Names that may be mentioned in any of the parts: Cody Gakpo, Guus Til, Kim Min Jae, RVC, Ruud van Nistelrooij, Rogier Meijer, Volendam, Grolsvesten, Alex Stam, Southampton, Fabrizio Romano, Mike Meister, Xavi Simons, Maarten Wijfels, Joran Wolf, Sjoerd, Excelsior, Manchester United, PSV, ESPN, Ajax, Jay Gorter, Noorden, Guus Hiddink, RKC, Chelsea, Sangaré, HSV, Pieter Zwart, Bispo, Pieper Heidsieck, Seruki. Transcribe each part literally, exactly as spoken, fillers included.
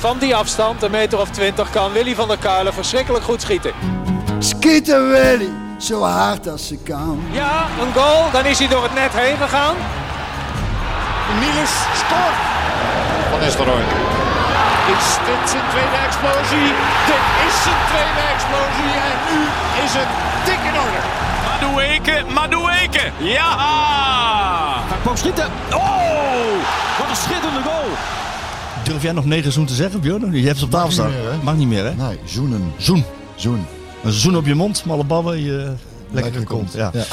van die afstand, een meter of twintig, kan Willy van der Kuilen verschrikkelijk goed schieten. Schieten Willy, zo hard als ze kan. Ja, een goal, dan is hij door het net heen gegaan. Niels scoort. Van Nistelrooij. Is dit zijn tweede explosie? Dit is zijn tweede explosie en nu is het dik in orde. Madueke, Madueke, ja! Gakpo schieten. Oh, wat een schitterende goal. Durf jij nog negen zoen te zeggen, Björn? Je hebt ze op tafel staan. Mag niet meer, hè? Nee, zoenen. Zoen. Zoen. Een zoen op je mond, malle babben, je lekkere kont. Ja. Ja.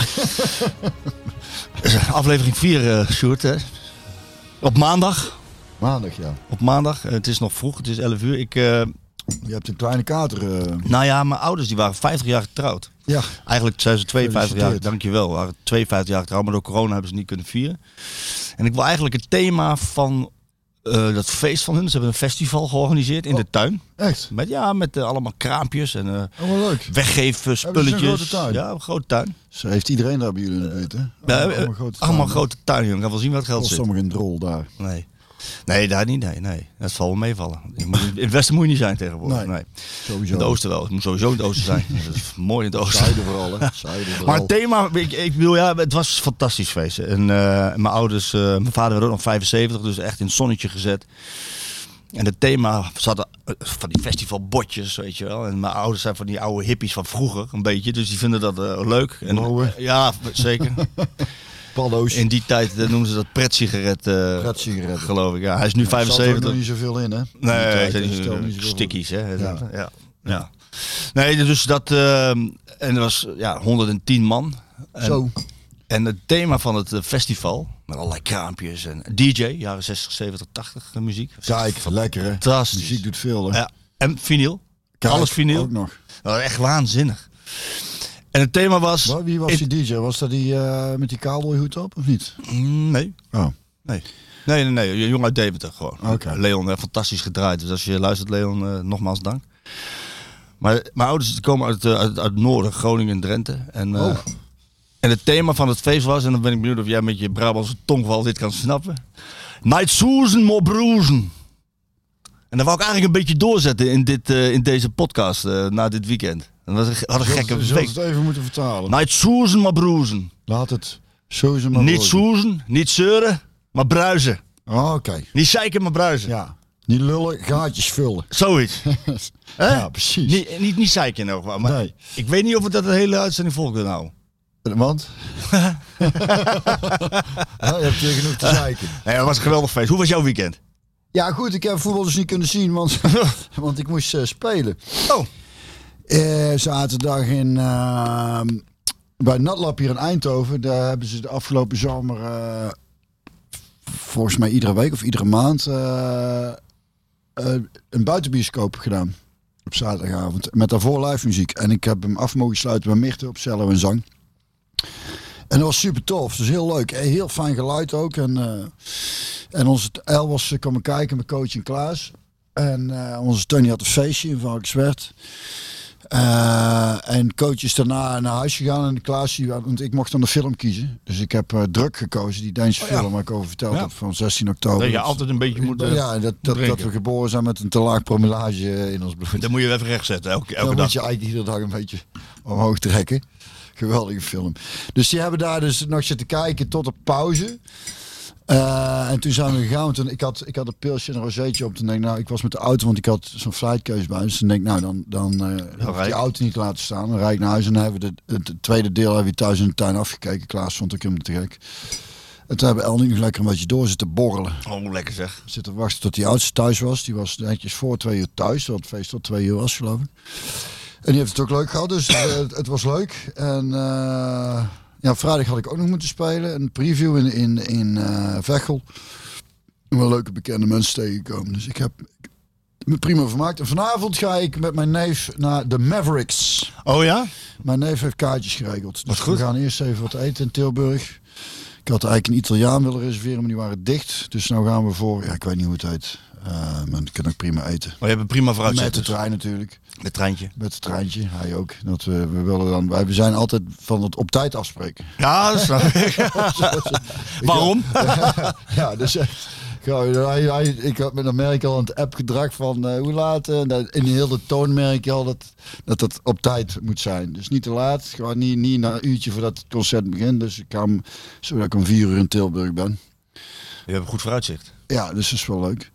Aflevering vier, uh, Sjoerd, hè? Op maandag. Maandag, ja. Op maandag. Uh, het is nog vroeg, het is elf uur. Ik, uh... Je hebt een kleine kater. Uh... Nou ja, mijn ouders die waren vijftig jaar getrouwd. Ja. Eigenlijk zijn ze tweeënvijftig jaar, dankjewel. Ze waren tweeënvijftig jaar getrouwd, maar door corona hebben ze niet kunnen vieren. En ik wil eigenlijk het thema van... Uh, dat feest van hun, ze hebben een festival georganiseerd in oh, de tuin. Echt? Met, ja, met uh, allemaal kraampjes en uh, oh, weggeven spulletjes. Een grote tuin? Ja, een grote tuin. Zo heeft iedereen daar bij jullie in het weten. Uh, allemaal, uh, allemaal grote tuin. Allemaal grote tuin, jongen. Ik ga wel zien wat geld zit. Sommigen in drol daar. Nee. Nee, daar niet. Nee, nee. Dat zal wel meevallen. In het westen moet je niet zijn tegenwoordig. Nee, nee. Sowieso. In het oosten wel. Het moet sowieso in het oosten zijn. Dat is mooi in het oosten. Zuiden vooral, hè. Zuiden vooral. Maar het thema, ik, ik bedoel, ja, het was een fantastisch feest. En uh, mijn ouders, uh, mijn vader werd ook nog vijfenzeventig, dus echt in het zonnetje gezet. En het thema zat van die festivalbotjes, weet je wel. En mijn ouders zijn van die oude hippies van vroeger, een beetje. Dus die vinden dat uh, leuk. En, uh, ja, zeker. Pallo's. In die tijd noemden ze dat pretsigaret, uh, pret geloof ik. Ja, hij is nu ja, vijfenzeventig. Er zat er niet zoveel in, hè? Nee, nee niet zo stickies, hè? Ja. Ja. Ja. Nee, dus dat... Uh, en er was ja, honderdtien man. En, zo. En het thema van het festival, met allerlei kraampjes en D J, jaren zestig, zeventig, tachtig muziek. Kijk, lekker, hè? Fantastisch. Muziek doet veel, hè? Ja. En vinyl. Kijk, alles vinyl. Ook nog. Dat was echt waanzinnig. En het thema was... Wie was die D J? Was dat die uh, met die kaalhoed op of niet? Nee. Oh. Nee. Nee, nee, nee. Een jongen uit Deventer gewoon. Okay. Leon, hè, fantastisch gedraaid. Dus als je luistert, Leon, uh, nogmaals dank. Maar mijn ouders komen uit, uh, uit, uit Noorden, Groningen en Drenthe. En, uh, oh. en het thema van het feest was, en dan ben ik benieuwd of jij met je Brabantse tongval dit kan snappen. Night Susan, mo broezen. En dat wou ik eigenlijk een beetje doorzetten in, dit, uh, in deze podcast uh, na dit weekend. Dat was een, had een gekke week. Zullen we het even moeten vertalen? Niet soezen, maar broezen. Laat het soezen, maar broezen. Niet soezen, niet zeuren, maar bruisen. Oh, oké. Okay. Niet zeiken, maar bruisen. Ja. Niet lullen, gaatjes vullen. Zoiets. Ja, precies. Niet, niet, niet zeiken in elk geval. Maar nee. Ik weet niet of we dat de hele uitzending volgen nou. Want? Nou, je hebt hier genoeg te zeiken. Nee, dat was een geweldig feest. Hoe was jouw weekend? Ja, goed. Ik heb voetbal dus niet kunnen zien, want, want ik moest uh, spelen. Oh. Uh, zaterdag in, uh, bij Natlap hier in Eindhoven, daar hebben ze de afgelopen zomer uh, volgens mij iedere week of iedere maand uh, uh, een buitenbioscoop gedaan op zaterdagavond met daarvoor live muziek. En ik heb hem af mogen sluiten bij Mirte op cello en zang. En dat was super tof, dus heel leuk, heel fijn geluid ook. En, uh, en onze El was komen kijken met coach en Klaas. En uh, onze Tony had een feestje in Valkenswerd. Uh, en coach is daarna naar huis gegaan en Klaas, want ik mocht dan de film kiezen. Dus ik heb uh, druk gekozen, die Deense oh, ja. film waar ik over verteld ja. heb van zestien oktober. Dat je altijd een beetje moet uh, Ja, dat, moet dat, dat we geboren zijn met een te laag promillage in ons bloed. Dat moet je even rechtzetten, elke, elke dan dag. Moet je eigenlijk iedere dag een beetje omhoog trekken. Geweldige film. Dus die hebben daar dus nog zitten kijken tot op pauze. Uh, en toen zijn we gegaan, want ik had, ik had een pilsje en een rozeetje op. Toen denk ik, nou, ik was met de auto, want ik had zo'n flightcase bij. Dus toen denk ik, nou, dan, dan uh, heb ik die auto niet laten staan. Dan rijd ik naar huis en dan hebben we de, het, het tweede deel hebben we thuis in de tuin afgekeken. Klaas vond ik hem te gek. En toen hebben El nu lekker een beetje door zitten borrelen. Oh, lekker zeg. Zitten wachten tot die oudste thuis was. Die was netjes voor twee uur thuis, want het feest tot twee uur was, geloof ik. En die heeft het ook leuk gehad, dus uh, het, het was leuk. En... Uh, ja, vrijdag had ik ook nog moeten spelen. Een preview in, in, in uh, Veghel. Wel leuke bekende mensen tegengekomen. Dus ik heb me prima vermaakt. En vanavond ga ik met mijn neef naar de Mavericks. Oh ja? Mijn neef heeft kaartjes geregeld. Dus goed. We gaan eerst even wat eten in Tilburg. Ik had eigenlijk een Italiaan willen reserveren, maar die waren dicht. Dus nou gaan we voor... Ja, ik weet niet hoe het heet. Uh, maar ik kan ook prima eten. Maar je hebt een prima vooruitzicht. Met de trein natuurlijk. Met het treintje. Met het treintje, hij ook. Dat we, we, willen dan, wij, we zijn altijd van het op tijd afspreken. Ja, dat snap ik. Waarom? Ja, dus... Ja, hij, hij, ik had met een merk al aan het app gedrag van uh, hoe laat. Uh, in heel de toon merk je al dat, dat dat op tijd moet zijn. Dus niet te laat. Gewoon niet, niet na een uurtje voordat het concert begint. Dus ik kwam zodat ik om vier uur in Tilburg ben. Je hebt een goed vooruitzicht. Ja, dus dat is wel leuk.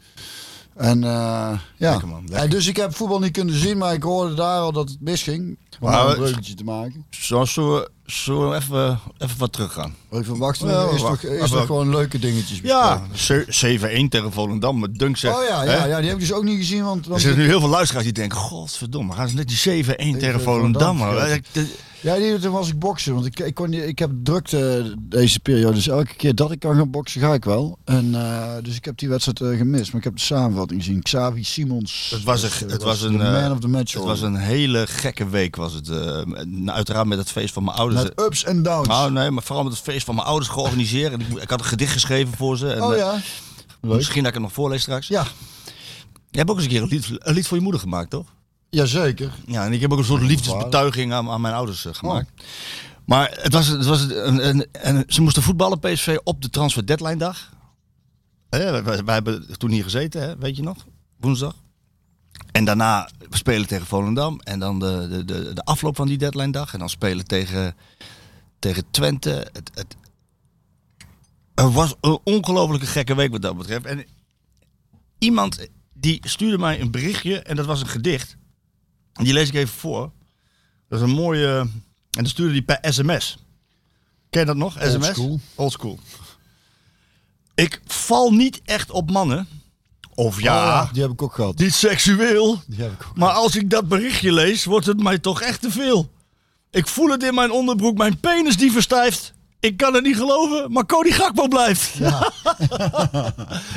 En uh, ja, lekker man, lekker. En dus ik heb voetbal niet kunnen zien, maar ik hoorde daar al dat het misging. Om nou, een bruggetje te maken. Zo, zo, zo even, even wat teruggaan. Even wachten, ja, is toch is toch gewoon leuke dingetjes. Ja, zeven één tegen Volendam met Dunkse. Oh ja, ja, ja, die heb ik dus ook niet gezien. Want, want er zitten nu heel veel luisteraars die denken, godverdomme, gaan ze net die zeven één tegen Volendam. Volendam ja, die, toen was ik boksen, want ik, ik, kon, ik heb drukte deze periode. Dus elke keer dat ik kan gaan boksen, ga ik wel. En, uh, dus ik heb die wedstrijd uh, gemist, maar ik heb de samenvatting gezien. Xavi Simons. Het was, een, het was een, man of the match. Het was een hele gekke week, was het. Uh, uiteraard met het feest van mijn ouders. Met ups en downs. Oh, nee, maar vooral met het feest van mijn ouders georganiseerd. ik, ik had een gedicht geschreven voor ze. En, oh ja. Uh, misschien dat ik het nog voorlees straks. Ja. Je hebt ook eens een keer een lied, een lied voor je moeder gemaakt, toch? Jazeker. Ja, en ik heb ook een soort liefdesbetuiging aan, aan mijn ouders uh, gemaakt. Oh. Maar het was, het was een, een, een, ze moesten voetballen, P S V, op de transfer deadline dag. Eh, wij, wij hebben toen hier gezeten, hè, weet je nog? Woensdag. En daarna spelen tegen Volendam. En dan de, de, de, de afloop van die deadline dag. En dan spelen tegen, tegen Twente. Het, het, het was een ongelooflijke gekke week wat dat betreft. En iemand die stuurde mij een berichtje en dat was een gedicht. Die lees ik even voor. Dat is een mooie... En dat stuurde hij per sms. Ken je dat nog? S M S? Old school. Old school. Ik val niet echt op mannen. Of ja... Oh, die heb ik ook gehad. Niet seksueel. Die heb ik ook maar gehad. Als ik dat berichtje lees, wordt het mij toch echt te veel. Ik voel het in mijn onderbroek. Mijn penis die verstijft. Ik kan het niet geloven, maar Cody Gakpo blijft. Ja.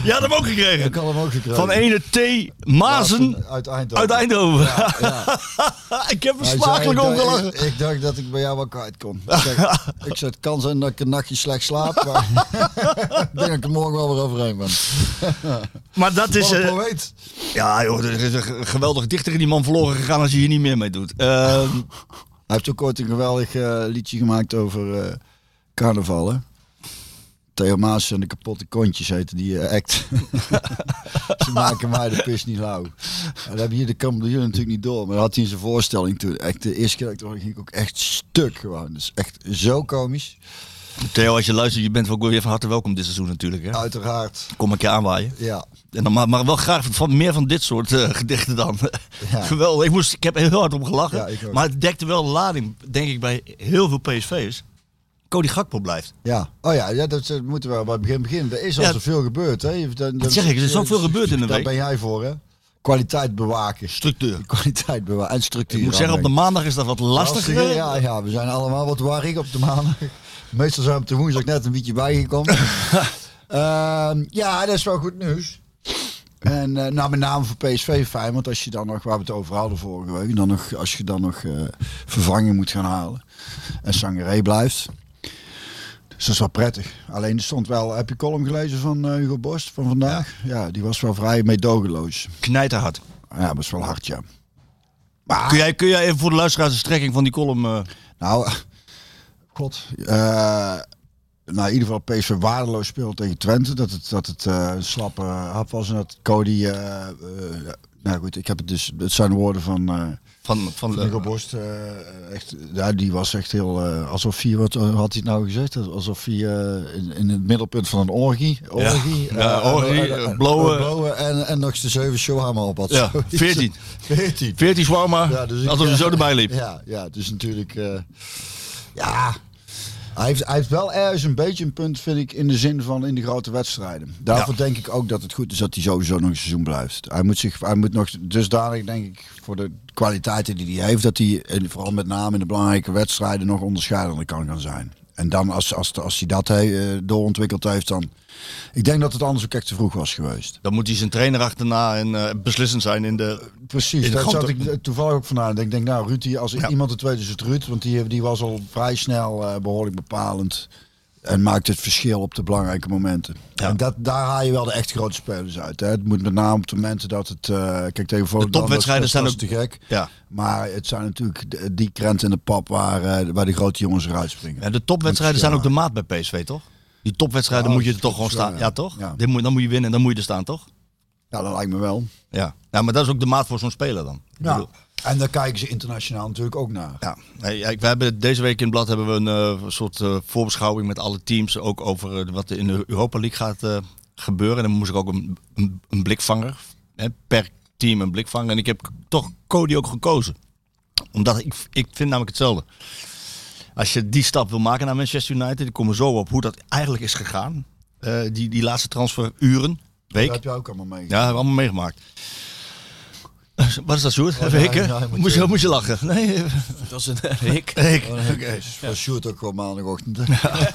Je had hem ook gekregen. Ik had hem ook gekregen. Van ene Theo Maassen uit Eindhoven. Uit Eindhoven. Ja, ja. Ik heb hem smakelijk omgelachen. Ik, ik dacht dat ik bij jou wel kwijt kon. Ik zei, ik zei, het kan zijn dat ik een nachtje slecht slaap. Maar ik denk dat ik er morgen wel weer overheen ben. Maar dat de is... Uh, weet. Ja joh, er is een geweldige dichter in die man verloren gegaan als je hier niet meer mee doet. Uh, Hij heeft ook ooit een geweldig uh, liedje gemaakt over... Uh, Carnaval, hè? Theo Maassen en de kapotte kontjes heten die uh, act. Ze maken mij de pis niet lauw. Dat hebben hier de kampioen natuurlijk niet door. Maar dat had hij in zijn voorstelling toen. Echt, de eerste keer dat ik ging ik ook echt stuk gewoon. Dus echt zo komisch. Theo, als je luistert, je bent ook weer van harte welkom dit seizoen natuurlijk. Hè? Uiteraard. Kom een keer aanwaaien. Ja. En dan maar, maar wel graag van, meer van dit soort uh, gedichten dan. Ja. Geweldig. Ik, moest, ik heb heel hard om gelachen. Ja, maar het dekte wel de lading, denk ik, bij heel veel P S V's. Cody Gakpo blijft. Ja, oh ja, ja dat, dat moeten we bij het begin beginnen. Er is al ja, zoveel gebeurd. Hè? Dan, dat zeg ik, er is zoveel gebeurd in de week. Daar ben jij voor, hè? Kwaliteit bewaken. Structuur. Kwaliteit bewaken en structuur. Ik moet zeggen, op de maandag is dat wat lastiger. lastiger ja, ja, we zijn allemaal wat warrig op de maandag. Meestal zijn we op de woensdag net een beetje bijgekomen. uh, ja, dat is wel goed nieuws. En uh, nou, met name voor P S V fijn, want als je dan nog, waar we het over hadden vorige week, dan nog, als je dan nog uh, vervanging moet gaan halen en Sangaré blijft. Dus dat is wel prettig. Alleen er stond wel, heb je column gelezen van uh, Hugo Borst van vandaag? Ja. Ja, die was wel vrij meedogenloos. Knijterhard. Ja, dat is wel hard, ja. Maar, kun, jij, kun jij even voor de luisteraars de strekking van die column... Uh... Nou, god. Uh, nou, in ieder geval P S V waardeloos speelde tegen Twente. Dat het, dat het uh, een slappe hap was en dat Cody... Uh, uh, nou goed, ik heb het dus... Het zijn woorden van... Uh, Van, van, van Hugo Borst, uh, echt, ja, die was echt heel, uh, alsof hij, wat uh, had hij nou gezegd, alsof hij uh, in, in het middelpunt van een orgie, orgie, blowen en, en nog eens de zeven shawarma op had. Ja, veertien. veertien. veertien shawarma, ja, dus alsof hij uh, zo erbij liep. Ja, ja, dus natuurlijk, uh, ja, hij heeft, hij heeft wel ergens een beetje een punt, vind ik, in de zin van in de grote wedstrijden. Daarvoor ja, denk ik ook dat het goed is dat hij sowieso nog een seizoen blijft. Hij moet, zich, hij moet nog dusdanig, denk ik, voor de kwaliteiten die hij heeft, dat hij en vooral met name in de belangrijke wedstrijden nog onderscheidender kan gaan zijn. En dan als, als, als hij dat he, doorontwikkeld heeft, dan... Ik denk dat het anders ook echt te vroeg was geweest. Dan moet hij zijn trainer achterna en uh, beslissend zijn in de... Precies, daar zat ik toevallig ook vandaan. Ik denk, nou, Ruud, als ja, iemand het weet is het Ruud. Want die, die was al vrij snel uh, behoorlijk bepalend. En maakt het verschil op de belangrijke momenten. Ja. En dat, daar haal je wel de echt grote spelers uit. Hè. Het moet met name op de momenten dat het... Uh, kijk, tegen Volendam, de topwedstrijden zijn ook te gek. Ja. Maar het zijn natuurlijk die krenten in de pap waar, uh, waar de grote jongens eruit springen. En ja, de topwedstrijden want, ja, zijn ook de maat bij P S V, toch? Die topwedstrijden ja, moet je er toch gewoon staan. Ja, ja toch? Ja. Dit moet, dan moet je winnen en dan moet je er staan, toch? Ja, dat lijkt me wel. Ja, ja, maar dat is ook de maat voor zo'n speler dan. Ja. En daar kijken ze internationaal natuurlijk ook naar. Ja, hey, we hebben deze week in het blad hebben we een uh, soort uh, voorbeschouwing met alle teams. Ook over uh, wat in de Europa League gaat uh, gebeuren. En dan moest ik ook een, een, een blikvanger, hè, per team een blikvanger. En ik heb toch Cody ook gekozen. Omdat ik, ik vind namelijk hetzelfde. Als je die stap wil maken naar Manchester United, ik kom er zo op hoe dat eigenlijk is gegaan. Uh, die, die laatste transferuren, week. Dat heb je ook allemaal meegemaakt. Ja, hebben we allemaal meegemaakt. Wat is dat, Sjoerd? Oh, Rick, ja, ja, moet, moest, je, moest je lachen? Nee. Dat is een Rick. Rick. Oh, Rick. Okay. Ja. Sjoerd ook wel maandagochtend. Ja.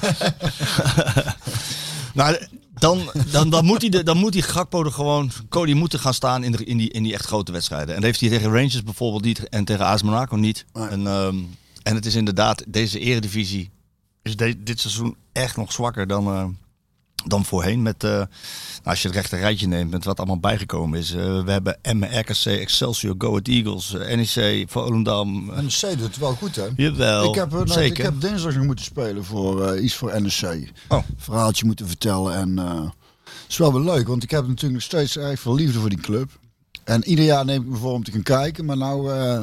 Nou, dan, dan, dan, moet die, dan moet die Gakpo er gewoon... Cody moet er gaan staan in, de, in, die, in die echt grote wedstrijden. En dat heeft hij tegen Rangers bijvoorbeeld niet en tegen A S Monaco niet. Nee. En, um, en het is inderdaad, deze eredivisie is de, dit seizoen echt nog zwakker dan... Uh, Dan voorheen met, uh, nou als je het rechte rijtje neemt, met wat allemaal bijgekomen is. Uh, we hebben Emmen, R K C, Excelsior, Go Ahead Eagles, uh, N E C, Volendam. Uh. N E C doet het wel goed, hè? Jawel, ik heb, nou, zeker. Ik heb dinsdag nog moeten spelen voor uh, iets voor N E C. Oh. Verhaaltje moeten vertellen. En uh, het is wel weer leuk, want ik heb natuurlijk nog steeds erg veel liefde voor die club. En ieder jaar neem ik me voor om te gaan kijken, maar nou... Uh,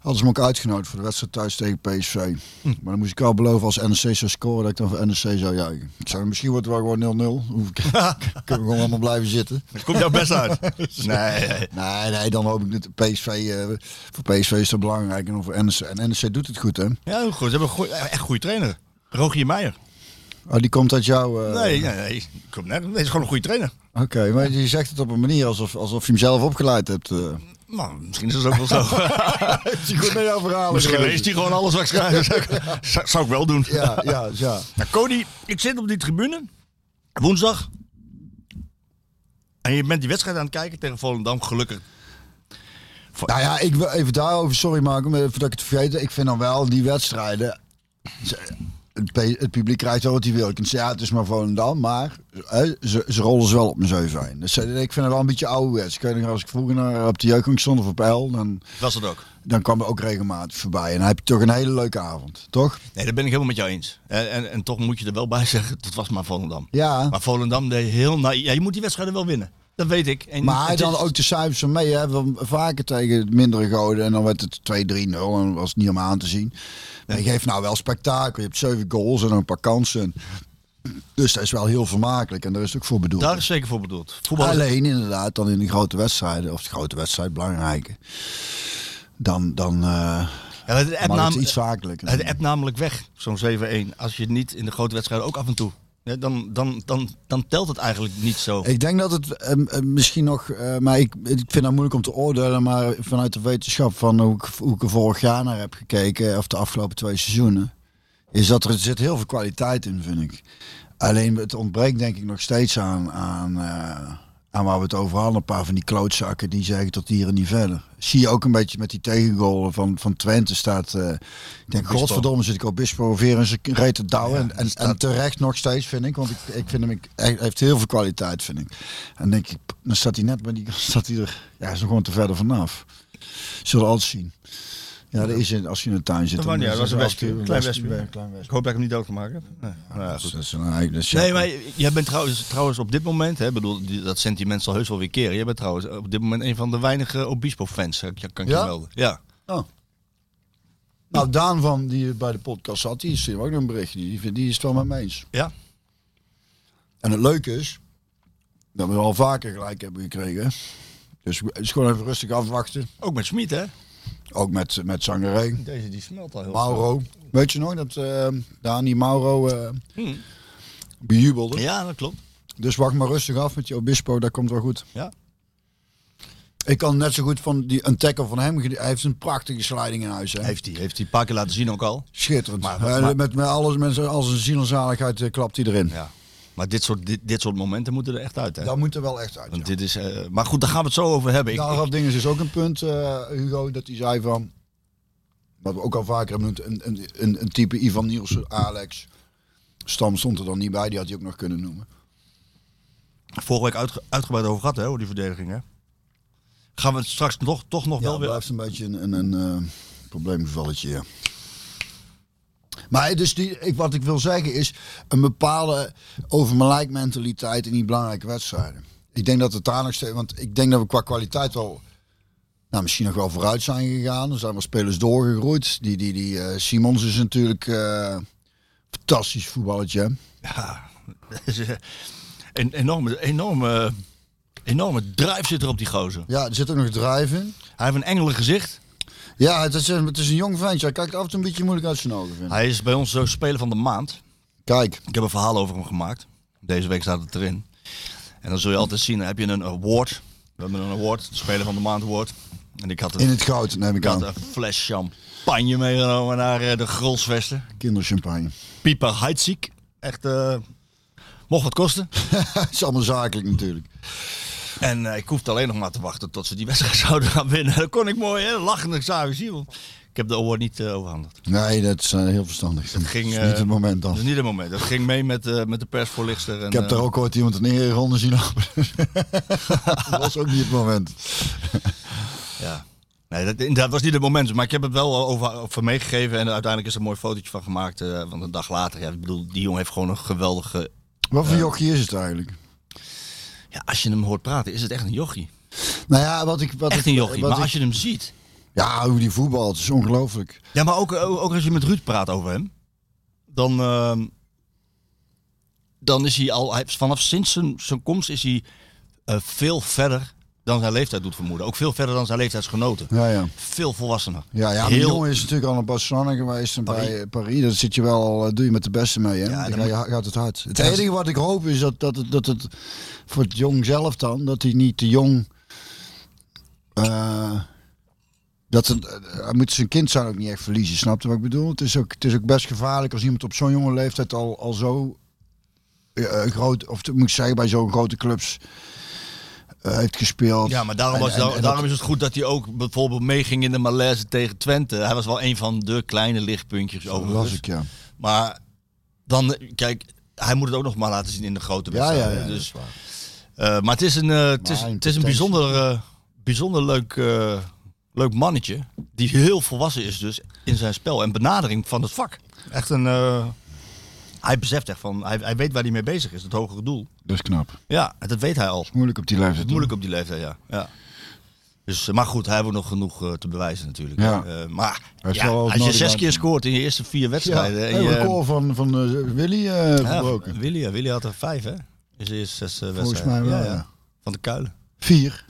hadden ze me ook uitgenodigd voor de wedstrijd thuis tegen P S V. Hm. Maar dan moest ik al beloven als N E C zou scoren dat ik dan voor N E C zou juichen. Ik zei, misschien wordt het wel gewoon nul nul. Kunnen we gewoon allemaal blijven zitten. Dat komt jou best uit. nee, nee. nee, nee, dan hoop ik dat P S V... Uh, voor P S V is dat belangrijk en voor N E C. En N E C doet het goed, hè? Ja, heel goed. Ze hebben een goeie, echt goede trainer. Rogier Meijer. Oh, die komt uit jou... Uh, nee, nee, nee. Komt net. Hij is gewoon een goede trainer. Oké, okay, maar je zegt het op een manier alsof, alsof je hem zelf opgeleid hebt... Uh. Nou, misschien is dat ook wel zo. Goed misschien leest hij gewoon alles wat ik schrijf. ja. zou, zou ik wel doen. ja, ja, ja. Nou, Cody, ik zit op die tribune. Woensdag. En je bent die wedstrijd aan het kijken tegen Volendam, gelukkig. Nou ja, ik wil even daarover sorry maken, maar voordat ik het vergeten. Ik vind dan wel die wedstrijden... Het publiek krijgt wel wat hij wil. Ik kan zeggen, ja, het is maar Volendam, maar hè, ze, ze rollen ze wel op mijn zeven. Dus ik vind het wel een beetje ouderwets. Ik weet nog, als ik vroeger naar, op de jeugdhang stond of op L, dan was het ook. Dan kwam er ook regelmatig voorbij. En dan heb je toch een hele leuke avond, toch? Nee, dat ben ik helemaal met jou eens. En, en, en toch moet je er wel bij zeggen, het was maar Volendam. Ja. Maar Volendam deed heel naïef. Ja, je moet die wedstrijden wel winnen. Dat weet ik. En maar hij dan is... ook de cijfers van mee. Hè? We vaker tegen mindere goden. En dan werd het twee drie nul. En dat was niet om aan te zien. Maar je geeft nou wel spektakel. Je hebt zeven goals en dan een paar kansen. Dus dat is wel heel vermakelijk. En daar is het ook voor bedoeld. Daar is zeker voor bedoeld. Voetbal... Alleen inderdaad dan in de grote wedstrijden. Of de grote wedstrijd, belangrijke. Dan... dan uh... Ja, het app namelijk iets zakelijker. Het app namelijk weg. Zo'n zeven een. Als je het niet in de grote wedstrijden ook af en toe... Ja, dan, dan, dan, dan telt het eigenlijk niet zo. Ik denk dat het eh, misschien nog... Eh, maar ik, ik vind het moeilijk om te oordelen. Maar vanuit de wetenschap van hoe ik, hoe ik er vorig jaar naar heb gekeken... of de afgelopen twee seizoenen... is dat er, er zit heel veel kwaliteit in, vind ik. Alleen het ontbreekt denk ik nog steeds aan... aan uh, aan waar we het over hadden, een paar van die klootzakken die zeggen tot hier en niet verder. Zie je ook een beetje met die tegengoal van, van Twente staat, uh, ik denk Bispo. Godverdomme zit ik op Bispo weer in zijn reet te douwen. Ja, en, en, en terecht nog steeds vind ik, want ik, ik vind hem, ik, hij heeft heel veel kwaliteit vind ik. En denk ik, dan staat hij net bij die, staat hij er, ja is er gewoon te verder vanaf. Zullen we alles zien. Ja, dat is in, als je in de tuin zit... Dat dan, ja, dat was een wespje, een klein wespje. Ik hoop dat ik hem niet doodgemaakt heb. Nee, nou, ja, goed. Dat is een eigen shop. Nee, maar jij bent trouwens, trouwens op dit moment... Hè, bedoel, dat sentiment zal heus wel weer keren. Jij bent trouwens op dit moment een van de weinige Obispo-fans, kan ik je ja? melden. Ja. Oh. Nou, Daan van die bij de podcast zat, die stuurde ook nog een berichtje. Die, die is het wel met me eens. Ja. En het leuke is... dat we al vaker gelijk hebben gekregen. Dus het is gewoon even rustig afwachten. Ook met Smit, hè? Ook met, met Sangaré. Deze die smelt al heel Mauro. Veel. Weet je nog dat uh, Dani Mauro uh, hmm. bejubelde? Ja, dat klopt. Dus wacht maar rustig af met je Obispo, dat komt wel goed. Ja. Ik kan net zo goed van die, een tackle van hem, hij heeft een prachtige sliding in huis. Hè? Heeft hij, heeft hij een paar keer laten zien ook al. Schitterend. Maar, maar, maar, met, met alles, met al zijn zielenzaligheid uh, klapt hij erin. Ja. Maar dit soort, dit, dit soort momenten moeten er echt uit. Hè? Dat moet er wel echt uit. Want ja. dit is, uh, maar goed, daar gaan we het zo over hebben. Nou, dat ding is dus ook een punt, uh, Hugo, dat hij zei van... Wat we ook al vaker hebben genoemd, een, een, een type Ivan Nielsen, Alex. Stam stond er dan niet bij, die had hij ook nog kunnen noemen. Vorige week uitge, uitgebreid over gehad, hè, over die verdediging. Hè? Gaan we het straks toch, toch nog ja, wel weer... Ja, blijft een beetje een, een, een uh, probleemgevalletje, ja. Maar dus die, ik, wat ik wil zeggen is een bepaalde over mijn lijk mentaliteit in die belangrijke wedstrijden. Ik denk dat het daar nog steeds, want ik denk dat we qua kwaliteit wel, nou, misschien nog wel vooruit zijn gegaan. Er zijn wel spelers doorgegroeid. Die, die, die uh, Simons is natuurlijk uh, fantastisch voetballetje. Ja, dat is een enorme, enorme, enorme drive zit er op die gozer. Ja, er zit ook nog drive in. Hij heeft een engelig gezicht. Ja, het is, het is een jong ventje. Hij kijkt af en toe een beetje moeilijk uit zijn ogen. Hij is bij ons zo speler van de maand. Kijk. Ik heb een verhaal over hem gemaakt. Deze week staat het erin. En dan zul je altijd zien, dan heb je een award. We hebben een award, de speler van de maand award. En ik had een, in het goud, neem ik, ik aan. Had een fles champagne meegenomen naar de Grolsvesten. Kinderchampagne. Pieper Heidsiek. Echt, uh, mocht wat kosten. Het is allemaal zakelijk natuurlijk. En uh, ik hoefde alleen nog maar te wachten tot ze die wedstrijd zouden gaan winnen. Dat kon ik mooi, hè? Lachende Xavi Simons. Ik heb de award niet uh, overhandigd. Nee, dat is uh, heel verstandig. Dat, ging, uh, dat is niet het moment dan. Dat is niet het moment. Dat ging mee met, uh, met de persvoorlichter. En, ik heb daar uh, ook ooit iemand een ereronde zien lopen. Dat was ook niet het moment. Ja. Nee, dat, dat was niet het moment. Maar ik heb het wel over, over meegegeven. En uiteindelijk is er een mooi fotootje van gemaakt. Uh, want een dag later. Ja, ik bedoel, die jongen heeft gewoon een geweldige... Wat voor uh, jochie is het eigenlijk? Ja, als je hem hoort praten, is het echt een jochie. Nou ja, wat ik... Wat echt een jochie. Maar ik, als je hem ziet... Ja, hoe die voetbalt, is ongelooflijk. Ja, maar ook, ook als je met Ruud praat over hem. Dan... Uh, dan is hij al... Hij, vanaf sinds zijn, zijn komst is hij uh, veel verder... dan zijn leeftijd doet vermoeden. Ook veel verder dan zijn leeftijdsgenoten. Ja, ja. Veel volwassener. Ja, ja. Heel... jongen is natuurlijk al naar Barcelona geweest en Paris. bij Paris. Dat zit je wel al, doe je met de beste mee. Hè? Ja, dan dan gaat het hard. Het enige is... wat ik hoop is dat, dat, het, dat het voor het jong zelf dan, dat hij niet te jong... Uh, dat het, hij moet zijn kind zijn ook niet echt verliezen. Snap je wat ik bedoel? Het is ook, het is ook best gevaarlijk als iemand op zo'n jonge leeftijd al, al zo uh, groot... Of moet ik zeggen, bij zo'n grote clubs... Uh, heeft gespeeld. Ja, maar daarom, was, en, en, da- en daarom is het goed dat hij ook bijvoorbeeld meeging in de malaise tegen Twente. Hij was wel een van de kleine lichtpuntjes overigens. Ik, ja. Maar dan, kijk, hij moet het ook nog maar laten zien in de grote wedstrijd. Ja, ja, ja, dus, uh, maar het is een, uh, het is, het is een bijzonder, uh, bijzonder leuk, uh, leuk mannetje. Die heel volwassen is dus in zijn spel en benadering van het vak. Echt een... Uh, Hij beseft echt van, hij, hij weet waar hij mee bezig is, het hogere doel. Dat is knap. Ja, dat weet hij al. Moeilijk op die leeftijd. Moeilijk op die leeftijd, ja. ja. Dus, maar goed, hij heeft ook nog genoeg uh, te bewijzen natuurlijk. Ja. Uh, maar ja, als je zes keer scoort in je eerste vier wedstrijden. Ja, en je, een goal van, van uh, Willy uh, gebroken. Ja, Willy, Willy had er vijf, hè? In zijn eerste zes uh, wedstrijden. Volgens mij wel, ja. ja. Van de Kuilen. Vier.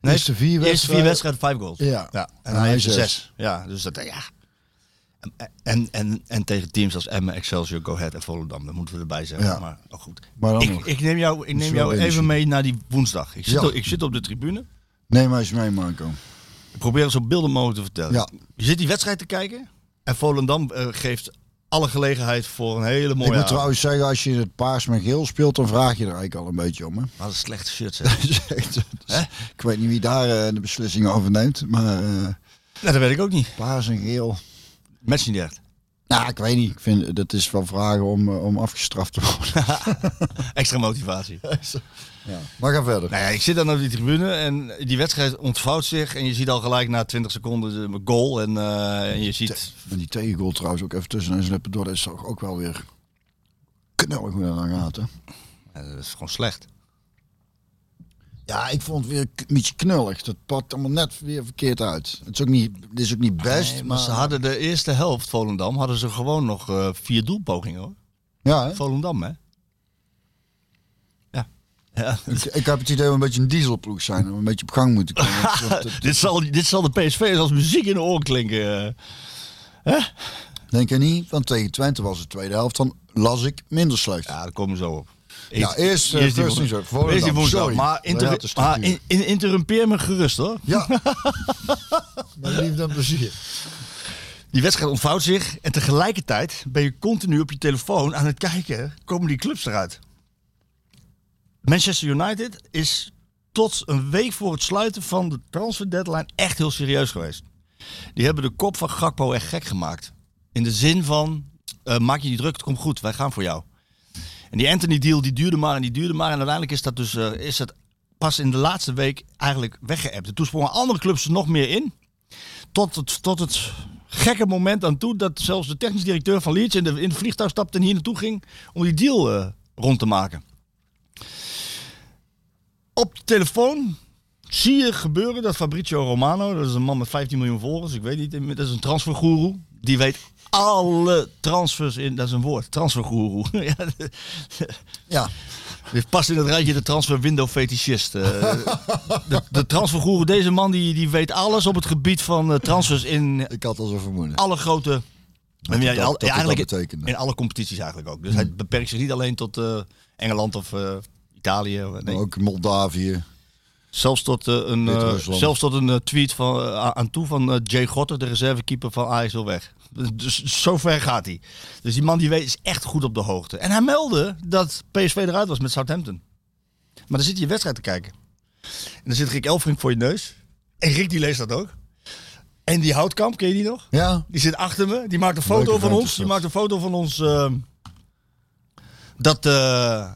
Nee, eerste vier wedstrijden. Eerste vier wedstrijden, vijf goals. Ja. ja. En, en hij heeft zes. zes. Ja, dus dat, ja. En, en, en tegen teams als Emmen, Excelsior, Go Ahead en Volendam, dat moeten we erbij zeggen. Ja. Maar oh goed. Maar ik, ik neem jou, ik neem jou even mee naar die woensdag. Ik zit, ja. op, ik zit op de tribune. Neem maar eens mee, Marco. Ik probeer het zo beelden mogelijk te vertellen. Ja. Je zit die wedstrijd te kijken en Volendam uh, geeft alle gelegenheid voor een hele mooie avond. Ik moet avond. trouwens zeggen, als je het paars met geel speelt, dan vraag je er eigenlijk al een beetje om. Hè? Wat een slechte shirt zeg. Hè? Ik weet niet wie daar uh, de beslissing over neemt, maar... Uh, nou, dat weet ik ook niet. Paars en geel... Match niet echt. Nou, ik weet niet. Ik vind dat is wel vragen om, uh, om afgestraft te worden. Extra motivatie. Ja. Maar ga verder. Nou ja, ik zit dan op die tribune en die wedstrijd ontvouwt zich. En je ziet al gelijk na twintig seconden de goal. En, uh, en je ziet... En die tegengoal trouwens ook even tussen en slippen door. Dat is toch ook wel weer knallig hoe dat aan gaat, hè? Ja, dat is gewoon slecht. Ja, ik vond het weer een beetje knullig. Dat pakt allemaal net weer verkeerd uit. Het is ook niet, het is ook niet best. Nee, maar ze hadden de eerste helft, Volendam, hadden ze gewoon nog uh, vier doelpogingen, hoor. Ja, hè? Volendam, hè? Ja. ja. Ik, ik heb het idee dat we een beetje een dieselploeg zijn. We een beetje op gang moeten komen. dat, dat, dit, zal, dit zal de P S V als muziek in de oren klinken. Huh? Denk je niet? Want tegen Twente was de tweede helft. Dan las ik minder slecht. Ja, daar komen we zo op. Eet, ja, eerst uh, eerst die woensdag, woensdag. maar, inter- maar in, in, interrumpeer me gerust, hoor. Ja, maar lief dan plezier. Die wedstrijd ontvouwt zich en tegelijkertijd ben je continu op je telefoon aan het kijken, komen die clubs eruit. Manchester United is tot een week voor het sluiten van de transfer deadline echt heel serieus geweest. Die hebben de kop van Gakpo echt gek gemaakt. In de zin van, uh, maak je die druk, het komt goed, wij gaan voor jou. En die Anthony-deal die duurde maar en die duurde maar. En uiteindelijk is dat dus uh, is dat pas in de laatste week eigenlijk weggeëpt. Toen sprongen andere clubs er nog meer in. Tot het, tot het gekke moment aan toe dat zelfs de technisch directeur van Leeds in, de, in het vliegtuig stapte en hier naartoe ging om die deal uh, rond te maken. Op de telefoon zie je gebeuren dat Fabrizio Romano, dat is een man met vijftien miljoen volgers, ik weet niet, dat is een transfergoeroe, die weet alle transfers in, dat is een woord, transfergoeroe. Ja. Dit past in het rijtje de transferwindow-fetischist. De, de transfergoeroe, deze man die, die weet alles op het gebied van transfers in... Ik had al zo vermoeden. Alle grote... Dat, ja, dat, ja, eigenlijk dat in alle competities eigenlijk ook. Dus hmm. hij beperkt zich niet alleen tot uh, Engeland of uh, Italië. Nee. Maar ook Moldavië. Zelfs tot, uh, een, uh, zelfs tot een tweet van, uh, aan toe van uh, Jay Gorter, de reservekeeper van Ajax, wil weg. Dus zo ver gaat hij. Dus die man die weet is echt goed op de hoogte. En hij meldde dat P S V eruit was met Southampton. Maar dan zit je je wedstrijd te kijken. En dan zit Rick Elfrink voor je neus. En Rick die leest dat ook. En die Houtkamp, ken je die nog? Ja. Die zit achter me. Die maakt een foto Leuke van ons. Die maakt een foto van ons. Uh, dat... Uh,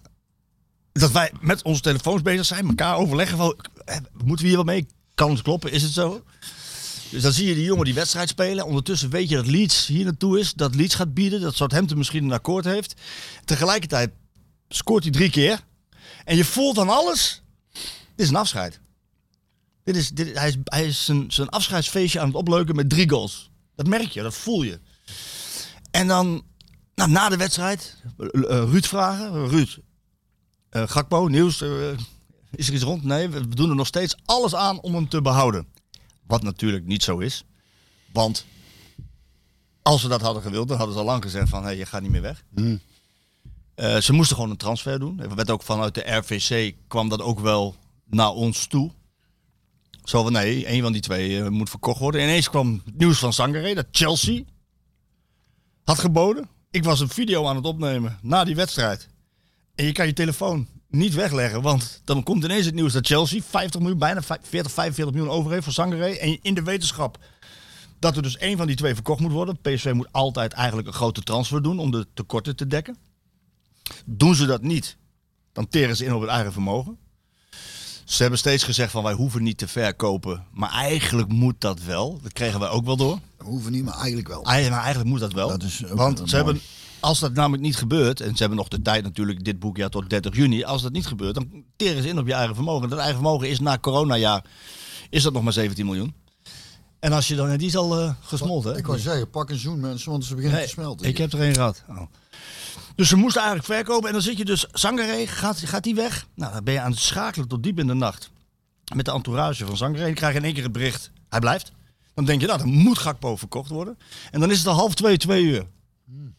Dat wij met onze telefoons bezig zijn, elkaar overleggen van, moeten we hier wat mee? Kan ons kloppen, is het zo? Dus dan zie je die jongen die wedstrijd spelen. Ondertussen weet je dat Leeds hier naartoe is, dat Leeds gaat bieden, dat Southampton misschien een akkoord heeft. Tegelijkertijd scoort hij drie keer. En je voelt aan alles, dit is een afscheid. Dit is, dit, hij is, hij is zijn, zijn afscheidsfeestje aan het opleuken met drie goals. Dat merk je, dat voel je. En dan, nou, na de wedstrijd, Ruud vragen, Ruud... Uh, Gakpo, nieuws, uh, is er iets rond? Nee, we doen er nog steeds alles aan om hem te behouden. Wat natuurlijk niet zo is. Want als ze dat hadden gewild, dan hadden ze al lang gezegd van, hé, hey, je gaat niet meer weg. Mm. Uh, ze moesten gewoon een transfer doen. Er werd ook vanuit de R V C, kwam dat ook wel naar ons toe. Zo van, nee, één van die twee uh, moet verkocht worden. Ineens kwam nieuws van Sangaré, dat Chelsea had geboden. Ik was een video aan het opnemen na die wedstrijd. En je kan je telefoon niet wegleggen, want dan komt ineens het nieuws dat Chelsea vijftig miljoen, bijna veertig, vijfenveertig miljoen over heeft voor Sangaré. En in de wetenschap dat er dus één van die twee verkocht moet worden. P S V moet altijd eigenlijk een grote transfer doen om de tekorten te dekken. Doen ze dat niet, dan teren ze in op het eigen vermogen. Ze hebben steeds gezegd van wij hoeven niet te verkopen, maar eigenlijk moet dat wel. Dat kregen wij ook wel door. We hoeven niet, maar eigenlijk wel. Eigen, maar eigenlijk moet dat wel, dat is want ze mooi. hebben... Als dat namelijk niet gebeurt, en ze hebben nog de tijd natuurlijk dit boekjaar tot dertig juni. Als dat niet gebeurt, dan teren ze in op je eigen vermogen. Dat eigen vermogen is na coronajaar, is dat nog maar zeventien miljoen. En als je dan, die is al uh, gesmolten. Ik wou zeggen, pak een zoen mensen, want ze beginnen nee, te smelten. Ik hier. heb er één gehad. Oh. Dus ze moesten eigenlijk verkopen en dan zit je dus, Sangaré, gaat, gaat die weg? Nou, dan ben je aan het schakelen tot diep in de nacht. Met de entourage van Sangaré. Dan krijg je in één keer het bericht, hij blijft. Dan denk je, nou, dan moet Gakpo verkocht worden. En dan is het al half twee, twee uur. Hmm.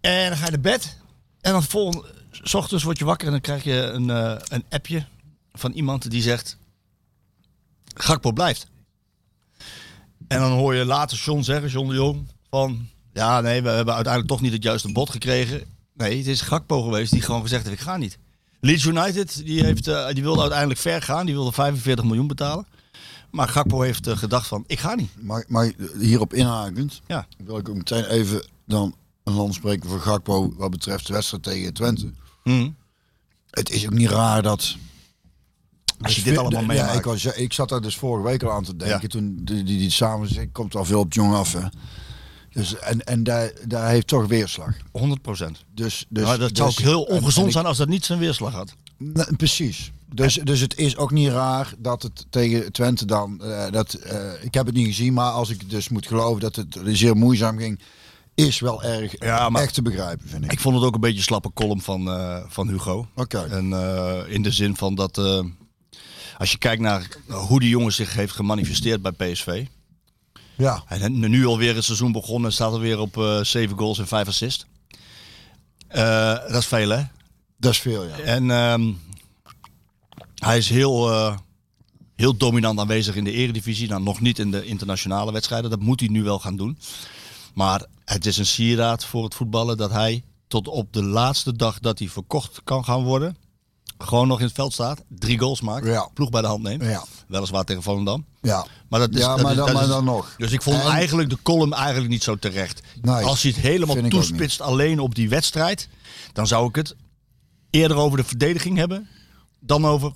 En dan ga je naar bed. En dan volgende, 's ochtends word je wakker en dan krijg je een, uh, een appje van iemand die zegt, Gakpo blijft. En dan hoor je later John zeggen, John de Jong, van, ja nee, we hebben uiteindelijk toch niet het juiste bod gekregen. Nee, het is Gakpo geweest die gewoon gezegd heeft, ik ga niet. Leeds United, die, heeft, uh, die wilde uiteindelijk ver gaan, die wilde vijfenveertig miljoen betalen. Maar Gakpo heeft uh, gedacht van, ik ga niet. Maar, maar hierop inhakend, ja. wil ik ook meteen even dan... een landspreker voor Gakpo wat betreft de wedstrijd tegen Twente. Mm. Het is ook niet raar dat... Als je dus dit allemaal meemaakt. Ja, ik, was, ik zat daar dus vorige week al aan te denken. Ja. Toen die, die, die samen zit, komt al veel op Jong af. Hè. Dus, en en daar, daar heeft toch weerslag. honderd procent. Dus, dus, nou, dat dus, zou ook heel ongezond en, en ik, zijn als dat niet zijn weerslag had. Nou, precies. Dus, dus het is ook niet raar dat het tegen Twente dan... Uh, dat, uh, ik heb het niet gezien, maar als ik dus moet geloven dat het zeer moeizaam ging... Is wel erg ja, maar echt te begrijpen, vind ik. Ik vond het ook een beetje een slappe column van, uh, van Hugo. Okay. En uh, in de zin van dat... Uh, als je kijkt naar hoe die jongen zich heeft gemanifesteerd bij P S V. Ja. En nu alweer het seizoen begonnen en staat alweer op uh, zeven goals en vijf assists. Uh, dat is veel, hè? Dat is veel, ja. En um, hij is heel... Uh, heel dominant aanwezig in de eredivisie. Nou, nog niet in de internationale wedstrijden. Dat moet hij nu wel gaan doen. Maar het is een sieraad voor het voetballen dat hij tot op de laatste dag dat hij verkocht kan gaan worden, gewoon nog in het veld staat, drie goals maakt, ja. ploeg bij de hand neemt. Ja. Weliswaar tegen Volendam. Ja, maar dat is, ja, maar dat is, dan, dat maar is, dan nog. Dus ik vond en... eigenlijk de column eigenlijk niet zo terecht. Nee, als hij het helemaal toespitst alleen op die wedstrijd, dan zou ik het eerder over de verdediging hebben dan over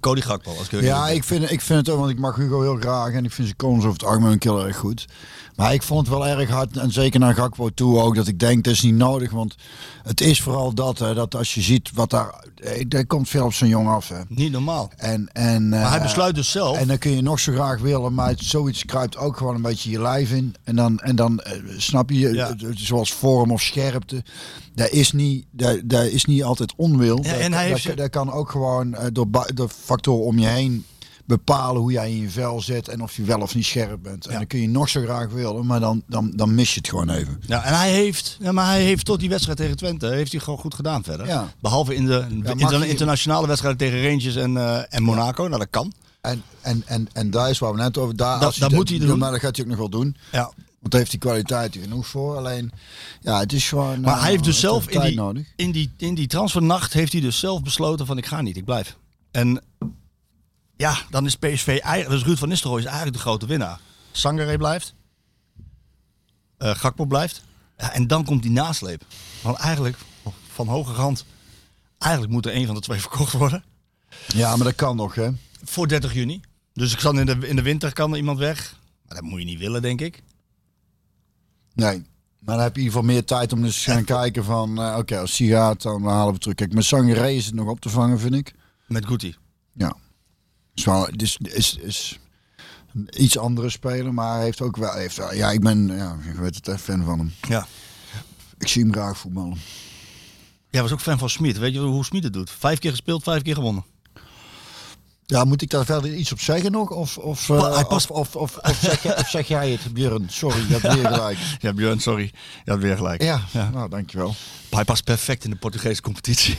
Cody Gakpo. Als ik ja, ik vind, ik vind het ook, want ik mag Hugo heel graag en ik vind zijn komst over het armen een keer erg goed. Maar ik vond het wel erg hard en zeker naar Gakpo toe ook, dat ik denk, het is niet nodig, want het is vooral dat, hè, dat als je ziet wat daar, daar komt veel op zo'n jong af. Hè. Niet normaal. En, en, maar uh, hij besluit dus zelf. En dan kun je nog zo graag willen, maar het, zoiets kruipt ook gewoon een beetje je lijf in. En dan, en dan uh, snap je, ja. uh, zoals vorm of scherpte, daar is niet, daar, daar is niet altijd onwil. Ja, en daar, hij heeft daar, daar kan ook gewoon uh, door, door factoren om je heen bepalen hoe jij in je vel zit en of je wel of niet scherp bent. Ja. En dan kun je nog zo graag willen, maar dan, dan, dan mis je het gewoon even. Ja, en hij heeft, ja, maar hij heeft tot die wedstrijd tegen Twente heeft hij gewoon goed gedaan verder. Ja. Behalve in de, ja, in de internationale wedstrijden tegen Rangers en, uh, en Monaco. Ja. Nou, dat kan. En, en, en, en daar is waar we net over... Daar, dat, dat moet hij doen. doen. Maar dat gaat hij ook nog wel doen. Ja. Want daar heeft hij kwaliteit genoeg voor. Alleen, ja, het is gewoon... Maar uh, hij heeft dus zelf in die, nodig. in die in die transfernacht heeft hij dus zelf besloten van ik ga niet, ik blijf. En... ja, dan is P S V eigenlijk... Dus Ruud van Nistelrooij is eigenlijk de grote winnaar. Sangaré blijft. Uh, Gakpo blijft. Ja, en dan komt die nasleep. Want eigenlijk, van hoge hand... Eigenlijk moet er één van de twee verkocht worden. Ja, maar dat kan nog, hè? Voor dertig juni. Dus ik kan in, de, in de winter kan er iemand weg. Maar dat moet je niet willen, denk ik. Nee. Maar dan heb je in ieder geval meer tijd om dus te gaan kijken van... Uh, Oké, okay, als die gaat, dan halen we het terug. Kijk, met Sangaré is het nog op te vangen, vind ik. Met Guti. Ja. Het is, is, is een iets andere speler, maar hij heeft ook wel... Heeft, ja, ik ben, ja, ik weet het, echt fan van hem. Ja. Ik zie hem graag voetballen. Jij was ook fan van Smit. Weet je hoe Smit het doet? Vijf keer gespeeld, vijf keer gewonnen. Ja, moet ik daar verder iets op zeggen nog? Of, of, pa, uh, of, of, of, of, zeg, of zeg jij het, Björn? Sorry, je hebt weer gelijk. Ja, Björn, sorry. Je hebt weer gelijk. Ja, ja. Nou, dankjewel. Hij past perfect in de Portugese competitie.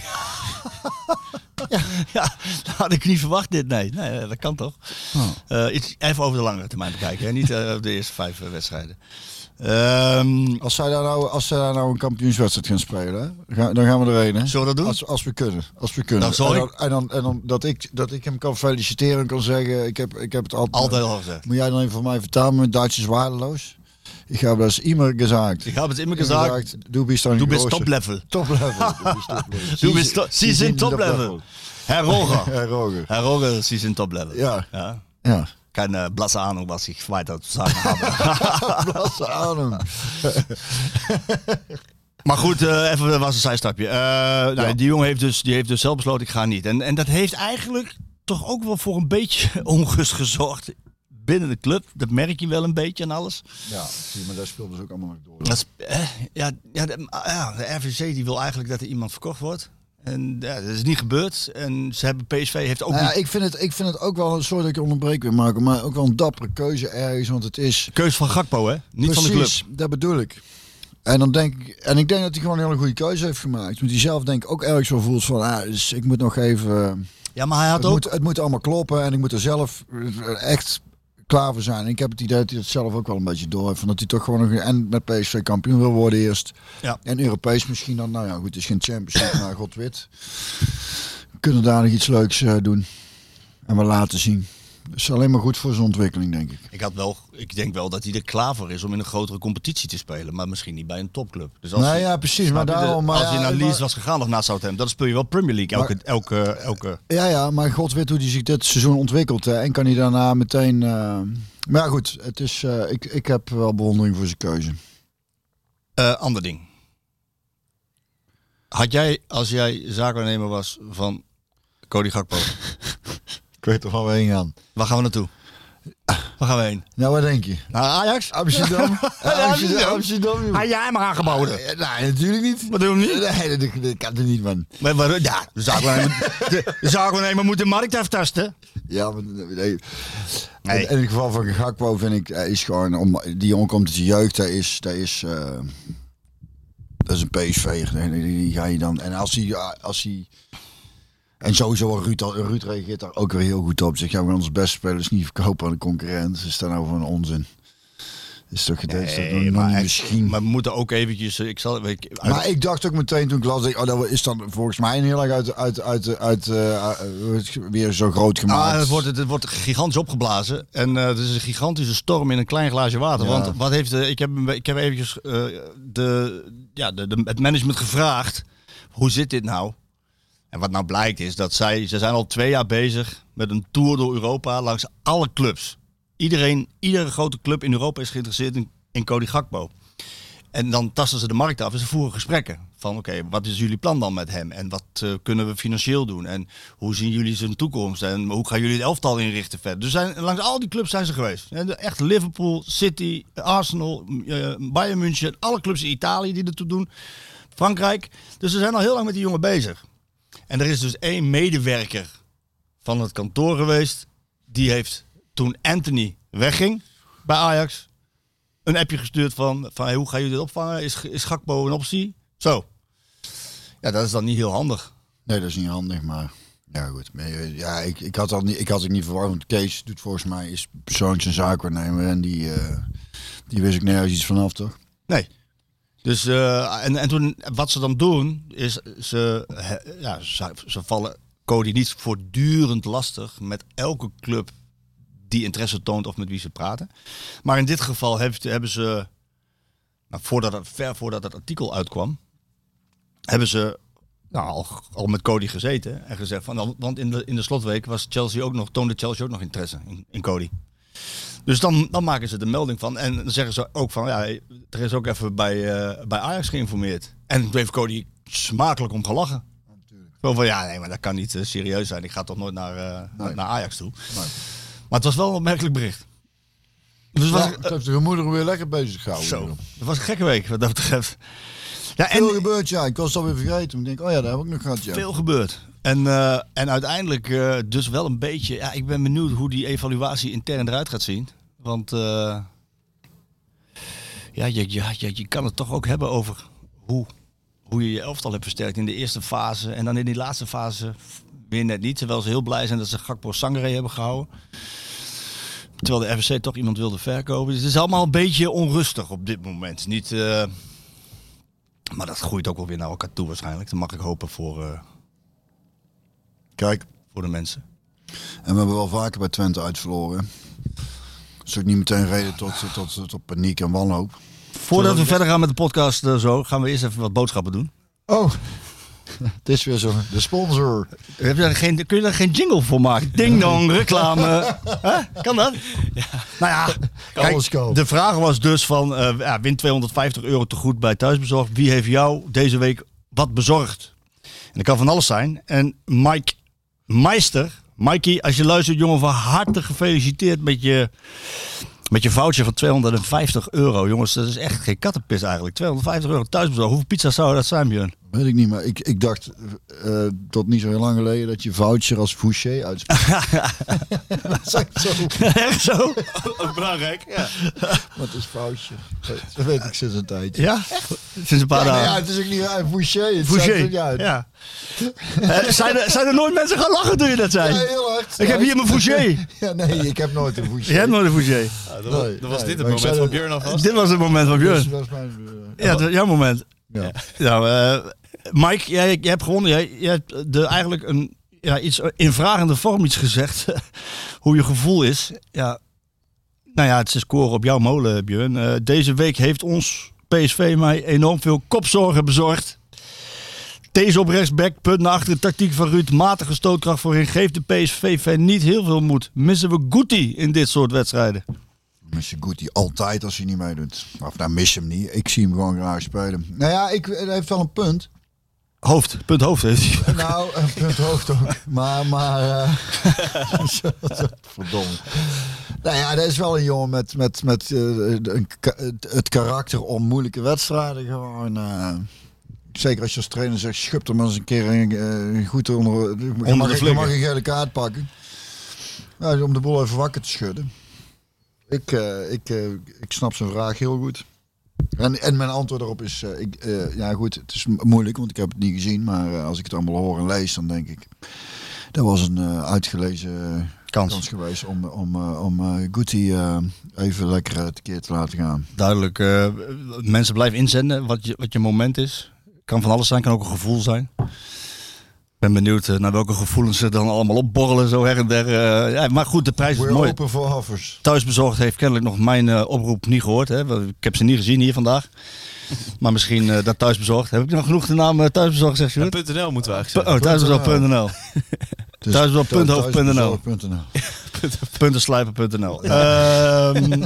Ja, ja, dat had ik niet verwacht dit. Nee, nee dat kan toch. Oh. Uh, iets, even over de langere termijn bekijken. Hè? Niet uh, de eerste vijf uh, wedstrijden. Um, als, zij daar nou, als zij daar nou een kampioenswedstrijd gaan spelen, hè? Dan gaan we erheen. Hè? Zullen we dat doen? Als, als we kunnen. Als we kunnen. Nou, en dan, en dan, en dan dat, ik, dat ik hem kan feliciteren en kan zeggen, ik heb, ik heb het altijd, altijd al gezegd. Moet jij dan even voor mij vertalen, mijn Duits is waardeloos. Ik heb dat immer gezegd. Ik heb het immer gezegd. Du bist toplevel. Toplevel. Du bist toplevel. Sie sind toplevel. Herr Roger. Herr Roger. Herr Roger, Sie sind toplevel. Ja. Ja. Ja. Keine blasse Ahnung, was ich weiter zu sagen habe. Blasse Ahnung. Maar goed, uh, even was een zijstapje. Uh, ja. nou, die jongen heeft dus, die heeft dus zelf besloten, ik ga niet. En, en dat heeft eigenlijk toch ook wel voor een beetje onrust gezorgd. Binnen de club, dat merk je wel een beetje en alles. Ja, zie, maar daar speelden ze ook allemaal nog door. Dat is, eh, ja, ja, de, ja, de R V C die wil eigenlijk dat er iemand verkocht wordt. En ja, dat is niet gebeurd. En ze hebben P S V heeft ook. Nou, niet... ja, ik, vind het, ik vind het ook wel een soort dat ik onderbreek wil maken, maar ook wel een dappere keuze ergens, want het is. Keuze van Gakpo, hè? Niet precies, van de club. Dat bedoel ik. En dan denk ik, en ik denk dat hij gewoon een hele goede keuze heeft gemaakt. Want hij zelf denk ik ook ergens zo voelt van, ah, dus ik moet nog even. Ja, maar hij had het ook. Moet, het moet allemaal kloppen en ik moet er zelf echt klaar voor zijn. En ik heb het idee dat hij dat zelf ook wel een beetje door heeft. Van dat hij toch gewoon nog en met P S V kampioen wil worden eerst. Ja. En Europees misschien dan. Nou ja, goed, het is geen Champions League, maar god weet. We kunnen daar nog iets leuks uh, doen. En we laten zien. Dat is alleen maar goed voor zijn ontwikkeling, denk ik. Ik, had wel, ik denk wel dat hij er klaar voor is om in een grotere competitie te spelen. Maar misschien niet bij een topclub. Dus als nou je, ja, precies. Maar daarom, maar als ja, hij naar Leeds was gegaan of naar Southampton, dan speel je wel Premier League. Elke, maar, elke, elke... Ja, ja, maar god weet hoe hij zich dit seizoen ontwikkelt. Hè, en kan hij daarna meteen... Uh... Maar ja, goed, het is, uh, ik, ik heb wel bewondering voor zijn keuze. Uh, ander ding. Had jij, als jij zaakwaarnemer was van Cody Gakpo... Ik weet toch waar we heen gaan. Waar gaan we naartoe? Waar gaan we heen? Nou, waar denk je? Naar Ajax? Amsterdam? Amsterdam? Amsterdam? Had jij hem aangeboden? Nee, natuurlijk niet. Wat doen we niet? Nee, dat, dat kan er niet, man. Maar, maar, ja, we zouden alleen maar moeten de markt aftasten. Ja, maar nee. Nee. In, in het geval van Gakpo vind ik, is gewoon, om, die jongen komt uit de jeugd, daar is... Daar is uh, dat is een P S V. Die, die ga je dan... En als hij... Als hij En sowieso, Ruud, Ruud reageert daar ook weer heel goed op. Zegt, ja, maar onze beste spelers niet verkopen aan de concurrent. Is daar nou van onzin? Is toch gedeeld? Nee, maar echt, misschien. Maar we moeten ook eventjes... Ik zal, ik, uit... Maar ik dacht ook meteen toen ik las... Ik, oh, dat is dan volgens mij heel erg uit... uit, uit, uit uh, weer zo groot gemaakt. Ah, het, wordt, het wordt gigantisch opgeblazen. En uh, het is een gigantische storm in een klein glaasje water. Ja. Want wat heeft... Uh, ik, heb, ik heb eventjes uh, de, ja, de, de, het management gevraagd. Hoe zit dit nou? En wat nou blijkt is dat zij, ze zijn al twee jaar bezig met een tour door Europa langs alle clubs. Iedereen, iedere grote club in Europa is geïnteresseerd in, in Cody Gakpo. En dan tasten ze de markt af en ze voeren gesprekken. Van oké, okay, wat is jullie plan dan met hem? En wat uh, kunnen we financieel doen? En hoe zien jullie zijn toekomst? En hoe gaan jullie het elftal inrichten verder? Dus zijn, langs al die clubs zijn ze geweest. En echt Liverpool, City, Arsenal, uh, Bayern München. Alle clubs in Italië die ertoe doen. Frankrijk. Dus ze zijn al heel lang met die jongen bezig. En er is dus één medewerker van het kantoor geweest. Die heeft toen Anthony wegging bij Ajax... een appje gestuurd van, van hey, hoe gaan jullie dit opvangen? Is, is Gakpo een optie? Zo. Ja, dat is dan niet heel handig. Nee, dat is niet handig, maar... Ja, goed. Ja, ik, ik had het niet, niet verwacht, want Kees doet volgens mij... is persoonlijk zijn zaakwaarnemer en die, uh, die wist ik nergens iets vanaf, toch? Nee. Dus, uh, en, en toen, wat ze dan doen, is ze, he, ja, ze, ze vallen Cody niet voortdurend lastig met elke club... die interesse toont of met wie ze praten. Maar in dit geval heeft, hebben ze... Nou, voordat het, ver voordat het artikel uitkwam... hebben ze nou, al, al met Cody gezeten en gezegd... van, want in de, in de slotweek was Chelsea ook nog, toonde Chelsea ook nog interesse in, in Cody. Dus dan, dan maken ze de melding van... en dan zeggen ze ook van... ja, er is ook even bij, uh, bij Ajax geïnformeerd. En toen heeft Cody smakelijk om gelachen. Zo van, ja, nee, maar dat kan niet uh, serieus zijn. Ik ga toch nooit naar, uh, nee. naar Ajax toe. Nee. Maar het was wel een opmerkelijk bericht. Dus was ja, het heeft de gemoederen weer lekker bezig gehouden. Zo, dat was een gekke week wat dat betreft. Ja, veel en, gebeurt, ja. Ik was het alweer vergeten. Ik denk, oh ja, daar heb ik nog gehad, ja. Veel gebeurd. En, uh, en uiteindelijk uh, dus wel een beetje... Ja, ik ben benieuwd hoe die evaluatie intern eruit gaat zien. Want uh, ja, je, je, je, je kan het toch ook hebben over hoe, hoe je je elftal hebt versterkt in de eerste fase. En dan in die laatste fase... weer net niet, terwijl ze heel blij zijn dat ze Gakpo Sangaré hebben gehouden. Terwijl de R V C toch iemand wilde verkopen. Dus het is allemaal een beetje onrustig op dit moment. Niet, uh... maar dat groeit ook wel weer naar elkaar toe waarschijnlijk. Dat mag ik hopen voor, uh... Kijk. voor de mensen. En we hebben wel vaker bij Twente uitverloren. Dat is ook niet meteen reden tot, tot, tot, tot paniek en wanhoop. Voordat we verder gaan met de podcast, uh, zo, gaan we eerst even wat boodschappen doen. Oh. Het is weer zo. De sponsor. Heb je daar geen, kun je daar geen jingle voor maken? Ding dong, reclame. Huh? Kan dat? Ja. Nou ja, kijk, de vraag was dus van... Uh, ja, win tweehonderdvijftig euro te goed bij Thuisbezorgd. Wie heeft jou deze week wat bezorgd? En dat kan van alles zijn. En Mike Meister. Mikey, als je luistert, jongen, van harte gefeliciteerd met je... Met je voucher van tweehonderdvijftig euro, jongens, dat is echt geen kattenpis eigenlijk. tweehonderdvijftig euro thuisbezorgd. Hoeveel pizza's zou dat zijn, Björn? Weet ik niet, maar ik, ik dacht uh, tot niet zo heel lang geleden dat je voucher als Fouché uitspreekt. Dat is echt zo. Echt zo? Ook belangrijk, ja. Wat is voucher? Dat weet ik sinds een tijdje. Ja? Echt? Sinds een paar dagen. Ja, nou ja, het is ook niet uh, Fouché. Fouché, het uit. Ja. uh, zijn, er, zijn er nooit mensen gaan lachen toen je dat zei? Ja, heel hard. Ik heb hier mijn Fouché. Ja, nee, ik heb nooit een Fouché. Je hebt nooit een Fouché. Ah, dat, nee, was, dat nee, was dit het moment van dat... Björn alvast? Dit was het moment van Björn. Dit was mijn... Ja, dat was jouw moment. Ja. Nou, uh, Mike, jij, jij hebt gewonnen. Jij, jij hebt de, eigenlijk een, ja, iets, in vragende vorm iets gezegd. Hoe je gevoel is. Ja. Nou ja, het is scoren op jouw molen, Björn. Uh, deze week heeft ons P S V mij enorm veel kopzorgen bezorgd. Teze op rechtsback, punt naar achter, tactiek van Ruud, matige stootkracht voorin. Geeft de P S V-fan niet heel veel moed. Missen we Guti in dit soort wedstrijden? Missen Guti altijd als hij niet meedoet. Of nou, mis hem niet. Ik zie hem gewoon graag spelen. Nou ja, ik, hij heeft wel een punt. Hoofd. Punt hoofd heeft hij. Nou, een punt hoofd ook. Maar, maar... Uh... Verdomme. Nou ja, dat is wel een jongen met, met, met uh, het karakter om moeilijke wedstrijden gewoon... Uh... Zeker als je als trainer zegt, schup hem eens een keer uh, goed onder, onder je mag, de je mag een gele kaart pakken. Nou, om de boel even wakker te schudden. Ik, uh, ik, uh, ik snap zijn vraag heel goed. En, en mijn antwoord daarop is, uh, ik, uh, ja goed, het is moeilijk, want ik heb het niet gezien. Maar uh, als ik het allemaal hoor en lees, dan denk ik, dat was een uh, uitgelezen uh, kans. kans geweest om, om, uh, om uh, Guti uh, even lekker uh, tekeer te laten gaan. Duidelijk, uh, mensen blijven inzenden wat je, wat je moment is. Kan van alles zijn, kan ook een gevoel zijn. ben benieuwd naar welke gevoelens ze dan allemaal opborrelen, zo her en der. Uh, ja, maar goed, de prijs is We're mooi. Open for offers. Thuisbezorgd heeft kennelijk nog mijn uh, oproep niet gehoord. Hè. Ik heb ze niet gezien hier vandaag. Maar misschien uh, dat Thuisbezorgd. Heb ik nog genoeg de naam uh, Thuisbezorgd, zeg je? Ja, .nl moeten we eigenlijk zeggen. Oh, thuisbezorgd punt n l. Dus thuisbezorgd punt hoofd punt n l. Puntenslijpen punt n l. Ja. Um,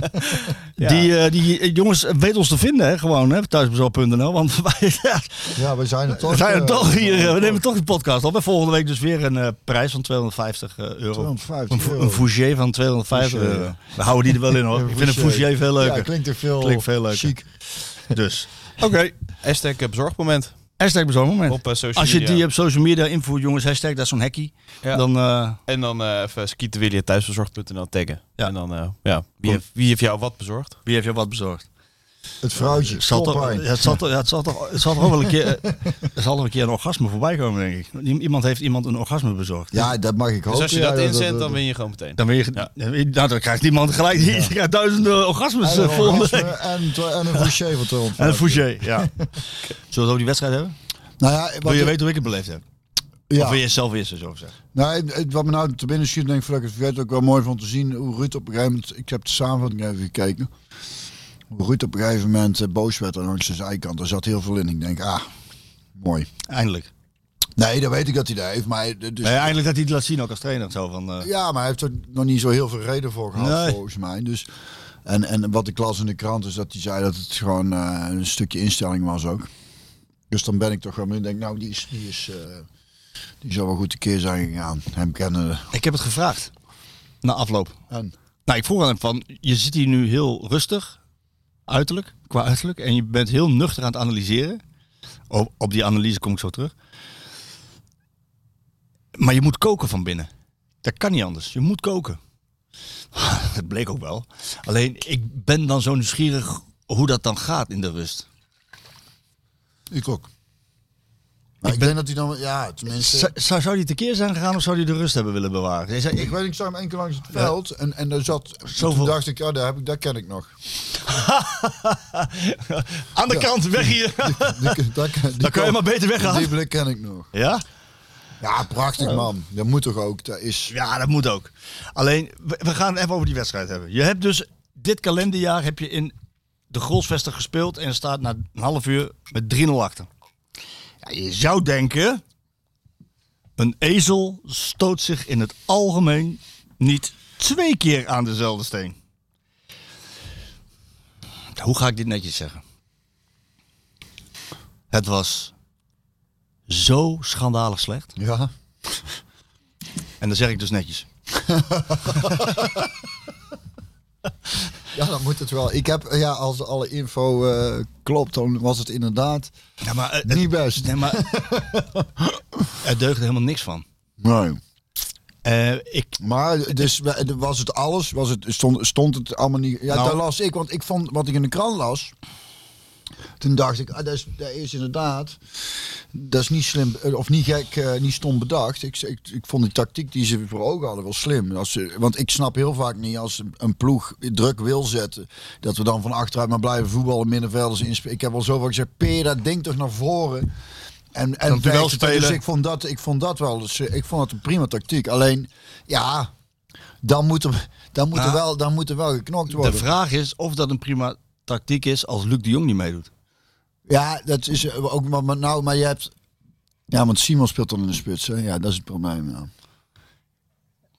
ja. die, uh, die jongens, weet ons te vinden, hè, gewoon, hè, thuisbezorgd punt n l. Want wij, ja, ja, we zijn er toch. We, zijn er uh, toch hier, uh, we nemen toch die podcast op. En volgende week dus weer een uh, prijs van tweehonderdvijftig euro. tweehonderdvijftig een, euro. Een Fouché van tweehonderdvijftig euro. We houden die er wel in, hoor. Ik vind een Fouché veel leuker. Ja, klinkt er veel, klinkt veel leuker. Chic. Dus, oké. Okay. Hashtag bezorgmoment. Hashtag bezorgmoment. Op, uh, social Als je media. die op social media invoert, jongens, hashtag, dat is zo'n hekkie. Ja. Dan, uh... En dan uh, even skietenwillen thuisbezorgd punt n l taggen. Ja. En dan, uh, ja. Wie heeft, wie heeft jou wat bezorgd? Wie heeft jou wat bezorgd? Het vrouwtje. Het zal toch wel een keer, een keer een orgasme voorbij komen, denk ik. Iemand heeft iemand een orgasme bezorgd. Ja, dat mag ik hopen. Dus als je dat ja, inzendt, dan win je gewoon meteen. Dan, win je, ja. nou, dan krijgt iemand gelijk ja. je krijgt duizenden orgasmes en volgende orgasme, week. En, en een Fouché ja. van twaalf. En een Fouché, ja. Zullen we het over die wedstrijd hebben? Nou ja, Wil je ik... weten hoe ik het beleefd heb? Ja. Of wil je zelf eerst zo zeggen? Nou, wat me nou te binnen schiet, denk ik, voordat ik het vergeet, ook wel mooi van te zien hoe Ruud op een gegeven moment... Ik heb de samenvatting even gekeken. Ruud op een gegeven moment boos werd aan zijn zijkant. Er zat heel veel in. Ik denk, ah, mooi. Eindelijk. Nee, dat weet ik dat hij dat heeft. Maar dus nee, eindelijk dat hij het laat zien ook als trainer. Zo van, uh... Ja, maar hij heeft er nog niet zo heel veel reden voor gehad, nee. volgens mij. Dus, en, en wat ik las in de krant is dat hij zei dat het gewoon uh, een stukje instelling was ook. Dus dan ben ik toch gewoon... Ik denk, nou, die is... Die, is, uh, die zou wel goed tekeer zijn gegaan. Hem kennen. Ik heb het gevraagd. Na afloop. En? Nou, ik vroeg aan hem van, je zit hier nu heel rustig... Uiterlijk, qua uiterlijk. En je bent heel nuchter aan het analyseren. Op, op die analyse kom ik zo terug. Maar je moet koken van binnen. Dat kan niet anders. Je moet koken. Dat bleek ook wel. Alleen, ik ben dan zo nieuwsgierig hoe dat dan gaat in de rust. Ik ook. Maar ik, ik ben, denk dat hij dan... Ja, tenminste... Zou, zou, zou hij tekeer zijn gegaan of zou hij de rust hebben willen bewaren? Hij zei, ik weet, ik zag hem één keer langs het veld ja. en, en daar zat... Zoveel... Toen dacht ik, ja, daar heb ik, dat ken ik nog. Aan de ja. kant, weg hier. Die, die, die, die, die, dan kan je maar beter weggaan. Die blik ken ik nog. Ja? Ja, prachtig man. Dat moet toch ook? Dat is... Ja, dat moet ook. Alleen, we, we gaan even over die wedstrijd hebben. Je hebt dus dit kalenderjaar heb je in de Grolsvester gespeeld en staat na een half uur met drie nul achter. Ja, je zou denken, een ezel stoot zich in het algemeen niet twee keer aan dezelfde steen. Hoe ga ik dit netjes zeggen? Het was zo schandalig slecht. Ja. En dan zeg ik dus netjes. Ja, dan moet het wel. Ik heb, ja, als alle info uh, klopt, dan was het inderdaad ja, maar, uh, niet best. Nee, maar er deugde helemaal niks van. Nee. Uh, ik, maar dus, was het alles? Was het, stond, stond het allemaal niet? Ja, nou, daar las ik, want ik vond wat ik in de krant las. Toen dacht ik, ah, dat, is, dat is inderdaad, dat is niet slim, of niet gek, uh, niet stom bedacht. Ik, ik, ik vond de tactiek die ze voor ogen hadden wel slim. Als ze, want ik snap heel vaak niet, als een ploeg druk wil zetten, dat we dan van achteruit maar blijven voetballen, middenvelders inspelen. Ik heb al zo vaak gezegd, peer dat ding toch naar voren. En, en wel spelen. Dus ik vond dat, ik vond dat wel, dus ik vond het een prima tactiek. Alleen, ja, dan moet er, dan moet nou, er, wel, dan moet er wel geknokt worden. De vraag is of dat een prima tactiek is als Luc de Jong niet meedoet. Ja, dat is ook, maar nou, maar je hebt... Ja, want Simon speelt dan in de spits, hè? Ja, dat is het probleem, ja.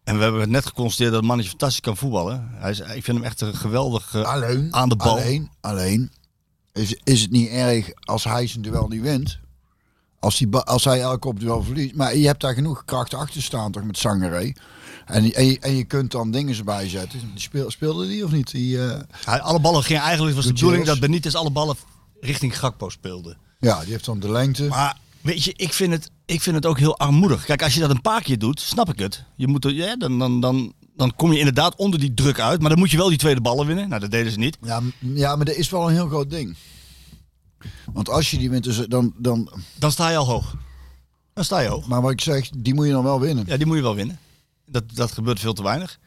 En we hebben net geconstateerd dat het mannetje fantastisch kan voetballen. Hij is, ik vind hem echt een geweldig uh, alleen, aan de bal. Alleen, alleen, is, is het niet erg als hij zijn duel niet wint. Als, die, als hij elke kopduel verliest. Maar je hebt daar genoeg kracht achter staan, toch, met Sangaré. En, en, en je kunt dan dingen erbij zetten. Speel, speelde die of niet? Die, uh, hij, alle ballen gingen eigenlijk, was de bedoeling dat Benitez alle ballen... richting Gakpo speelde. Ja, die heeft dan de lengte. Maar weet je, ik vind het, ik vind het ook heel armoedig. Kijk, als je dat een paar keer doet, snap ik het. Je moet er, ja, dan, dan, dan, dan kom je inderdaad onder die druk uit. Maar dan moet je wel die tweede ballen winnen. Nou, dat deden ze niet. Ja, ja, maar dat is wel een heel groot ding. Want als je die wint, dus dan, dan... Dan sta je al hoog. Dan sta je hoog. Maar wat ik zeg, die moet je dan wel winnen. Ja, die moet je wel winnen. Dat, dat gebeurt veel te weinig.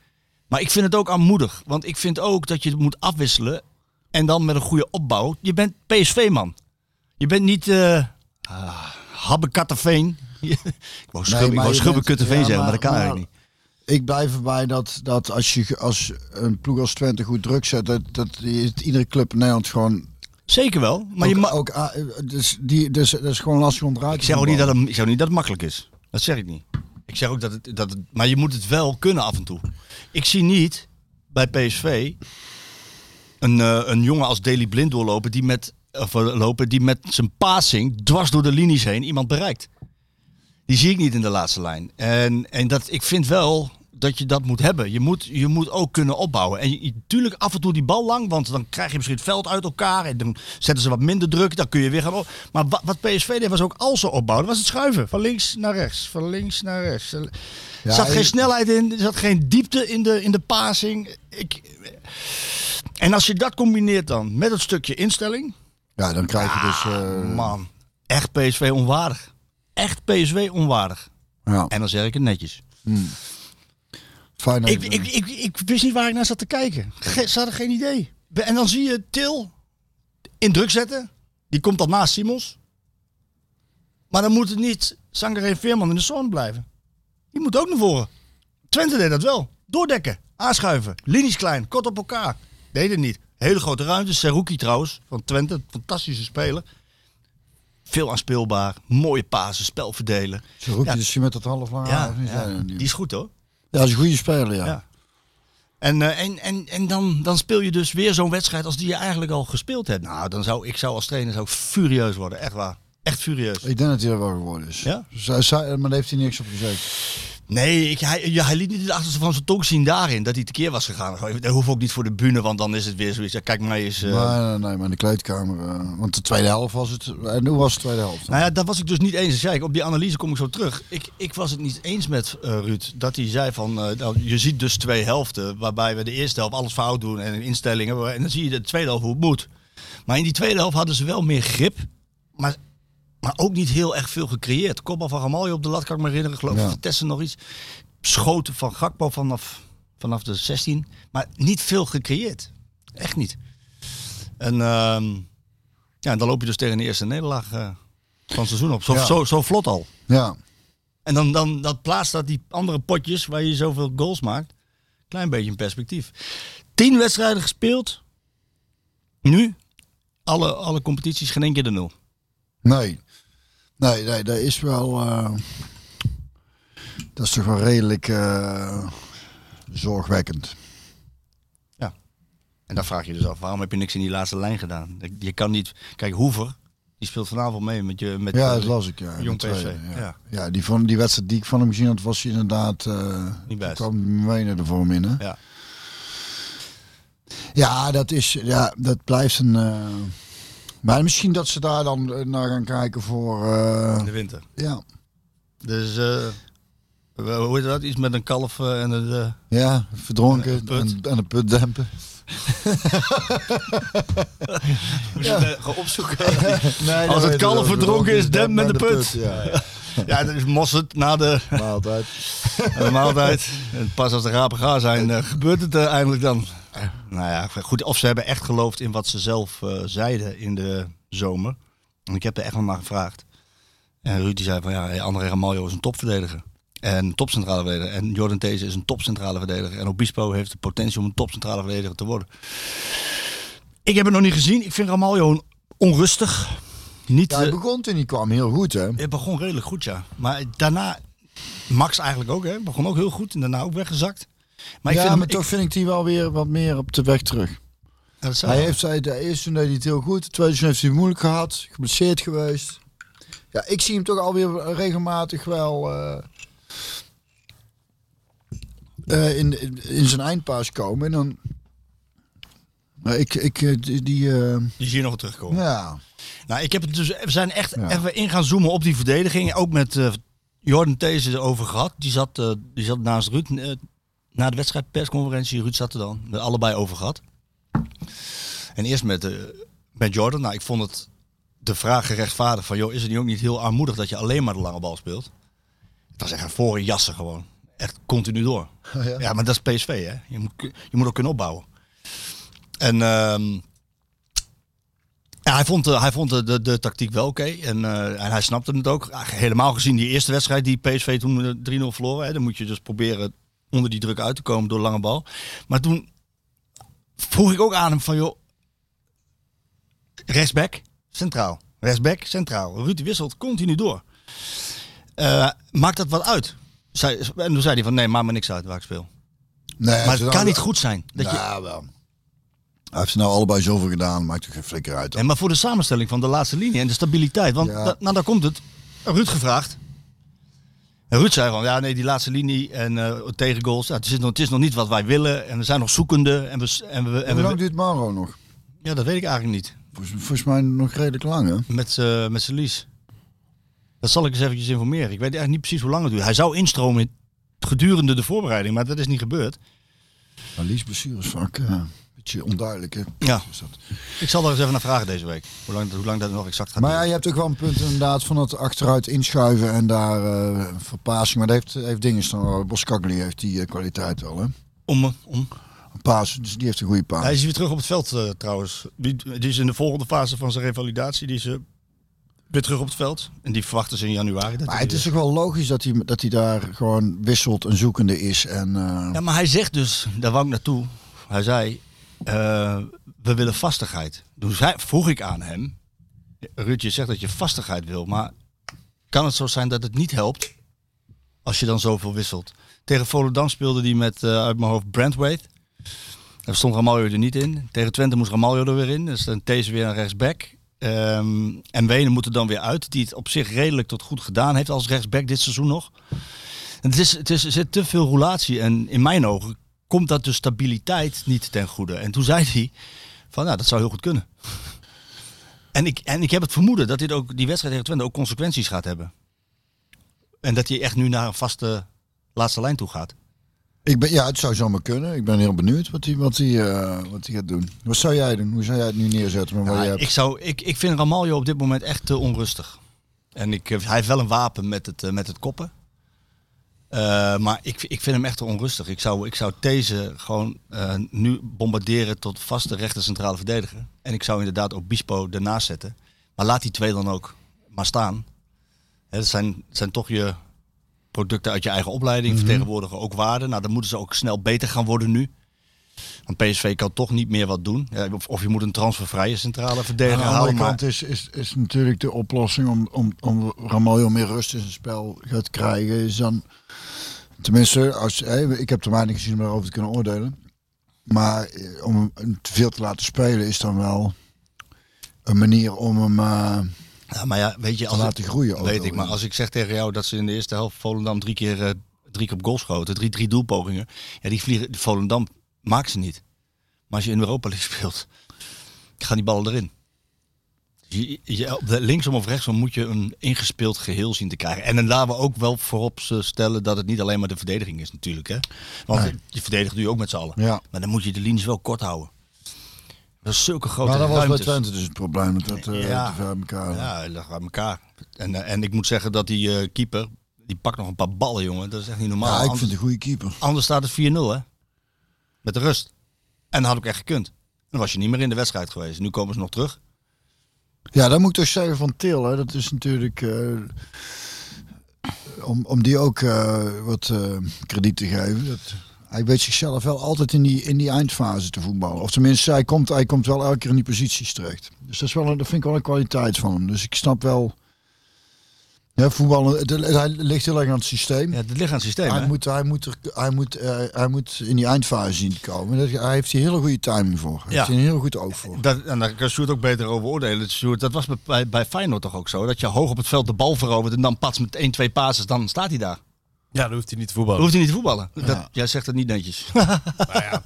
Maar ik vind het ook armoedig. Want ik vind ook dat je het moet afwisselen... En dan met een goede opbouw. Je bent P S V-man. Je bent niet uh, uh, Habbekatteveen. Ik wou schubben schubbe Kutteveen ja, zeggen, maar dat kan maar, eigenlijk niet. Ik blijf erbij dat, dat als je als een ploeg als Twente goed druk zet, dat, dat iedere club in Nederland gewoon... Zeker wel, maar ook, je ma- ook, dus die dus dat is gewoon lastig om te raken. Ik zeg ook niet dat het, ik zeg niet dat het makkelijk is. Dat zeg ik niet. Ik zeg ook dat het, dat het... Maar je moet het wel kunnen af en toe. Ik zie niet bij P S V een, uh, een jongen als Deli Blind doorlopen die met, of, lopen die met zijn passing dwars door de linies heen iemand bereikt. Die zie ik niet in de laatste lijn. En, en dat, ik vind wel dat je dat moet hebben. Je moet, je moet ook kunnen opbouwen. En natuurlijk af en toe die bal lang, want dan krijg je misschien het veld uit elkaar. En dan zetten ze wat minder druk, dan kun je weer gaan op. Maar wat, wat P S V deed was ook als ze opbouwden, was het schuiven. Van links naar rechts, van links naar rechts. Er ja, zat geen snelheid in, er zat geen diepte in de, in de passing. Ik... En als je dat combineert dan met het stukje instelling... Ja, dan krijg je dus... Uh... Man, echt P S V onwaardig. Echt P S V onwaardig. Ja. En dan zeg ik het netjes. Hmm. Fijn, ik, ik, ik, ik wist niet waar ik naar zat te kijken. Ge- ze hadden geen idee. En dan zie je Til in druk zetten. Die komt dan naast Simons. Maar dan moet het niet Sangaré Veerman in de zone blijven. Die moet ook naar voren. Twente deed dat wel. Doordekken, aanschuiven, linies klein, kort op elkaar. Deed het niet. Hele grote ruimte. Seruki trouwens, van Twente. Fantastische speler. Veel aanspeelbaar. Mooie pasen, spel verdelen. Seruki ja, is je met dat half lang. Ja, ja, ja, die is goed hoor. Ja, dat is een goede speler, ja. ja. En, uh, en, en, en dan, dan speel je dus weer zo'n wedstrijd als die je eigenlijk al gespeeld hebt. Nou, dan zou ik zou als trainer zou furieus worden, echt waar. Echt furieus. Ik denk dat hij er wel geworden is. Ja? Zij, zij, maar daar heeft hij niks op gezegd. Nee, ik, hij, ja, hij liet niet de achterste van zijn tong zien daarin, dat hij tekeer was gegaan. Dat hoeft ook niet voor de bühne, want dan is het weer zoiets. Ja, kijk maar eens... Uh... Nee, nee, nee, maar in de kleedkamer. Uh, want de tweede helft was het... En hoe was de tweede helft? Nou ja, dat was ik dus niet eens. Dat zei ik. Op die analyse kom ik zo terug. Ik, ik was het niet eens met uh, Ruud, dat hij zei van... Uh, nou, je ziet dus twee helften, waarbij we de eerste helft alles fout doen en instellingen. En dan zie je de tweede helft hoe het moet. Maar in die tweede helft hadden ze wel meer grip, maar... Maar ook niet heel erg veel gecreëerd. Kopbal van Ramalho op de lat, kan ik me herinneren. Geloof ik, ja. Vitesse nog iets. Schoten van Gakpo vanaf, vanaf de zestien. Maar niet veel gecreëerd. Echt niet. En uh, ja, dan loop je dus tegen de eerste nederlaag uh, van het seizoen op. Zo, ja. zo, zo vlot al. Ja. En dan, dan dat plaatst dat die andere potjes waar je zoveel goals maakt. Klein beetje in perspectief. Tien wedstrijden gespeeld. Nu. Alle, alle competities geen één keer de nul. Nee. Nee, nee, dat is wel, uh, dat is toch wel redelijk uh, zorgwekkend. Ja, en dan vraag je dus af, waarom heb je niks in die laatste lijn gedaan? Je kan niet, kijk, Hoever, die speelt vanavond mee met je met ja, dat las ik, ja, jong P S V. Ja, ja. ja die, van, die wedstrijd die ik van hem gezien had, was hij inderdaad, uh, niet best. Kwam Wenen ervoor in, hè? Ja. Ja, dat is, ja, dat blijft een... Uh, Maar misschien dat ze daar dan naar gaan kijken voor... Uh... de winter. Ja. Dus, uh, hoe heet dat? Iets met een kalf en een... Uh... Ja, verdronken en een put, en, en een put dempen. Moet je het gaan opzoeken? Nee, als het kalf verdronken is, demp met de put. put ja, ja. Ja, dat is mosterd na de maaltijd. de maaltijd. En pas als de rapen gaar zijn, gebeurt het uh, eindelijk dan. Nou ja, goed. Of ze hebben echt geloofd in wat ze zelf uh, zeiden in de zomer. En ik heb er echt wel naar gevraagd. En Ruud die zei van ja, André Ramalho is een topverdediger. En topcentrale verdediger. En Jordan Teze is een topcentrale verdediger. En ook Bispo heeft de potentie om een topcentrale verdediger te worden. Ik heb het nog niet gezien. Ik vind Ramalho onrustig. Niet, ja, hij begon toen hij kwam heel goed, hè? Het begon redelijk goed, ja. Maar daarna, Max eigenlijk ook, hè? Begon ook heel goed en daarna ook weggezakt. Maar ik ja, vind maar hem, toch ik... vind ik die wel weer wat meer op de weg terug. Ja, hij wel. heeft zei, de eerste deed hij het heel goed, de tweede heeft hij het moeilijk gehad, geblesseerd geweest. Ja, ik zie hem toch alweer regelmatig wel uh, uh, in, in, in zijn eindpaas komen en dan. Ik, ik, die, die, uh... die zie je nog terugkomen. Ja. Nou, ik heb het dus, we zijn echt ja. even in gaan zoomen op die verdediging. Ook met uh, Jordan Teze erover gehad. Die zat, uh, die zat naast Ruud. Uh, na de wedstrijd persconferentie, Ruud zat er dan. We allebei over gehad. En eerst met, uh, met Jordan. Nou, ik vond het de vraag gerechtvaardigd van... joh, is het niet ook niet heel armoedig dat je alleen maar de lange bal speelt? Het was echt een voren jassen gewoon. Echt continu door. Oh, ja. ja, maar dat is P S V, hè. Je moet, je moet ook kunnen opbouwen. En, uh, Ja, hij vond, hij vond de, de, de tactiek wel oké. Okay. En, uh, en hij snapte het ook. Helemaal gezien die eerste wedstrijd die P S V toen drie nul verloren. Hè, dan moet je dus proberen onder die druk uit te komen door lange bal. Maar toen vroeg ik ook aan hem van joh, rechtsback, centraal. Rechtsback, centraal. Ruud wisselt continu door. Uh, maakt dat wat uit? Zij, en toen zei hij van nee, maakt me niks uit waar ik speel. Nee, maar het kan niet goed zijn. Dat ja, je... wel. Hij heeft ze nou allebei zoveel gedaan, maakt er geen flikker uit. En maar voor de samenstelling van de laatste linie en de stabiliteit. Want ja. da, nou, daar komt het. Ruud gevraagd. En Ruud zei gewoon, ja nee, die laatste linie en uh, tegen goals. Ja, het, is nog, het is nog niet wat wij willen. En we zijn nog zoekende. En we, en we, en Hoe lang we... duurt Mauro nog? Ja, dat weet ik eigenlijk niet. Volgens, volgens mij nog redelijk lang, hè? Met, uh, met zijn lease. Dat zal ik eens eventjes informeren. Ik weet eigenlijk niet precies hoe lang het duurt. Hij zou instromen in gedurende de voorbereiding, maar dat is niet gebeurd. Maar Lies blessuresvak, uh, een beetje onduidelijk, hè? Ja. Is dat. Ik zal er eens even naar vragen deze week. Hoe lang, hoe lang dat nog exact gaat. Maar ja, je hebt ook wel een punt inderdaad van het achteruit inschuiven en daar uh, verpassing. Maar dat heeft, heeft dingen. Boskagli heeft die uh, kwaliteit wel, hè? Om, om. Een paas, dus die heeft een goede paas. Hij is weer terug op het veld uh, trouwens. Die, die is in de volgende fase van zijn revalidatie. Die is... Uh, weer terug op het veld. En die verwachten ze in januari. Dat maar het is toch wel logisch dat hij, dat hij daar gewoon wisselt en zoekende is. En, uh... Ja, maar hij zegt dus, daar wou ik naartoe. Hij zei, uh, we willen vastigheid. Dus hij, vroeg ik aan hem, Ruud, je zegt dat je vastigheid wil. Maar kan het zo zijn dat het niet helpt als je dan zoveel wisselt? Tegen Volendam speelde hij met, uh, uit mijn hoofd, Brentwaite. Daar stond Ramalho er niet in. Tegen Twente moest Ramalho er weer in. Dus dan Teze weer naar rechtsback. Um, en Wenen moet er dan weer uit, die het op zich redelijk tot goed gedaan heeft als rechtsback dit seizoen nog. En het is, het is, er zit te veel roulatie en in mijn ogen komt dat de stabiliteit niet ten goede. En toen zei hij van nou, dat zou heel goed kunnen. en, ik, en ik heb het vermoeden dat dit ook, die wedstrijd tegen Twente ook consequenties gaat hebben. En dat hij echt nu naar een vaste laatste lijn toe gaat. Ik ben, ja, het zou zomaar kunnen. Ik ben heel benieuwd wat hij wat uh, wat gaat doen. Wat zou jij doen? Hoe zou jij het nu neerzetten? Ja, je hebt... ik, zou, ik, ik vind Ramalho op dit moment echt te onrustig. En ik, hij heeft wel een wapen met het, met het koppen. Uh, maar ik, ik vind hem echt te onrustig. Ik zou, ik zou Teze gewoon uh, nu bombarderen tot vaste rechter centrale verdediger. En ik zou inderdaad ook Bispo ernaast zetten. Maar laat die twee dan ook maar staan. Hè, dat zijn, zijn toch je... producten uit je eigen opleiding mm-hmm. vertegenwoordigen ook waarde. Nou, dan moeten ze ook snel beter gaan worden nu. Want P S V kan toch niet meer wat doen. Ja, of, of je moet een transfervrije centrale verdediger halen. Aan de andere halen, kant maar... is, is, is natuurlijk de oplossing om, om, om Ramalho meer rust in zijn spel gaat krijgen. Is dan, tenminste, als, hey, ik heb er weinig gezien om daarover te kunnen oordelen. Maar om hem veel te laten spelen is dan wel een manier om hem... Uh, Ja, maar ja, weet je, als laten ik, groeien. Weet ik, maar als ik zeg tegen jou dat ze in de eerste helft Volendam drie keer uh, drie keer op goal schoten, drie, drie doelpogingen, ja, die vliegen, Volendam maakt ze niet. Maar als je in Europa League speelt, gaan die ballen erin. Je, je, linksom of rechtsom moet je een ingespeeld geheel zien te krijgen. En dan laten we ook wel voorop stellen dat het niet alleen maar de verdediging is natuurlijk. Hè? Want nee. je verdedigt nu ook met z'n allen. Ja. Maar dan moet je de linies wel kort houden. Dat is zulke grote maar dat ruimtes. Was bij Twente dus het probleem. Dat uh, ja. te ver uit elkaar. Ja, dat lag uit elkaar. En, uh, en ik moet zeggen dat die uh, keeper, die pakt nog een paar ballen, jongen. Dat is echt niet normaal. Ja, ik anders, vind het een goede keeper. Anders staat het vier nul, hè. Met de rust. En dat had ook echt gekund. Dan was je niet meer in de wedstrijd geweest. Nu komen ze nog terug. Ja, dan moet ik toch zeggen van Til, hè. Dat is natuurlijk... Uh, om, om die ook uh, wat uh, krediet te geven... Dat... Hij weet zichzelf wel altijd in die, in die eindfase te voetballen. Of tenminste, hij komt, hij komt wel elke keer in die posities terecht. Dus dat, is wel een, dat vind ik wel een kwaliteit van hem. Dus ik snap wel... Ja, voetballen, de, hij ligt heel erg aan het systeem. Ja, het ligt aan het systeem, hij, moet, hij, moet er, hij, moet, uh, hij moet in die eindfase zien komen. Dat, hij heeft hier hele goede timing voor. Hij ja. heeft hier een heel goed oog voor. Dat, en daar kan Sjoerd ook beter over oordelen. Sjoerd, dat was bij, bij Feyenoord toch ook zo? Dat je hoog op het veld de bal verovert en dan pats met één, twee passes, dan staat hij daar. Ja, dan hoeft hij niet te voetballen. Dan hoeft hij niet te voetballen. Ja. Dat, jij zegt het niet netjes. Nou ja,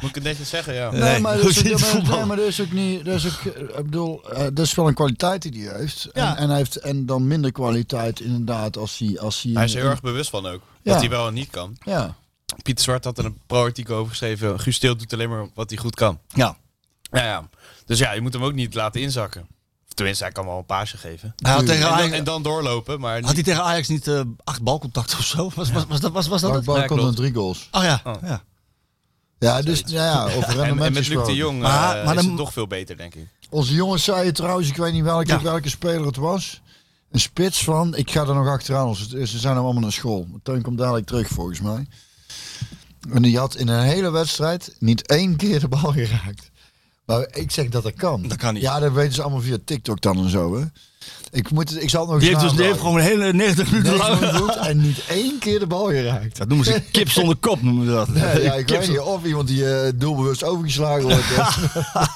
moet ik het netjes zeggen, ja. Nee, nee maar dat is, nee, is ook niet... Dat is, ook, ik bedoel, uh, dat is wel een kwaliteit die hij heeft. Ja. En, en hij heeft. En dan minder kwaliteit inderdaad als hij... Als hij, hij is er heel erg bewust van ook. Ja. Dat hij wel en niet kan. Ja. Pieter Zwart had er een pro-artikel over geschreven. Guus Til doet alleen maar wat hij goed kan. Ja. Ja, ja. Dus ja, je moet hem ook niet laten inzakken. Tenminste, hij kan wel een paasje geven. Hij had tegen Ajax... en, dan, en dan doorlopen. Maar niet... Had hij tegen Ajax niet uh, acht balcontacten of zo? Was, was, was, was, was, was dat? Acht balcontacten en drie goals. Oh ja. Oh. ja. Ja, dus ja, ja, over en, en met Luc de Jong maar, uh, maar is dan, het nog veel beter, denk ik. Onze jongens zeiden trouwens, ik weet niet welke, ja. welke speler het was. Een spits van, ik ga er nog achteraan, ze zijn allemaal naar school. Teun komt dadelijk terug volgens mij. En die had in een hele wedstrijd niet één keer de bal geraakt. Maar ik zeg dat dat kan. Dat kan niet. Ja, dat weten ze allemaal via TikTok dan en zo, hè. Ik moet het, ik zal het nog die, heeft dus, die heeft gewoon een hele negentig minuten lang en niet één keer de bal geraakt. Dat noemen ze kip zonder kop, noemen ze dat. Nee, ja, ik weet niet of iemand die uh, doelbewust overgeslagen wordt.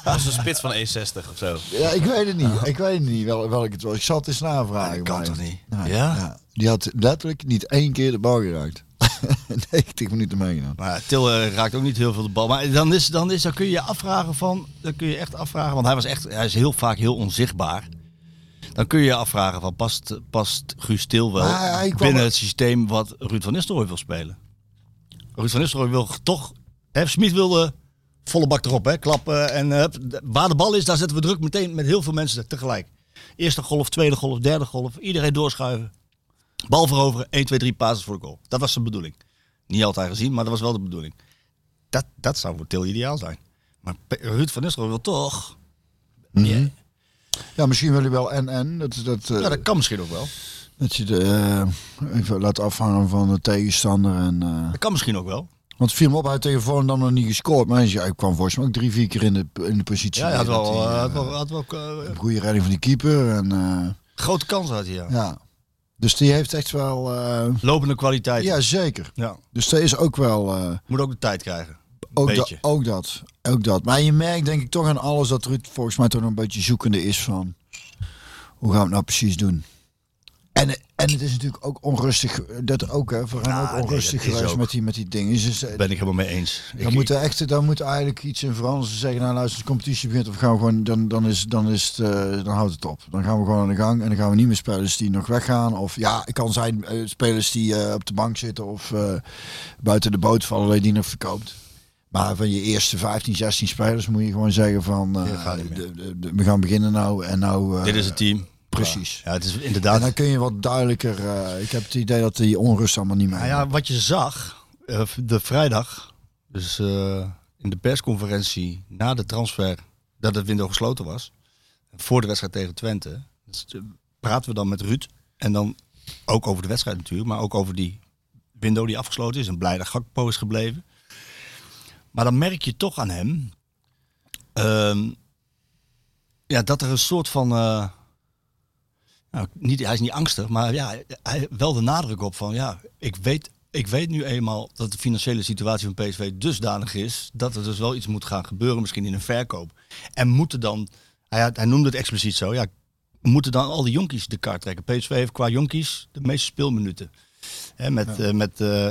Dat is een spits van één zestig of zo. Ja, ik weet het niet. Ah. Ik weet het niet wel, welk het was. Ik zal het eens navragen. Dat kan toch niet? Ja, ja? Ja. Die had letterlijk niet één keer de bal geraakt. negentig minuten meegenomen. Maar Til uh, raakt ook niet heel veel de bal. Maar dan, is, dan, is, dan kun je je afvragen van... Dan kun je echt afvragen, want hij, was echt, hij is heel vaak heel onzichtbaar. Dan kun je je afvragen van past, past Guus Til wel ah, binnen wel. Het systeem wat Ruud van Nistelrooij wil spelen. Ruud van Nistelrooij wil toch... Hè, Smit wilde volle bak erop, hè, klappen. En uh, waar de bal is, daar zetten we druk meteen met heel veel mensen tegelijk. Eerste golf, tweede golf, derde golf. Iedereen doorschuiven. Bal veroveren, één, twee, drie passes voor de goal. Dat was zijn bedoeling. Niet altijd gezien, maar dat was wel de bedoeling. Dat, dat zou voor Til ideaal zijn. Maar Ruud van Nistelrooij wil toch... Mm-hmm. Yeah. Ja, misschien wil hij wel en-en. Dat, dat, ja, dat kan misschien ook wel. Dat je de, uh, even laat afhangen van de tegenstander. En, uh, dat kan misschien ook wel. Want het viel me op, hij tegen Volendam nog niet gescoord. Maar hij kwam volgens mij ook drie, vier keer in de, in de positie. Ja, hij had wel... Hij, uh, had wel, had wel uh, een goede redding van de keeper. En, uh, grote kans had hij, ja. ja. Dus die heeft echt wel... Uh, lopende kwaliteit. Ja, zeker. Ja. Dus dat is ook wel... Uh, Moet ook de tijd krijgen. Ook, da- ook dat, ook dat. Maar je merkt denk ik toch aan alles dat Ruud volgens mij toch een beetje zoekende is van... Hoe gaan we het nou precies doen? En, en het is natuurlijk ook onrustig, dat ook hè, voor hem ah, ook onrustig nee, geweest met die, met die dingen. Dus, ben ik helemaal mee eens. Dan moet er echt, dan moet eigenlijk iets in veranderen. Ze zeggen, nou luister, de competitie begint of gaan we gewoon, dan, dan, is, dan, is het, uh, dan houdt het op. Dan gaan we gewoon aan de gang en dan gaan we niet meer spelers die nog weggaan. Of ja, het kan zijn uh, spelers die uh, op de bank zitten of uh, buiten de boot vallen, dat je die nog verkoopt. Maar van je eerste vijftien, zestien spelers moet je gewoon zeggen van uh, de, de, de, we gaan beginnen nou en nou... Uh, Dit is het team. Precies. Ja, het is inderdaad... En dan kun je wat duidelijker... Uh, ik heb het idee dat die onrust allemaal niet meer... Nou ja, wat je zag, uh, de vrijdag, dus uh, in de persconferentie na de transfer, dat het window gesloten was, voor de wedstrijd tegen Twente, dus, uh, praten we dan met Ruud en dan ook over de wedstrijd natuurlijk, maar ook over die window die afgesloten is en blij dat Gakpo is gebleven. Maar dan merk je toch aan hem um, ja, dat er een soort van, uh, nou, niet, hij is niet angstig, maar ja, hij wel de nadruk op van ja, ik weet, ik weet nu eenmaal dat de financiële situatie van P S V dusdanig is dat er dus wel iets moet gaan gebeuren, misschien in een verkoop. En moeten dan, hij, hij noemde het expliciet zo, ja, moeten dan al die jonkies de kaart trekken. P S V heeft qua jonkies de meeste speelminuten. He, met ja. uh, met uh,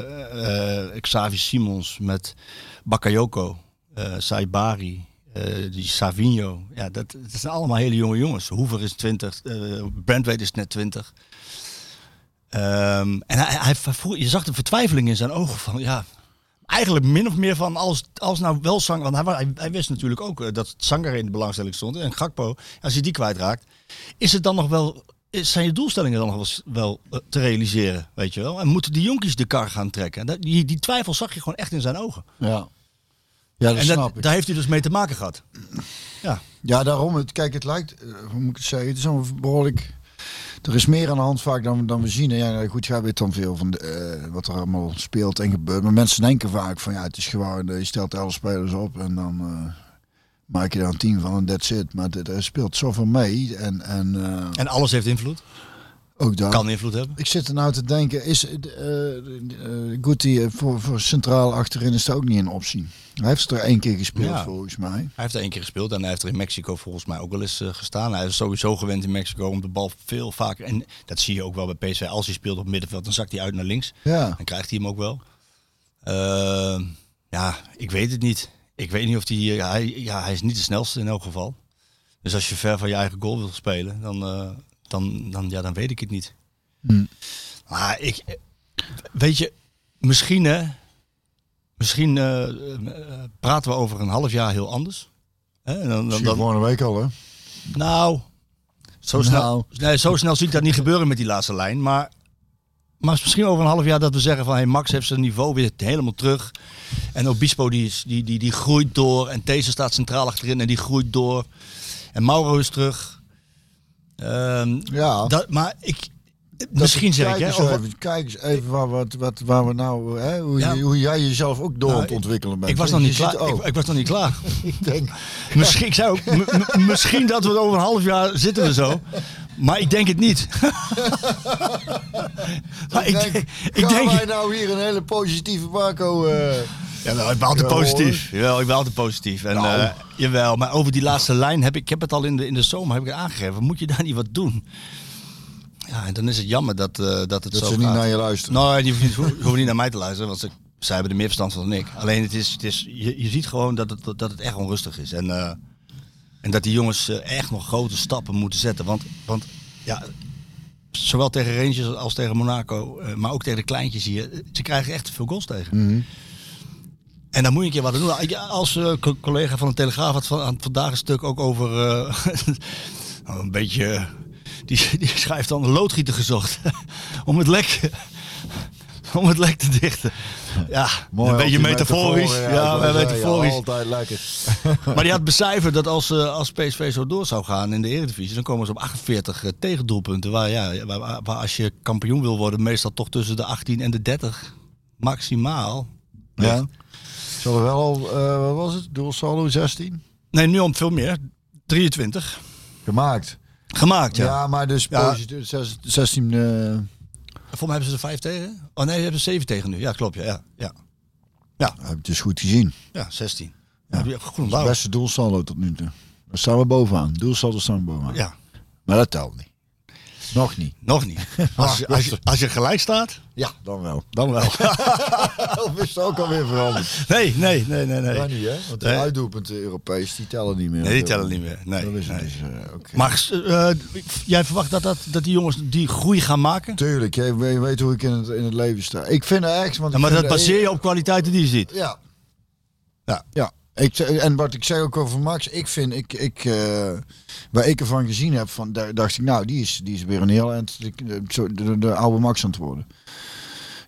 uh, Xavi Simons, met Bakayoko, uh, Saibari, uh, die Savinho. Ja, dat, dat zijn allemaal hele jonge jongens. Hoever is twintig, uh, Brandweight is net twintig. Um, en hij, hij, hij, je zag de vertwijfeling in zijn ogen van ja, eigenlijk min of meer van als, als nou wel Sangaré, want hij, hij, hij wist natuurlijk ook uh, dat Sangaré in de belangstelling stond en Gakpo, als je die kwijtraakt, is het dan nog wel... Zijn je doelstellingen dan nog wel te realiseren, weet je wel? En moeten die jonkies de kar gaan trekken? En die, die twijfel zag je gewoon echt in zijn ogen. Ja, ja dat en snap dat, ik. Daar heeft hij dus mee te maken gehad. Ja, ja daarom. Het, kijk, het lijkt, hoe moet ik het zeggen, het is allemaal behoorlijk... Er is meer aan de hand vaak dan, dan we zien. Ja, goed, jij weet dan veel van de, uh, wat er allemaal speelt en gebeurt. Maar mensen denken vaak van, ja, het is gewoon... Je stelt elf spelers op en dan... Uh, maak je daar een team van en that's it. Maar er speelt zoveel mee. En, en, uh, en alles heeft invloed? Ook dat. Kan invloed hebben? Ik zit er nou te denken, is uh, uh, Guti voor, voor centraal achterin is dat ook niet een optie? Hij heeft er één keer gespeeld ja. volgens mij. Hij heeft er één keer gespeeld en hij heeft er in Mexico volgens mij ook wel eens uh, gestaan. Hij is sowieso gewend in Mexico om de bal veel vaker... En dat zie je ook wel bij P S V. Als hij speelt op middenveld, dan zakt hij uit naar links. Ja. Dan krijgt hij hem ook wel. Uh, ja, ik weet het niet. Ik weet niet of die, ja, hij... Ja, hij is niet de snelste in elk geval. Dus als je ver van je eigen goal wil spelen, dan, uh, dan, dan, ja, dan weet ik het niet. Hmm. Maar ik... Weet je, misschien hè... Misschien uh, praten we over een half jaar heel anders. Hè? En dan, dan, dan volgende week al, hè? Nou... Zo snel, nou. Nee, zo snel zie ik dat niet gebeuren met die laatste lijn. Maar Maar het is misschien over een half jaar dat we zeggen van... Hey, Max heeft zijn niveau weer helemaal terug. En ook Bispo die, is, die, die, die groeit door. En Teze staat centraal achterin en die groeit door. En Mauro is terug. Um, ja. Dat, maar ik... Misschien zeg ik, hè? Over... Even, kijk eens even waar, wat, wat, waar we nou, hè? Hoe, ja. je, hoe jij jezelf ook door nou, het ontwikkelen bent. Ik was, nog niet, klaar. Ik, ik was nog niet klaar. Ik denk... Misschien, ik zou, m- m- misschien dat we over een half jaar zitten we zo. Maar ik denk het niet. maar ik denk, ik denk... wij nou hier een hele positieve Marco... Uh... Ja, nou, ik ben altijd positief. Jawel, ik ben altijd positief. En, nou. uh, jawel, maar over die laatste lijn, heb ik, ik heb het al in de, in de zomer heb ik aangegeven. Moet je daar niet wat doen? Ja, en dan is het jammer dat, uh, dat het dat zo Dat ze gaat. Niet naar je luisteren. Nee, die hoeven niet naar mij te luisteren, want ze, zij hebben er meer verstand van dan ik. Alleen, het is, het is, je, je ziet gewoon dat het, dat het echt onrustig is. En, uh, en dat die jongens uh, echt nog grote stappen moeten zetten. Want, want ja, zowel tegen Rangers als tegen Monaco, uh, maar ook tegen de kleintjes hier, ze krijgen echt veel goals tegen. Mm-hmm. En dan moet je een keer wat doen. Als uh, collega van de Telegraaf had van, vandaag een stuk ook over uh, een beetje... Uh, Die, die schrijft dan een loodgieter gezocht om het lek, om het lek te dichten. Ja, mooi, een beetje metaforisch. Ja, ja, metaforisch. Ja, altijd lekker. Maar die had becijferd dat als, als P S V zo door zou gaan in de Eredivisie, dan komen ze op achtenveertig tegendoelpunten. Waar, ja, waar, waar als je kampioen wil worden, meestal toch tussen de achttien en de dertig maximaal. Ja. Ja. Zal er wel al, uh, wat was het? Doelsaldo zestien? Nee, nu om veel meer. drieëntwintig. Gemaakt. Gemaakt, ja. Ja, maar dus ja. zestien... Uh... Volgens mij hebben ze er vijf tegen. Oh nee, ze hebben er zeven tegen nu. Ja, klopt. Ja, ja, ja. Ja. Ja, het is goed gezien. Ja, zestien. Ja. Ja, goed onthouden. Beste doelsaldo tot nu toe. Daar staan we bovenaan. Doelsaldo staan we bovenaan. Ja. Maar dat telt niet. Nog niet. Nog niet. Als je, als je, als je gelijk staat... Ja, dan wel. Dan wel. Of is het ook alweer veranderd? Nee, nee, nee, nee. nee. Maar niet, hè? Want de nee. uitdoelpunten Europees, die tellen niet meer. Nee, die tellen niet meer. Nee. Dat is nee. Dus, uh, okay. Maar uh, jij verwacht dat, dat, dat die jongens die groei gaan maken? Tuurlijk. Jij weet, weet hoe ik in het, in het leven sta. Ik vind er echt... Want ja, maar dat baseer je op kwaliteiten die je ziet? Ja. Ja. Ja. Ik, en wat ik zei ook over Max, ik vind, ik, ik, uh, waar ik ervan gezien heb, van, daar dacht ik, nou, die is, die is weer een heel eind, de, de, de oude Max aan het worden.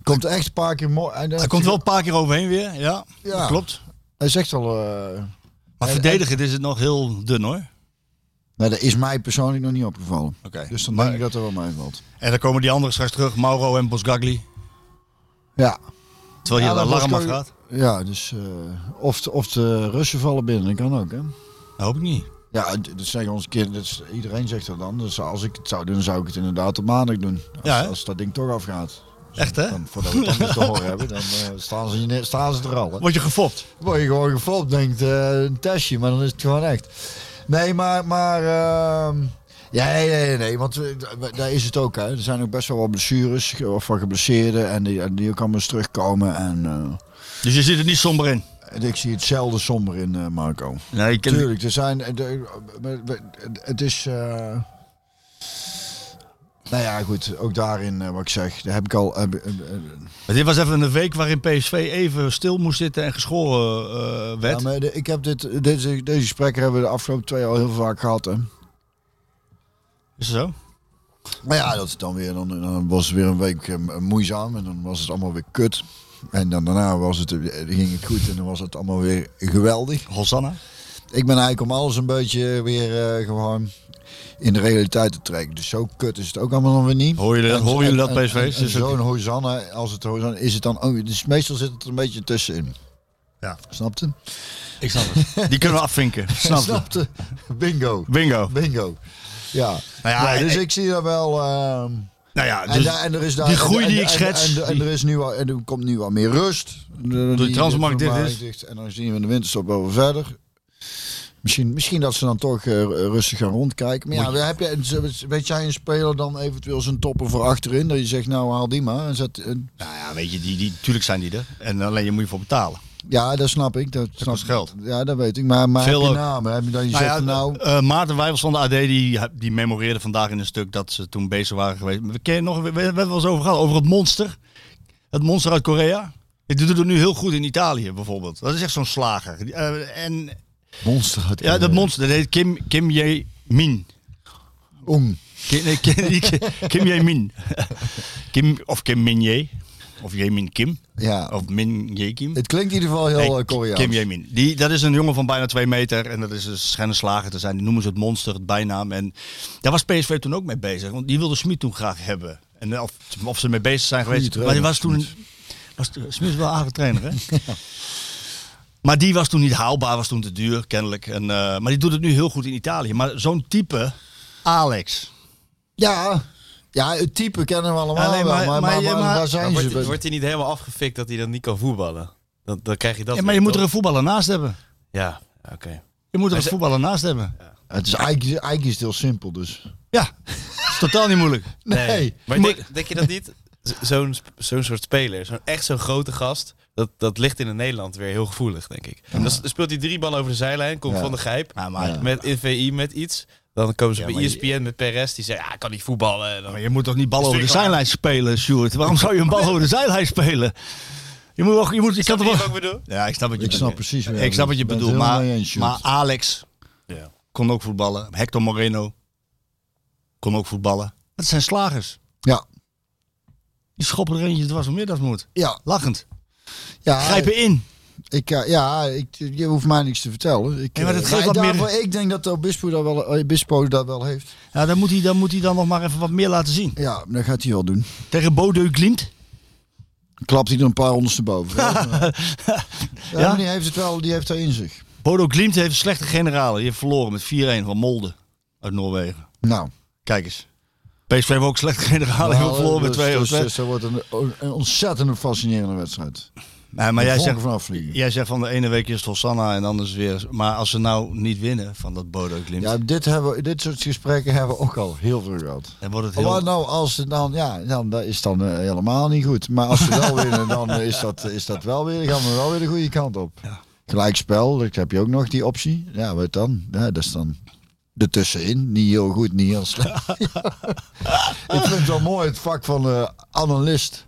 Komt echt een paar keer mooi. Hij komt wel een paar keer overheen weer, ja, ja. Dat klopt. Hij zegt al. Uh, maar verdedigend is het nog heel dun hoor. Nou, dat is mij persoonlijk nog niet opgevallen. Okay. Dus dan denk maar, ik dat er wel mee valt. En dan komen die anderen straks terug, Mauro en Bosgagli. Ja. Terwijl je ja, alarm afgaat. Ja, dus uh, of, de, of de Russen vallen binnen, dat kan ook, hè? Dat hoop ik niet. Ja, dat zeggen onze kinderen, iedereen zegt dat dan. Dus als ik het zou doen, zou ik het inderdaad op maandag doen. Als, ja, als dat ding toch afgaat. Dus echt, hè? Dan, voordat we het dan te horen hebben, dan uh, staan, ze, staan ze er al. Hè? Word je gefopt? Word je gewoon gefopt, denkt uh, een testje, maar dan is het gewoon echt. Nee, maar... maar uh, ja, nee, nee, nee, want daar is het ook, hè. Er zijn ook best wel wat blessures, of van geblesseerden, en die, en die kan maar eens terugkomen en... Uh, Dus je zit er niet somber in? Ik zie het zelden somber in, Marco. Nee, ik ken... Tuurlijk, er zijn... Het is... Uh... Nou ja, goed. Ook daarin, uh, wat ik zeg, daar heb ik al... Uh, uh, uh... Dit was even een week waarin P S V even stil moest zitten en geschoren uh, werd. Ja, maar de, ik heb dit, deze, deze gesprekken hebben we de afgelopen twee al heel vaak gehad, hè. Is het zo? Maar ja, dat is dan weer... Dan, dan was het weer een week uh, moeizaam en dan was het allemaal weer kut. En dan daarna was het, ging het goed en dan was het allemaal weer geweldig. Hosanna. Ik ben eigenlijk om alles een beetje weer uh, gewoon in de realiteit te trekken. Dus zo kut is het ook allemaal nog weer niet. Hoor je dat, en, hoor je dat P S V? En, en, en zo'n Hosanna, als het Hosanna is het dan ook. Dus meestal zit het een beetje tussenin. Ja. Snapt hem? Ik snap het. Die kunnen we afvinken. Snapt hem? Bingo. Bingo. Bingo. Ja. Nou ja, ja dus ik, ik zie dat wel... Uh, Nou ja, dus en da- en er is da- die groei en, die ik schets... En, en, en, en, er is nu al, en er komt nu al meer rust. Door de transfermarkt dit is. Dicht, en dan zien we in de winterstop wel verder. Misschien, misschien dat ze dan toch uh, rustig gaan rondkijken. Maar ja, je... heb je, weet jij een speler dan eventueel zijn toppen voor achterin? Dat je zegt, nou haal die maar. En zet, en... Nou ja, weet je, die, die, tuurlijk zijn die er. En alleen je moet je voor betalen. Ja, dat snap ik. Dat, dat snap kost ik. Geld. Ja, dat weet ik. Maar, maar heb je namen? Heb je dan je nou zegt, ja, nou... Uh, Maarten Wijfels van de A D, die, die memoreerde vandaag in een stuk dat ze toen bezig waren geweest. We kennen nog, we, we hebben het wel eens over gehad, over het monster. Het monster uit Korea. Die doet het nu heel goed in Italië, bijvoorbeeld. Dat is echt zo'n slager. Uh, en... Monster uit Korea. Ja, dat monster. Dat heet Kim, Kim Jae Min. Ong. Kim, nee, Kim, Kim Jae Min. Kim, of Kim Min Jae. Of Jae-min Kim. Ja. Of Min Jae Kim. Het klinkt in ieder geval heel nee, Koreaans. Kim Jae-min. Die, dat is een jongen van bijna twee meter. En dat is een schenneslager te zijn. Die noemen ze het monster, het bijnaam. En daar was P S V toen ook mee bezig. Want die wilde Smit toen graag hebben. En of, of ze mee bezig zijn goeie geweest. Maar die was toen... Was, Smit is wel een aardige trainer, hè? Ja. Maar die was toen niet haalbaar. Was toen te duur, kennelijk. En, uh, maar die doet het nu heel goed in Italië. Maar zo'n type... Alex. Ja... Ja, het type kennen we allemaal ja, nee, maar, wel, maar, maar, maar, maar, maar waar zijn maar, ze? Wordt, wordt hij niet helemaal afgefikt dat hij dan niet kan voetballen? Dan, dan krijg je dat. Ja, maar je moet toch? er een voetballer naast hebben. Ja, oké. Okay. Je moet er maar een voetballer naast hebben. Ja. Het is eigenlijk, eigenlijk is het heel simpel, dus. Ja, het is totaal niet moeilijk. Nee. nee. Maar denk, denk je dat niet? Zo'n zo'n soort speler, zo'n echt zo'n grote gast, dat, dat ligt in het Nederland weer heel gevoelig, denk ik. Ja. Dan speelt hij drie ballen over de zijlijn, komt ja. van de Gijp, ja, maar, ja. met V I met iets... Dan komen ze ja, bij E S P N je... met Perez, die zegt, ja, ik kan niet voetballen. Dan... Maar je moet toch niet bal over de zijlijn spelen, Sjoerd? Waarom zou je een bal over de zijlijn spelen? Je moet ook... Je moet, je kan toch ook bedoel? Ja, ik snap wat je bedoelt. Ik snap precies weer. Ik snap wat je bedoelt, maar, maar Alex ja. kon ook voetballen. Hector Moreno kon ook voetballen. Dat zijn slagers. Ja. Die schoppen er eentje, het was een middagsmoed. Ja. Lachend. Ja, grijpen in. Ik, uh, ja, ik, je hoeft mij niks te vertellen. Ik, ja, maar dat geeft uh, wat daarvoor, meer... ik denk dat de Bispo dat wel, uh, Bispo dat wel heeft. Ja, dan moet, hij, dan moet hij dan nog maar even wat meer laten zien. Ja, dat gaat hij wel doen. Tegen Bodø/Glimt? Klapt hij er een paar ondersteboven. ja, ja? Die heeft het wel, die heeft er in zich. Bodø/Glimt heeft een slechte generale. Die heeft verloren met vier-een van Molde uit Noorwegen. Nou. Kijk eens. P S V heeft ook slechte generale. Nou, verloren dus, met twee dus, dus, dat wordt een, een ontzettend fascinerende wedstrijd. Nee, maar jij zegt, jij zegt van de ene week is het Hosanna en dan is het weer... Maar als ze nou niet winnen van dat Bodø/Glimt... Ja, dit, hebben, dit soort gesprekken hebben we ook al heel veel gehad. En wordt het heel... Maar nou, als ze dan... Ja, dan dat is dan uh, helemaal niet goed. Maar als ze wel winnen, dan uh, is, dat, is dat wel weer... gaan we wel weer de goede kant op. Ja. Gelijkspel, dat heb je ook nog, die optie. Ja, wat dan? Ja, dat is dan... Ertussenin, niet heel goed, niet heel slecht. Ik vind het wel mooi, het vak van uh, analist...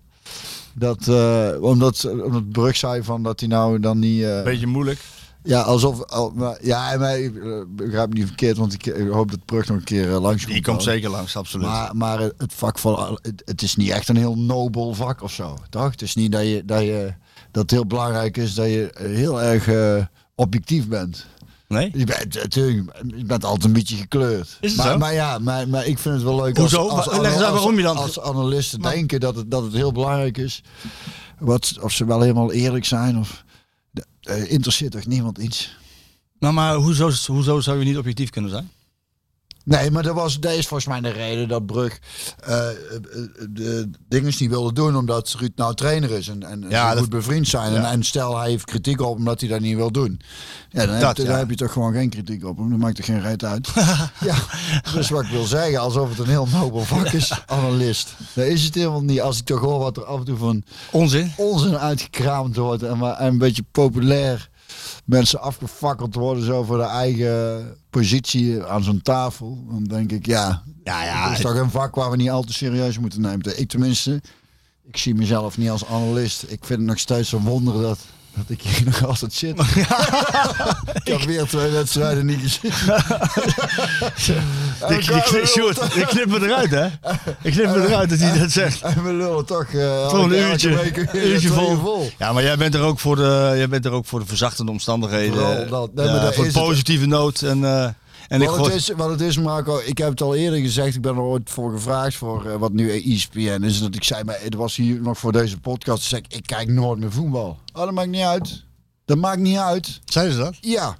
Dat, uh, omdat, omdat Brug zei van dat hij nou dan niet... Uh, Beetje moeilijk. Ja, alsof... Al, maar, ja, maar ik uh, begrijp me niet verkeerd, want ik, ik hoop dat Brug nog een keer uh, langs komt. Die komt zeker langs, absoluut. Maar, maar het vak van... Het, het is niet echt een heel nobel vak of zo, toch? Het is niet dat je dat, je, dat het heel belangrijk is dat je heel erg uh, objectief bent. Nee? Je bent, natuurlijk, je bent altijd een beetje gekleurd. Is het maar, zo? Maar ja, maar, maar ik vind het wel leuk als, als, als, als, als analisten maar... denken dat het, dat het heel belangrijk is. Wat, of ze wel helemaal eerlijk zijn. Of, uh, interesseert toch niemand iets? Nou, maar hoezo, hoezo zou je niet objectief kunnen zijn? Nee, maar dat, was, dat is volgens mij de reden dat Brug uh, de dinges niet wilde doen. Omdat Ruud nou trainer is en, en ja, ze goed bevriend zijn. Ja. En, en stel hij heeft kritiek op omdat hij dat niet wil doen. Ja, dan, dat, heb, ja. dan heb je toch gewoon geen kritiek op hem. Dan maakt er geen reet uit. ja, dus wat ik wil zeggen, alsof het een heel nobel vak is, analist. Dat is het helemaal niet. Als ik toch hoor wat er af en toe van onzin, onzin uitgekraamd wordt. En, en een beetje populair. Mensen afgefakkeld worden zo voor de eigen positie aan zo'n tafel. Dan denk ik, ja, ja, ja het is toch een vak waar we niet al te serieus moeten nemen. Ik tenminste, ik zie mezelf niet als analist. Ik vind het nog steeds een wonder dat, dat ik hier nog altijd zit. Ja. ik heb weer twee wedstrijden niet gezien. ik, ik, ik knip me eruit, hè? Ik knip me eruit dat hij dat zegt. En we lullen toch uh, een uurtje, uurtje vol. vol. Ja, maar jij bent er ook voor de, jij bent er ook voor de verzachtende omstandigheden. Dat. Nee, ja, voor de positieve het. noot. En, uh, en wat, ik het is, wat het is, Marco, ik heb het al eerder gezegd. Ik ben er ooit voor gevraagd voor uh, wat nu E S P N is. Dat ik zei, maar het was hier nog voor deze podcast. Zeg ik, ik kijk nooit meer voetbal. Oh, dat maakt niet uit. Dat maakt niet uit. Zeiden ze dat? Ja.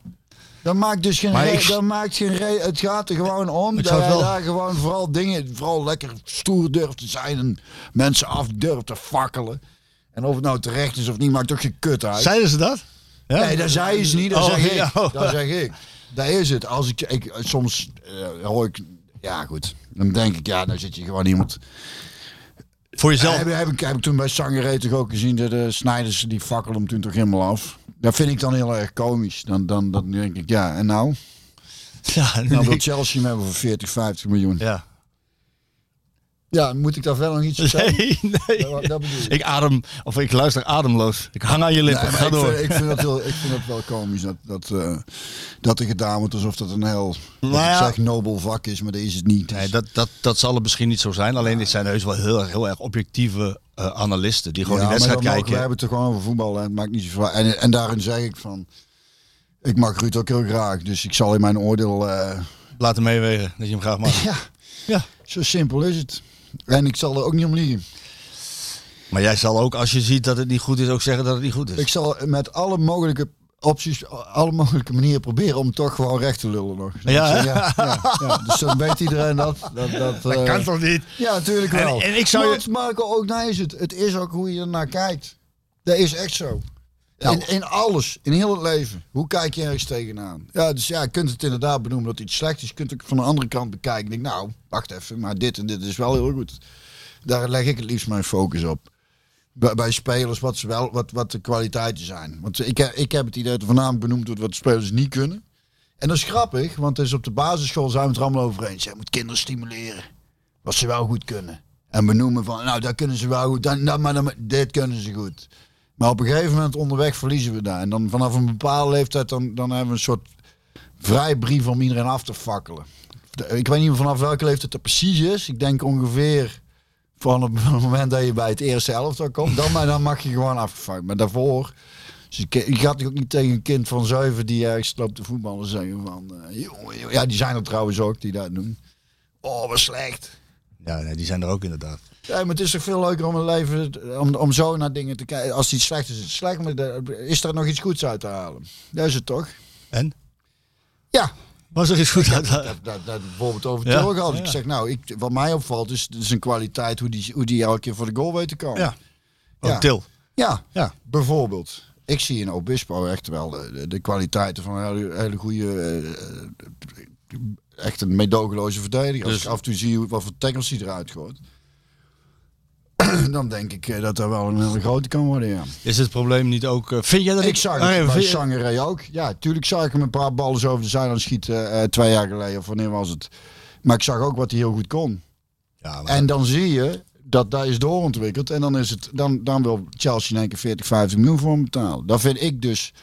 Dat maakt dus geen reden. Ik... Re- het gaat er gewoon om dat je wel... daar gewoon vooral dingen, vooral lekker stoer durft te zijn en mensen af durft te fakkelen. En of het nou terecht is of niet, maakt toch geen kut uit. Zeiden ze dat? Ja? Nee, dat zeiden ze niet. Dat, oh, zeg, ja. ik. dat zeg ik. Dat is het. Als ik, ik soms uh, hoor ik, ja goed, dan denk ik, ja, dan zit je gewoon iemand... Voor jezelf. Heb, heb, ik, heb ik toen bij Sangaré toch ook gezien, de, de snijders die fakkelen hem toen toch helemaal af. Dat vind ik dan heel erg komisch. Dan, dan, dan denk ik, ja, en nou? Ja, nou wil Chelsea hem hebben voor veertig, vijftig miljoen. Ja. Ja, moet ik daar verder nog iets op zeggen? Nee, nee. Dat, dat bedoel ik. Ik adem, of ik luister ademloos. Ik hang aan je lippen. Nee, Ga ik door. Vind, ik, vind dat heel, ik vind dat wel komisch dat, dat, uh, dat er gedaan wordt alsof dat een heel nou ja. zeg, nobel vak is, maar dat is het niet. Dus. Nee, dat, dat, dat zal er misschien niet zo zijn. Alleen dit zijn heus wel heel erg, heel erg objectieve uh, analisten die gewoon ja, die wedstrijd kijken. Mogen, we hebben het toch gewoon over voetbal en het maakt niet zoveel. En, en daarin zeg ik van, ik mag Ruud ook heel graag. Dus ik zal in mijn oordeel... Uh, laten meewegen dat je hem graag mag. Ja. ja, zo simpel is het. En ik zal er ook niet om liegen. Maar jij zal ook, als je ziet dat het niet goed is, ook zeggen dat het niet goed is. Ik zal met alle mogelijke opties, alle mogelijke manieren proberen om toch gewoon recht te lullen nog. Ja, zeg, ja, ja, ja. Dus dan weet iedereen dat. Dat, dat, dat uh... kan toch niet? Ja, natuurlijk wel. En, en ik zou je... Want Marco, ook nou is het. Het is ook hoe je ernaar kijkt. Dat is echt zo. Ja. In, in alles, in heel het leven. Hoe kijk je ergens tegenaan? Ja, dus ja, je kunt het inderdaad benoemen dat iets slecht is. Je kunt het ook van de andere kant bekijken. Denk, nou, wacht even, maar dit en dit is wel heel goed. Daar leg ik het liefst mijn focus op. Bij, bij spelers, wat, ze wel, wat, wat de kwaliteiten zijn. Want ik, ik heb het idee dat er voornamelijk benoemd wordt wat de spelers niet kunnen. En dat is grappig, want dus op de basisschool zijn we het er allemaal over eens. Je moet kinderen stimuleren, wat ze wel goed kunnen. En benoemen van, nou, dat kunnen ze wel goed, dan, dan, maar dan, dit kunnen ze goed. Maar op een gegeven moment onderweg verliezen we daar. En dan vanaf een bepaalde leeftijd dan, dan hebben we een soort vrijbrief om iedereen af te fakkelen. Ik weet niet vanaf welke leeftijd dat precies is. Ik denk ongeveer van op het moment dat je bij het eerste elftal komt. Dan, maar dan mag je gewoon afgefakkeld. Maar daarvoor... Dus ik ga ook niet tegen een kind van zeven die ergens loopt te voetballen zeggen van... Uh, ja, die zijn er trouwens ook die dat doen. Oh, wat slecht. Ja, nee, die zijn er ook inderdaad. Ja, maar het is toch veel leuker om een leven om, om zo naar dingen te kijken. Als iets slecht is, is het slecht, maar de, is er nog iets goeds uit te halen? Dat is het toch? En? Ja. Was er iets goeds uit te halen? Dat bijvoorbeeld over het doorgaan. Ja. Ja. Ik zeg, nou, ik, wat mij opvalt is, is een kwaliteit hoe die, hoe die elke keer voor de goal weet te komen. Ja. Ook ja. Til. Ja. Ja. ja, bijvoorbeeld. Ik zie in Obispo echt wel de, de kwaliteiten van een hele, hele goede... Uh, echt een meedogenloze verdediger. Als dus. Ik af en toe zie wat voor tackles hij eruit gooit. Dan denk ik dat er wel een hele grote kan worden, ja. Is het probleem niet ook... Uh, vind jij dat ik, ik zag het bij Sangaré ook. Ja, tuurlijk zag ik hem een paar ballen over de zijlijn schieten uh, twee jaar geleden. Of wanneer was het? Maar ik zag ook wat hij heel goed kon. Ja, maar... En dan zie je dat dat is doorontwikkeld. En dan, is het, dan, dan wil Chelsea in één keer veertig, vijftig miljoen voor hem betalen. Dat vind ik dus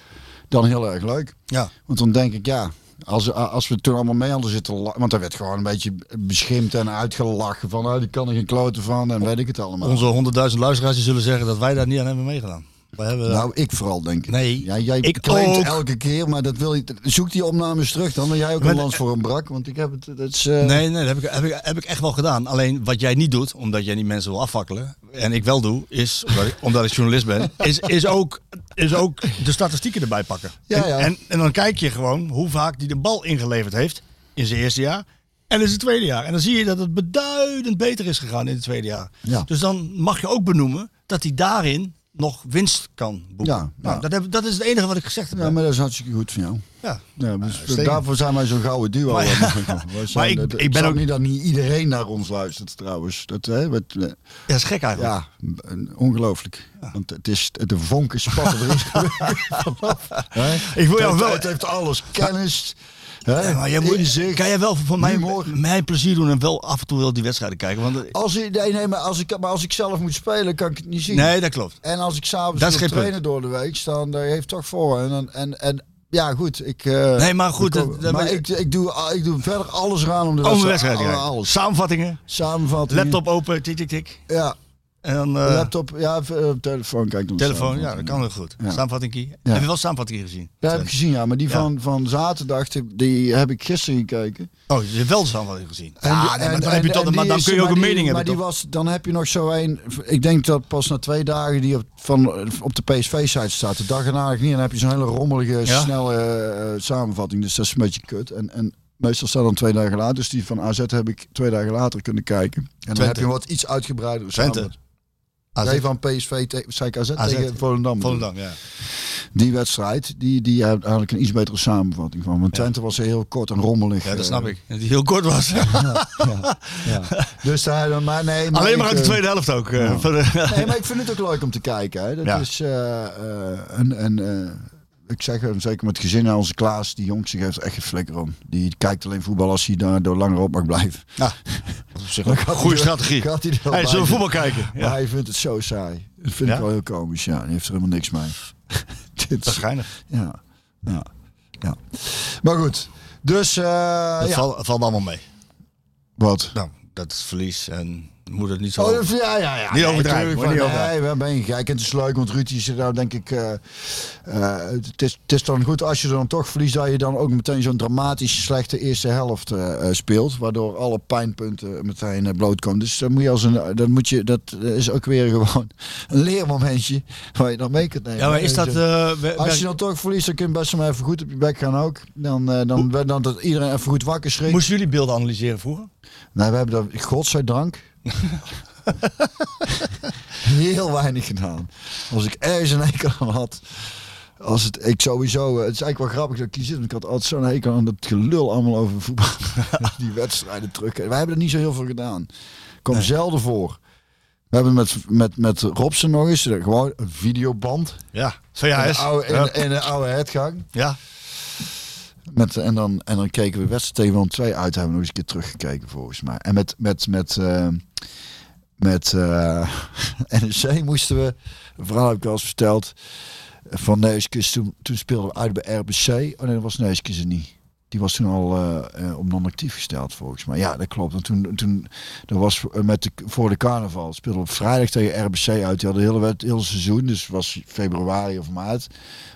dan heel erg leuk. Ja. Want dan denk ik, ja... Als, als we toen allemaal mee hadden zitten... Want daar werd gewoon een beetje beschimpt en uitgelachen van... Oh, die kan er geen kloten van en weet ik het allemaal. Onze honderdduizend luisteraars die zullen zeggen dat wij daar niet aan hebben meegedaan. Wij hebben... Nou, ik vooral denk ik. Nee, ja, jij ik claimt ook. Elke keer, maar dat wil je, zoek die opnames terug dan. Dan jij ook een lans voor hem brak, want ik heb het... Dat is, uh... Nee, nee, dat heb ik, heb, ik, heb ik echt wel gedaan. Alleen wat jij niet doet, omdat jij die mensen wil afvakkelen... En ik wel doe, is omdat ik, omdat ik journalist ben, is, is, ook, is ook de statistieken erbij pakken. Ja, ja. En, en, en dan kijk je gewoon hoe vaak die de bal ingeleverd heeft in zijn eerste jaar en in zijn tweede jaar. En dan zie je dat het beduidend beter is gegaan in het tweede jaar. Ja. Dus dan mag je ook benoemen dat hij daarin nog winst kan boeken. Ja, ja. Nou, dat, heb, dat is het enige wat ik gezegd heb. Ja, maar dat is hartstikke goed van jou. Ja. Ja, dus uh, daarvoor zijn wij zo'n gouden duo. Maar, maar, maar ik, dat, ik ben ook niet dat niet iedereen naar ons luistert trouwens. Dat, hè, wat, ja, dat is gek eigenlijk. Ja, ongelooflijk. Ja. Want het is de vonken spatten erin. Ik wil jou wel. Het heeft alles kennis. Ja, maar jij moet, inzicht, kan jij wel voor mijn, mijn plezier doen en wel af en toe wel die wedstrijden kijken? Want als ik, nee, nee, maar, als ik, maar als ik zelf moet spelen, kan ik het niet zien. Nee, dat klopt. En als ik s'avonds wil trainen door de week, dan uh, heeft toch voor. En, en, en ja, goed. Ik, uh, nee, maar goed. Ik, dat, dat maar ik, ik, doe, ik doe verder alles eraan om de wedstrijd, wedstrijd te kijken. Alles. Samenvattingen. Samenvattingen. Laptop open, tik, tik, tik. Ja. En, uh, laptop, ja, telefoon, kijk nog. Telefoon, ja, dat kan heel goed. Ja. Samenvatting key. Ja. Heb je wel samenvatting gezien? Ja, heb ik gezien, ja. Maar die ja. Van, van zaterdag, die heb ik gisteren gekeken. Oh, je hebt wel samenvatting gezien. En, ah, en, en, dan, heb je tot, en maar, dan is, kun je ook een die, mening hebben, maar die was, dan heb je nog zo een, ik denk dat pas na twee dagen die op, van, op de P S V-site staat. De dag erna niet, dan heb je zo'n hele rommelige, ja? snelle uh, samenvatting. Dus dat is een beetje kut. En, en, meestal staat dan twee dagen later. Dus die van A Z heb ik twee dagen later kunnen kijken. En dan Twente. Heb je wat iets uitgebreider. Twente. Nee, van P S V, te, zei ik A Z, A Z tegen Volendam. Volendam, ja. Die wedstrijd, die, die had eigenlijk een iets betere samenvatting van. Want Twente ja. was heel kort en rommelig. Ja, dat snap ik. Dat die heel kort was. Ja, ja, ja. Dus daar, maar nee, maar alleen maar ik, uit de tweede helft ook. Ja. Nee, maar ik vind het ook leuk om te kijken. Hè. Dat ja. is uh, uh, een... een uh, ik zeg hem, zeker met het gezin aan onze Klaas, die jongste geeft echt geen flikker om. Die kijkt alleen voetbal als hij daardoor langer op mag blijven. Ja, zich een goede strategie. Hij is hey, zullen we voetbal kijken? Ja. Maar hij vindt het zo saai. Dat vind ja? ik wel heel komisch. Ja, hij heeft er helemaal niks mee. Dit is geinig. Ja. Ja. Ja. Maar goed. Dus uh, het ja. valt val allemaal mee. Wat? Nou, dat is verlies en moet het niet zo. Oh, ja, ja, ja. Niet overdrijven. Nee, nee, waar ben je? Kijk, het is leuk, want Ruud is er nou, denk ik. Uh, uh, het, is, het is dan goed als je dan toch verliest, dat je dan ook meteen zo'n dramatisch slechte eerste helft uh, speelt, waardoor alle pijnpunten meteen uh, bloot komen. Dus dat moet je als een, dat moet je, dat is ook weer gewoon een leermomentje waar je dan mee kunt nemen. Ja, maar is dat? Uh, als je dan toch verliest, dan kun je best wel even goed op je bek gaan ook. Dan, uh, dan, dan, dan dat iedereen even goed wakker schrikt. Moesten jullie beelden analyseren vroeger? Nou, we hebben dat, godzijdank. Heel weinig gedaan. Als ik ergens een hekel aan had, als het ik sowieso, het is eigenlijk wel grappig dat ik hier zit, want ik had altijd zo'n hekel aan dat gelul allemaal over voetbal, die wedstrijden terug. Wij hebben er niet zo heel veel gedaan. Komt nee. zelden voor. We hebben met, met, met Robson nog eens gewoon een videoband. Ja. Zo ja is. In de oude hertgang. Ja. Met, en, dan, en dan keken we wedstrijd tegen Willem twee uit. Hebben we nog eens een keer teruggekeken volgens mij. En met, met, met, uh, met uh, N E C moesten we, een verhaal heb ik al eens verteld, van Neuskens. Toen, toen speelden we uit bij R B C. Oh nee, dat was Neuskens er niet. Die was toen al uh, uh, op non-actief gesteld volgens mij. Ja, dat klopt. En toen, toen dat was met de, voor de carnaval. Speelden we op vrijdag tegen R B C uit. Die hadden heel het hele seizoen, dus was februari of maart,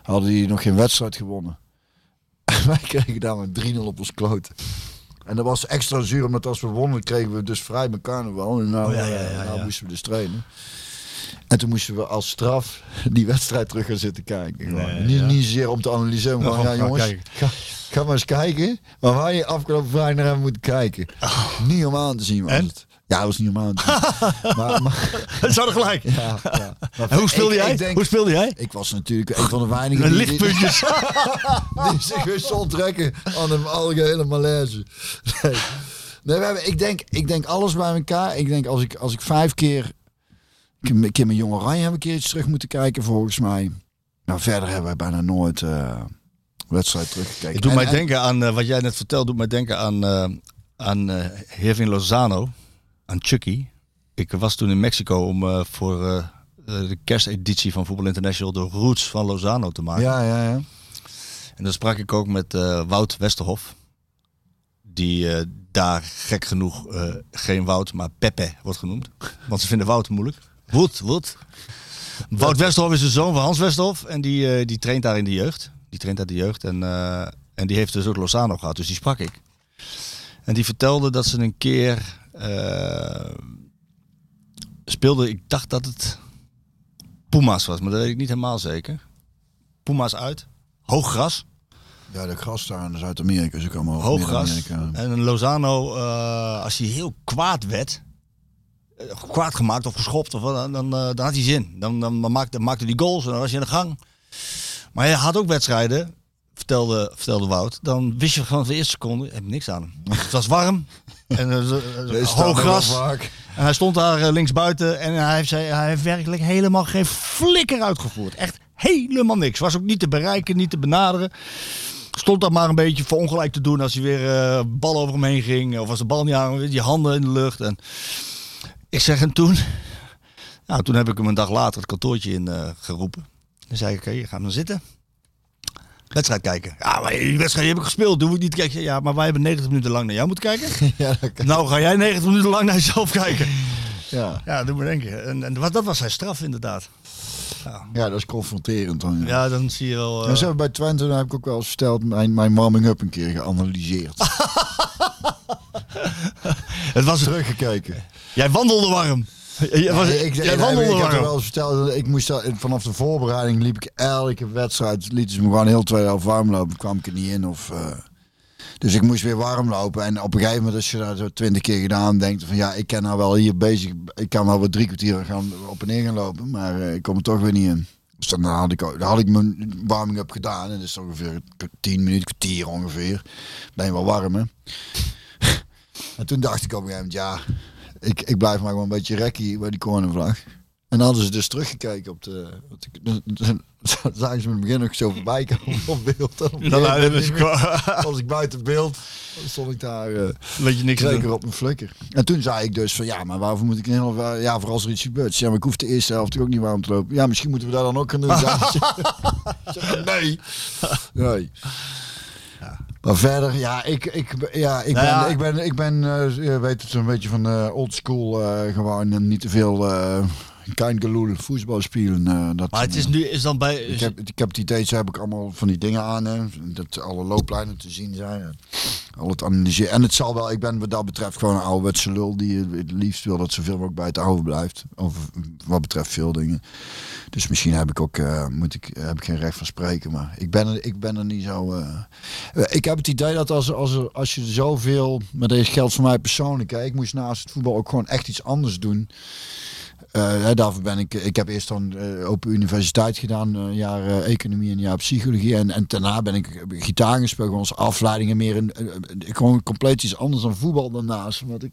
hadden die nog geen wedstrijd gewonnen. Wij kregen daar een drie nul op ons kloten. En dat was extra zuur, omdat als we wonnen kregen we dus vrij met carnaval. En nou, oh, ja, ja, ja, ja. nou moesten we dus trainen. En toen moesten we als straf die wedstrijd terug gaan zitten kijken. Nee, ja. niet, niet zozeer om te analyseren, maar ja, ja jongens, ga, ga maar eens kijken. Maar waar je afgelopen vrijdag naar hebben moeten kijken. Oh. Niet om aan te zien was en? het. Ja, dat was niet om aan te zien. maar, maar, het zou er gelijk. Ja, ja. En hoe speelde ik, jij? Ik denk, hoe speelde jij? Ik was natuurlijk een van de weinigen. Die, lichtpuntjes. die zich weer zon trekken aan een algehele malaise. Nee, nee we hebben, ik, denk, ik denk alles bij elkaar. Ik denk als ik, als ik vijf keer... Een keer met Jong Oranje hebben we een keer iets terug moeten kijken volgens mij. Nou, verder hebben wij bijna nooit uh, wedstrijd teruggekeken. Het doet en, mij en, denken aan, uh, wat jij net vertelde, doet mij denken aan, uh, aan uh, Herving Lozano, aan Chucky. Ik was toen in Mexico om uh, voor uh, de kersteditie van Voetbal International de Roots van Lozano te maken. Ja, ja, ja. En dan sprak ik ook met uh, Wout Westerhof, die uh, daar gek genoeg uh, geen Wout, maar Pepe wordt genoemd. Want ze vinden Wout moeilijk. Woed, woed. Wout Westerhof is de zoon van Hans Westerhof en die, uh, die traint daar in de jeugd. Die traint daar de jeugd en, uh, en die heeft dus ook Lozano gehad, dus die sprak ik. En die vertelde dat ze een keer uh, speelde, ik dacht dat het Puma's was, maar dat weet ik niet helemaal zeker. Puma's uit, hoog gras. Ja, dat gras daar in Zuid-Amerika is ook allemaal hoog gras. En een Lozano, uh, als hij heel kwaad werd... kwaad gemaakt of geschopt, of, dan, dan, dan had hij zin. Dan, dan, dan, maakte, dan maakte hij goals en dan was hij in de gang. Maar hij had ook wedstrijden, vertelde, vertelde Wout, dan wist je gewoon van de eerste seconde, heb je niks aan hem. Het was warm, en, uh, hoog gras, en hij stond daar uh, linksbuiten en hij heeft, hij heeft werkelijk helemaal geen flikker uitgevoerd. Echt helemaal niks. Was ook niet te bereiken, niet te benaderen. Stond dat maar een beetje voor ongelijk te doen als hij weer uh, bal over hem heen ging, of als de bal niet aan hem, die handen in de lucht en... Ik zeg hem toen, nou toen heb ik hem een dag later het kantoortje in uh, geroepen. Dan zei ik, oké, okay, ga hem dan zitten. Wedstrijd kijken. Ja, maar die wedstrijd heb ik gespeeld, doe ik niet kijken. Ja, maar wij hebben negentig minuten lang naar jou moeten kijken. Ja, nou ga jij negentig minuten lang naar jezelf kijken. Ja, ja doe maar denken. En, en dat was zijn straf inderdaad. Ja, ja dat is confronterend dan. Ja, ja dan zie je wel... Uh... En zo bij Twente, daar heb ik ook wel eens verteld, mijn, mijn warming-up een keer geanalyseerd. Het was teruggekeken. Jij wandelde warm. Jij, was, nee, ik, jij wandelde nee, ik warm. Ik heb er wel eens verteld. Ik moest daar, vanaf de voorbereiding liep ik elke wedstrijd. Lieten ze me gewoon heel tweede helft warm lopen. Kwam ik er niet in. Of, uh, dus ik moest weer warm lopen. En op een gegeven moment als je daar zo twintig keer gedaan denkt. Van ja, ik kan nou wel hier bezig. Ik kan wel wat drie kwartier gaan, op en neer gaan lopen. Maar uh, ik kom er toch weer niet in. Dus dan had ik, dan had ik mijn warming-up gedaan. En dat is ongeveer tien minuten, kwartier ongeveer. Ben je wel warm hè. En toen dacht ik op een gegeven moment, ja, ik, ik blijf maar gewoon een beetje rekkie bij die cornervlag. En dan hadden ze dus teruggekeken op de... Op de, de, de, de zagen ze me in het begin nog zo voorbij komen op beeld. Op beeld. Dan dan dan ik, als ik buiten beeld stond ik daar uh, je niks zeker op mijn flikker. En toen zei ik dus van ja, maar waarvoor moet ik een heel uh, ja, voor als er iets gebeurt. Ja, maar ik hoef de eerste helft ook niet warm te lopen. Ja, misschien moeten we daar dan ook aan doen. nee. Nee. Ja. Maar verder, ja, ik, ik, ja, ik ben, nou ja. ik ben, ik ben, uh, je weet het, een beetje van uh, old school uh, gewoon en niet te veel... Uh, Kein geloel voetbal spelen. Uh, dat, maar het is nu is dan bij. Ik heb, ik heb die dates heb ik allemaal van die dingen aan. Hè, dat alle looplijnen te zien zijn. Hè. Al het analyseren. En het zal wel. Ik ben wat dat betreft gewoon een ouderwetse lul die het liefst wil dat zoveel mogelijk bij het oude blijft. Over wat betreft veel dingen. Dus misschien heb ik ook uh, moet ik heb ik geen recht van spreken. Maar ik ben er, ik ben er niet zo. Uh, ik heb het idee dat als als er, als je zoveel. Maar deze geldt voor mij persoonlijk. Hè, ik moest naast het voetbal ook gewoon echt iets anders doen. Uh, daarvoor ben ik, ik heb eerst dan uh, open universiteit gedaan, een jaar uh, economie en een jaar psychologie en, en daarna ben ik gitaar gespeeld, ons afleidingen meer, in, uh, gewoon compleet iets anders dan voetbal daarnaast, want ik,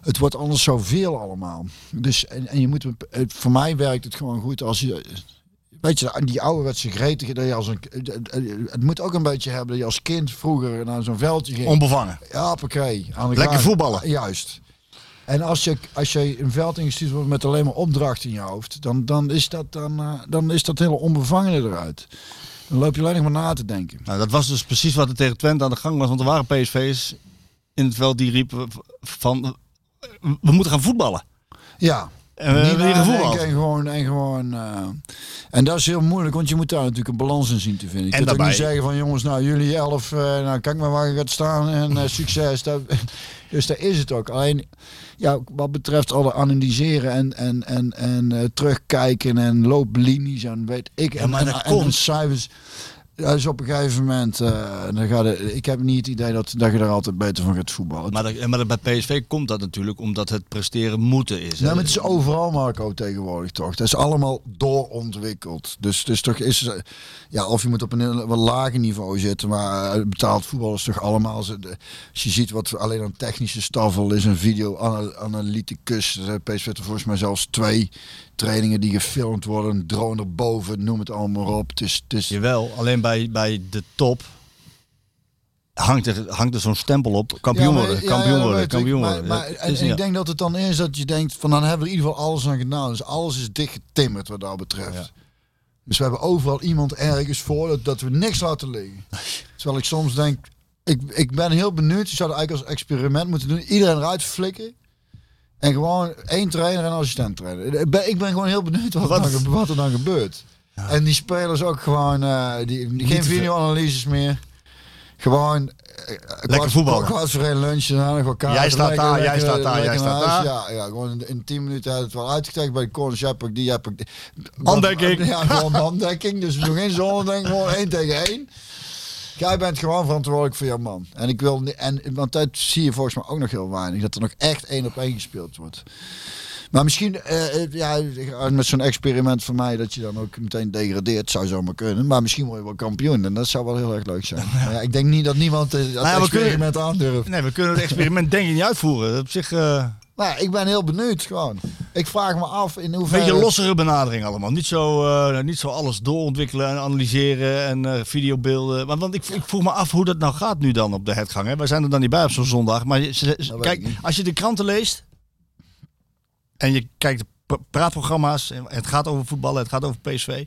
het wordt anders zoveel allemaal. Dus, en, en je moet, het, voor mij werkt het gewoon goed als je, weet je, die ouderwetse gretige, dat je als een, het moet ook een beetje hebben dat je als kind vroeger naar zo'n veldje ging. Onbevangen. Ja, hoppakee. Lekker voetballen. Juist. En als je, als je een veld ingestuurd wordt met alleen maar opdracht in je hoofd, dan, dan, is, dat, dan, uh, dan is dat hele onbevangene eruit. Dan loop je alleen maar na te denken. Nou, dat was dus precies wat er tegen Twente aan de gang was. Want er waren P S V's in het veld die riepen van, we moeten gaan voetballen. Ja. En we niet gaan voetballen. En gewoon, en, gewoon uh, en dat is heel moeilijk, want je moet daar natuurlijk een balans in zien te vinden. Je en kunt ook niet zeggen van, jongens, nou jullie elf, uh, nou kijk maar waar je gaat staan en uh, succes. Dat, dus daar is het ook. Alleen, ja, wat betreft alle analyseren en, en, en, en uh, terugkijken en looplinies en weet ik. Ja, maar en, dat en, komt. En cijfers. Dat is op een gegeven moment, uh, dan ga de, ik heb niet het idee dat, dat je er altijd beter van gaat voetballen. Maar, dat, maar dat bij P S V komt dat natuurlijk omdat het presteren moeten is. Nee, maar het is overal, Marco, tegenwoordig toch. Dat is allemaal doorontwikkeld. Dus, dus toch is, ja, of je moet op een wat lager niveau zitten, maar betaald voetbal is toch allemaal. Als je ziet wat alleen een technische stafel is, een video-analyticus, P S V heeft er volgens mij zelfs twee. Trainingen die gefilmd worden, een drone erboven, noem het allemaal op. Het is, het is... Jawel, alleen bij, bij de top hangt er, hangt er zo'n stempel op. Kampioen worden, ja, kampioen worden, ja, kampioen worden. Maar, maar, en, en ik denk dat het dan is dat je denkt van dan hebben we in ieder geval alles aan gedaan. Dus alles is dichtgetimmerd wat dat betreft. Ja. Dus we hebben overal iemand ergens voor dat, dat we niks laten liggen. Terwijl ik soms denk, ik, ik ben heel benieuwd. Je zou het eigenlijk als experiment moeten doen. Iedereen eruit flikken. En gewoon één trainer en assistent trainer. Ik ben, ik ben gewoon heel benieuwd wat, wat? Dan, wat er dan gebeurt. Ja. En die spelers ook gewoon, uh, die, die, geen videoanalyses meer. Gewoon uh, lekker voetbal. Kwart voor één lunchen en dan elkaar. Jij staat daar, jij staat daar, jij staat daar. Ja, ja, gewoon in tien minuten had het wel uitgetekend bij de corners. Jij pak die, jij pak die. Handekking. Ja, gewoon handekking. Dus we doen geen zonnedenk, gewoon één tegen één. Jij bent gewoon verantwoordelijk voor jouw man. En ik wil en want dat zie je volgens mij ook nog heel weinig. Dat er nog echt één op één gespeeld wordt. Maar misschien uh, ja, met zo'n experiment van mij dat je dan ook meteen degradeert. Zou zomaar kunnen. Maar misschien word je wel kampioen. En dat zou wel heel erg leuk zijn. Maar ja, ik denk niet dat niemand dat ja, experiment kunnen, aandurft. Nee, we kunnen het experiment denk ik niet uitvoeren. Op zich... Uh... Nou, ik ben heel benieuwd gewoon. Ik vraag me af in hoeverre... Beetje lossere benadering allemaal. Niet zo, uh, niet zo alles doorontwikkelen en analyseren en uh, videobeelden. Want, want ik, ik vroeg me af hoe dat nou gaat nu dan op de hertgang. Hè? Wij zijn er dan niet bij op zo'n zondag. Maar ze, ze, kijk, als je de kranten leest en je kijkt de praatprogramma's. Het gaat over voetballen, het gaat over P S V.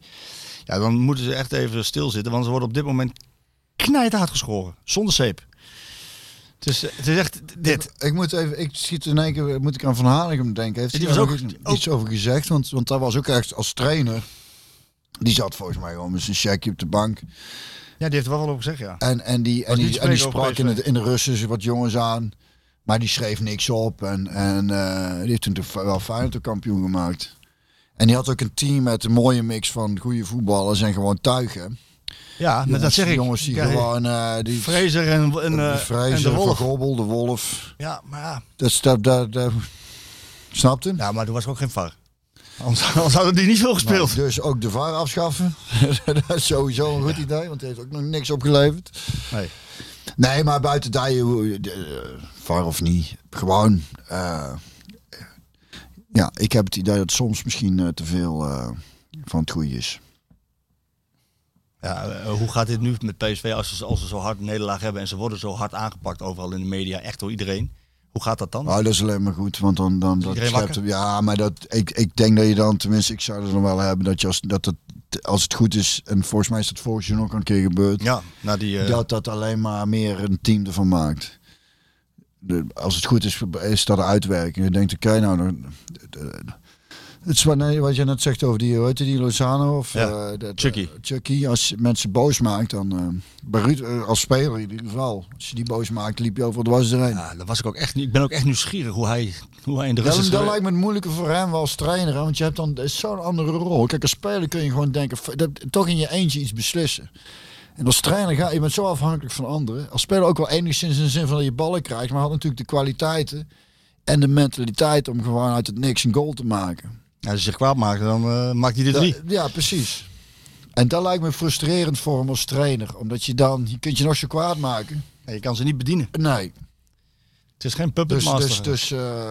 Ja, dan moeten ze echt even stilzitten. Want ze worden op dit moment knijterhard geschoren. Zonder zeep. Het is, het is echt dit. Ik, ik moet even, ik schiet in één keer, moet ik aan Van Hanegem denken. Heeft hij er ook iets over gezegd? Want, want daar was ook echt als trainer. Die zat volgens mij gewoon met zijn checkje op de bank. Ja, die heeft er wel over gezegd, ja. En, en, die, en, die, en die sprak in, het, in de Russen wat jongens aan. Maar die schreef niks op. En, en uh, die heeft toen wel Feyenoord kampioen gemaakt. En die had ook een team met een mooie mix van goede voetballers en gewoon tuigen. Ja, maar ja, dat zeg die ik. Jongens die kijk, gewoon... Uh, die Fraser en, en, uh, Fraser, en de Wolf. Van Gobbel, de Wolf. Ja, maar ja. Dat, dat, dat, dat, snapt hem? Ja, maar er was ook geen V A R. Anders, anders hadden die niet veel gespeeld. Maar dus ook de V A R afschaffen. Dat is sowieso een goed ja. idee, want die heeft ook nog niks opgeleverd. Nee, nee maar buiten daar, uh, V A R of niet, gewoon... Uh, ja, ik heb het idee dat soms misschien uh, te veel uh, van het goede is. Ja, hoe gaat dit nu met P S V als ze, als ze zo hard een nederlaag hebben en ze worden zo hard aangepakt overal in de media, echt door iedereen? Hoe gaat dat dan? Oh, dat is alleen maar goed, want dan, dan dat schept, ja, maar dat ik, ik denk dat je dan, tenminste, ik zou het dan wel hebben dat je als dat het, als het goed is, en volgens mij is dat vorig jaar nog een keer gebeurd, ja, nou die, uh... dat dat alleen maar meer een team ervan maakt. De, als het goed is, is dat de uitwerking. Je denkt, oké, okay, nou, dan, de, de, het is wat, nee, wat je net zegt over die, weet je, die Lozano of ja, uh, de, Chucky. Uh, Chucky. Als je mensen boos maakt, dan uh, bij Ruud, uh, als speler in ieder geval. Als je die boos maakt, liep je over de was erheen. Ja, dat was ik ook echt niet. Ik ben ook echt nieuwsgierig hoe hij, hoe hij in de rust is. Dat lijkt me het moeilijker voor hem als trainer, hè, want je hebt dan zo'n andere rol. Kijk, als speler kun je gewoon denken, dat, toch in je eentje iets beslissen. En als trainer ga je bent zo afhankelijk van anderen. Als speler ook wel enigszins in de zin van dat je ballen krijgt, maar had natuurlijk de kwaliteiten en de mentaliteit om gewoon uit het niks een goal te maken. Ja, als je zich kwaad maakt, dan uh, maakt hij dit drie. Ja, precies. En dat lijkt me frustrerend voor hem als trainer. Omdat je dan, je kunt je nog zo kwaad maken. En je kan ze niet bedienen. Nee. Het is geen puppet master. Dus, dus, dus uh,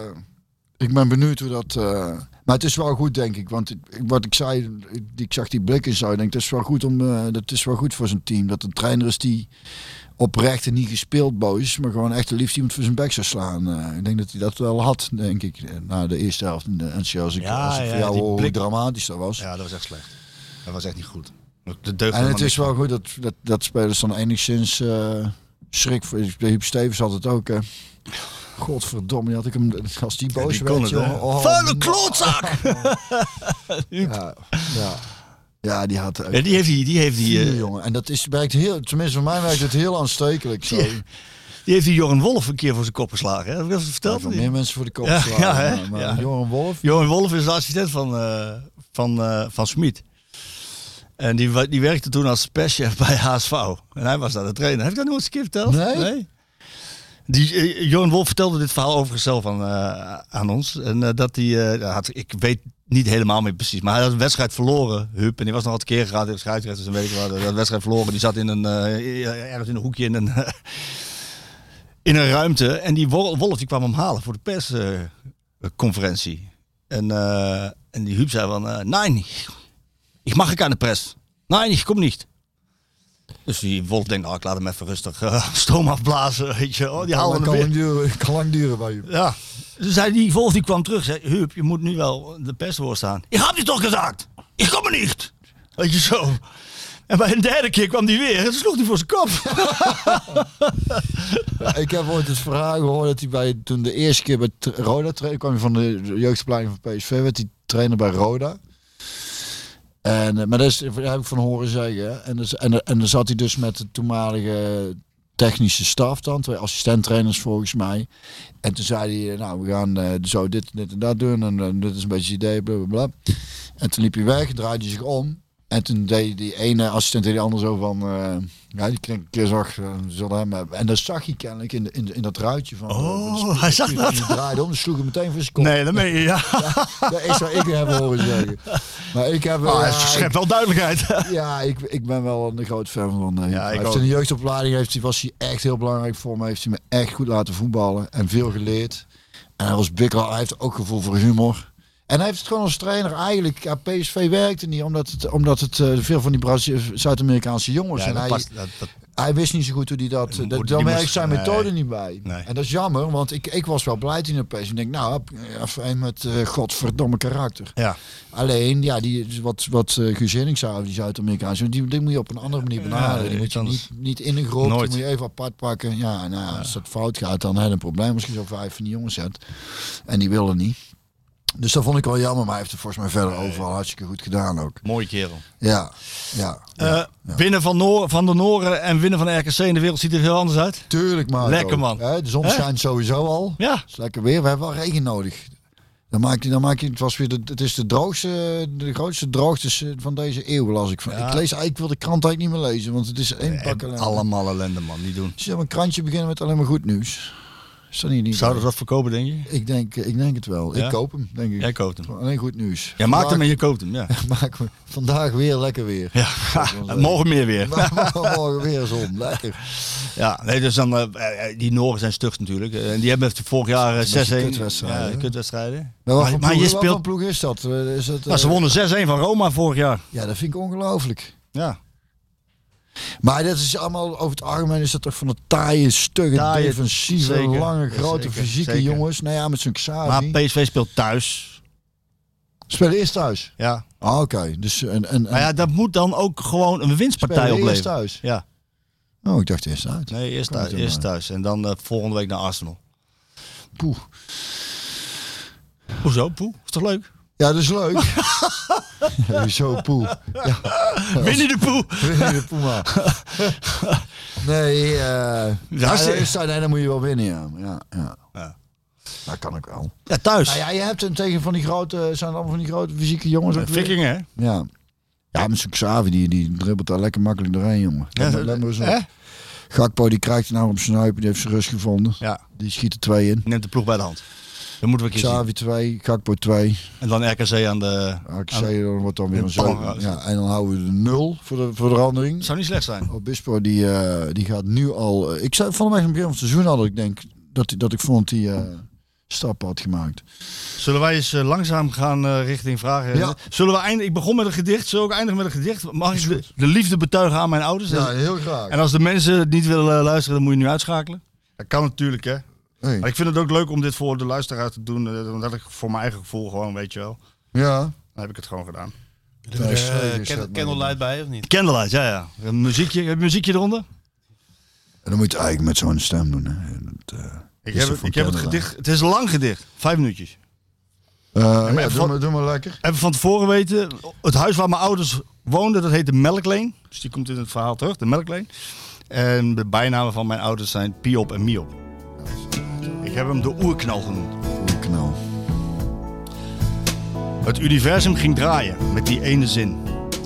ik ben benieuwd hoe dat... Uh, maar het is wel goed, denk ik. Want wat ik zei, ik zag die blik in zo. Ik denk, dat is wel goed, om, uh, dat is wel goed voor zijn team. Dat een trainer is die oprecht en niet gespeeld boos, maar gewoon echt de liefst iemand voor zijn bek zou slaan. Uh, ik denk dat hij dat wel had, denk ik, na de eerste helft. En zoals ik ja, als ik ja, voor jou hoor, blik... hoe dramatisch dat was. Ja, dat was echt slecht. Dat was echt niet goed. Dat en het is wel goed dat, dat, dat spelers dan enigszins uh, schrik voor. Huub Stevens had het ook, hè. Godverdomme, had ik hem, als die boos ja, die werd, joh. Oh, vuile klootzak! ja, ja. Ja, die had ja, die heeft die, die heeft die vier, uh, jongen. En dat is werkt heel, tenminste voor mij werkt het heel aanstekelijk. Zo. Die, die heeft die Joran Wolf een keer voor zijn kop geslagen. Hè? Heb ik dat verteld? Ja, meer mensen voor de kop geslagen. Ja, ja, maar, maar ja. Joran Wolf. Joran Wolf is de assistent van uh, van uh, van Smit. En die, die werkte toen als perschef bij H S V. En hij was daar de trainer. Heb ik dat nog eens een keer verteld? Nee. nee? Die, uh, Joran Wolf vertelde dit verhaal overigens zelf aan, uh, aan ons. En uh, dat hij, uh, had, ik weet niet helemaal meer precies, maar hij had een wedstrijd verloren, Huub. En die was nog wat keer gegaan tegen scheidsrechters en weet ik wat. Hij had een wedstrijd verloren, die zat in een, uh, ergens in een hoekje in een, uh, in een ruimte. En die Wolf die kwam hem halen voor de persconferentie. Uh, en, uh, en die Huub zei van, uh, nee, ik mag ik aan de pers. Nee, ik kom niet. Dus die Wolf denkt, nou, ik laat hem even rustig uh, stoom afblazen, weet je. Oh, die haalde kan, lang duren, kan lang duren bij Huub. Ja. Dus hij, die Wolf die kwam terug, zei, Huub, je moet nu wel de pers voorstaan. Ik heb je toch gezegd? Ik kom er niet. Weet je zo. En bij een derde keer kwam hij weer en sloeg hij voor zijn kop. Ja, ik heb ooit het verhaal gehoord dat hij bij, toen de eerste keer bij Roda trainde, kwam hij van de jeugdopleiding van P S V, werd hij trainer bij Roda. En, maar dat, is, dat heb ik van horen zeggen. En, dus, en, en dan zat hij dus met de toenmalige technische staf dan, twee assistenttrainers volgens mij. En toen zei hij, nou we gaan uh, zo dit, dit en dat doen en uh, dit is een beetje het idee, blablabla. En toen liep hij weg, draaide hij zich om. En toen deed die ene assistent en die ander zo van, uh, ja die klinkt een keer zag, uh, zullen hem hebben. En dat zag hij kennelijk in, de, in, de, in dat ruitje van. Oh, de, van de, hij zag dat. Hij draaide om, dus sloeg hem meteen voor zijn kop. Nee, dat meen je, ja. ja. Dat is wat ik heb horen zeggen. Maar ik heb... Ah, hij uh, schept wel duidelijkheid. Ja, ik, ik ben wel een groot fan van hem. Ja, in de jeugdopleiding heeft hij, was hij echt heel belangrijk voor me. Heeft hij me echt goed laten voetballen en veel geleerd. En hij was bikkel, hij heeft ook gevoel voor humor. En hij heeft het gewoon als trainer eigenlijk, ja, P S V werkte niet, omdat het, omdat het uh, veel van die Brazil- Zuid-Amerikaanse jongens ja, en hij, past, dat, dat... hij wist niet zo goed hoe hij dat, dat dan moest... merkt zijn nee. methode niet bij. Nee. En dat is jammer, want ik, ik was wel blij toen op P S V. Ik denk, nou, even met uh, godverdomme karakter. Ja. Alleen, ja, die, wat, wat uh, Guus Hiddink zei over die Zuid-Amerikaanse, die, die moet je op een andere manier benaderen. Ja, die moet je niet, niet in een groep, die moet je even apart pakken. Ja, nou, ja. Als dat fout gaat, dan heb je een probleem. Misschien zo'n vijf van die jongens hebt. En die willen niet. Dus dat vond ik wel jammer, maar hij heeft er volgens mij verder overal hartstikke goed gedaan ook. Mooie kerel. Ja, ja. Uh, ja, ja. Winnen van, Noor, van de Noren en winnen van de R K C in de wereld ziet er heel anders uit. Tuurlijk, maar lekker man. He, de zon He? schijnt sowieso al. Ja. Het is lekker weer. We hebben wel regen nodig. Dan maak je, dan maak je, het was weer de, het is de droogste, de grootste droogte van deze eeuw, las ik van. Ja. Ik lees eigenlijk, wil de krant eigenlijk niet meer lezen, want het is één pak ellende. Allemaal ellende man, niet doen. Dus je hebt een krantje beginnen met alleen maar goed nieuws. Zouden ze dat verkopen, denk je? Ik denk, ik denk het wel. Ja? Ik koop hem, denk ik. Jij koopt hem. Alleen goed nieuws. Jij vandaag, maakt hem en je koopt hem, ja. Maak hem. Vandaag weer lekker weer. Ja. Ja. Morgen meer weer. Morgen weer zon, lekker. Ja, nee, dus dan, uh, die Noren zijn stug natuurlijk. En uh, die hebben vorig jaar zes een. Kutwedstrijden. Ja, kutwedstrijden. Maar, maar, ploeg, maar je speelt... Wat ploeg is dat? Is dat uh... nou, ze wonnen zes een van Roma vorig jaar. Ja, dat vind ik ongelooflijk. Ja. Maar dat is allemaal, over het algemeen is dat toch van de taaie, stugge, taaie, defensieve, zeker, lange, grote, zeker, fysieke zeker. jongens. Nou ja, met zo'n Xavi. Maar P S V speelt thuis. Spelen eerst thuis? Ja. Ah, oké. Okay. Dus en, en, en maar ja, dat moet dan ook gewoon een winstpartij spelen opleveren. Spelen eerst thuis? Ja. Oh, ik dacht eerst uit. Nee, eerst thuis. Eerst maar. thuis. En dan uh, volgende week naar Arsenal. Poeh. Hoezo, poeh? Is toch leuk? Ja, dat is leuk. Ja, zo poe. Ja. Winnie de Poe. Winnie de Poe, maar. Nee, uh, ja, ja, nee, dan moet je wel winnen, ja. Ja, ja. ja. Dat kan ik wel. Ja, thuis. Nou ja, je hebt hem tegen van die grote, zijn het allemaal van die grote fysieke jongens. Ja, Vikingen, hè? Ja. Ja, met zo'n Xavi, die, die dribbelt daar lekker makkelijk doorheen, jongen. Ja, dat, let maar eens op. Hè? Gakpo, die krijgt er nou op zijn huip, die heeft zijn rust gevonden. Ja. Die schiet er twee in. Neemt de ploeg bij de hand. Dan moeten we kiezen. Xavi twee, Gakpo twee. En dan R K C aan de... R K C dan wordt dan weer een zeven. Ja, en dan houden we de nul voor de verandering. Zou niet slecht zijn. Oh, Bispo die, uh, die gaat nu al... Uh, ik zei van mij aan het begin van het seizoen al dat ik denk dat, dat ik vond die uh, stappen had gemaakt. Zullen wij eens uh, langzaam gaan uh, richting vragen? Ja. Zullen we eindigen? Ik begon met een gedicht. Zullen we ook eindigen met een gedicht? Mag ik de, de liefde betuigen aan mijn ouders? Ja, heel graag. En als de mensen het niet willen uh, luisteren, dan moet je nu uitschakelen. Dat kan natuurlijk, hè. Hey. Maar ik vind het ook leuk om dit voor de luisteraar te doen. Want dat ik voor mijn eigen gevoel gewoon, weet je wel. Ja. Dan heb ik het gewoon gedaan. Er uh, is uh, candle, Candlelight bij, of niet? Candlelight, ja, ja. Een muziekje, heb je een muziekje eronder? En dan moet je het eigenlijk met zo'n stem doen, hè. Dat, uh, ik heb, het, ik heb het gedicht. Het is een lang gedicht. Vijf minuutjes. Uh, ja, ja, doe, maar, doe maar lekker. Even van tevoren weten. Het huis waar mijn ouders woonden, dat heet de Melkleen. Dus die komt in het verhaal terug, de Melkleen. En de bijnamen van mijn ouders zijn Piop en Miop. Ik heb hem de oerknal genoemd. Oerknal. Het universum ging draaien met die ene zin.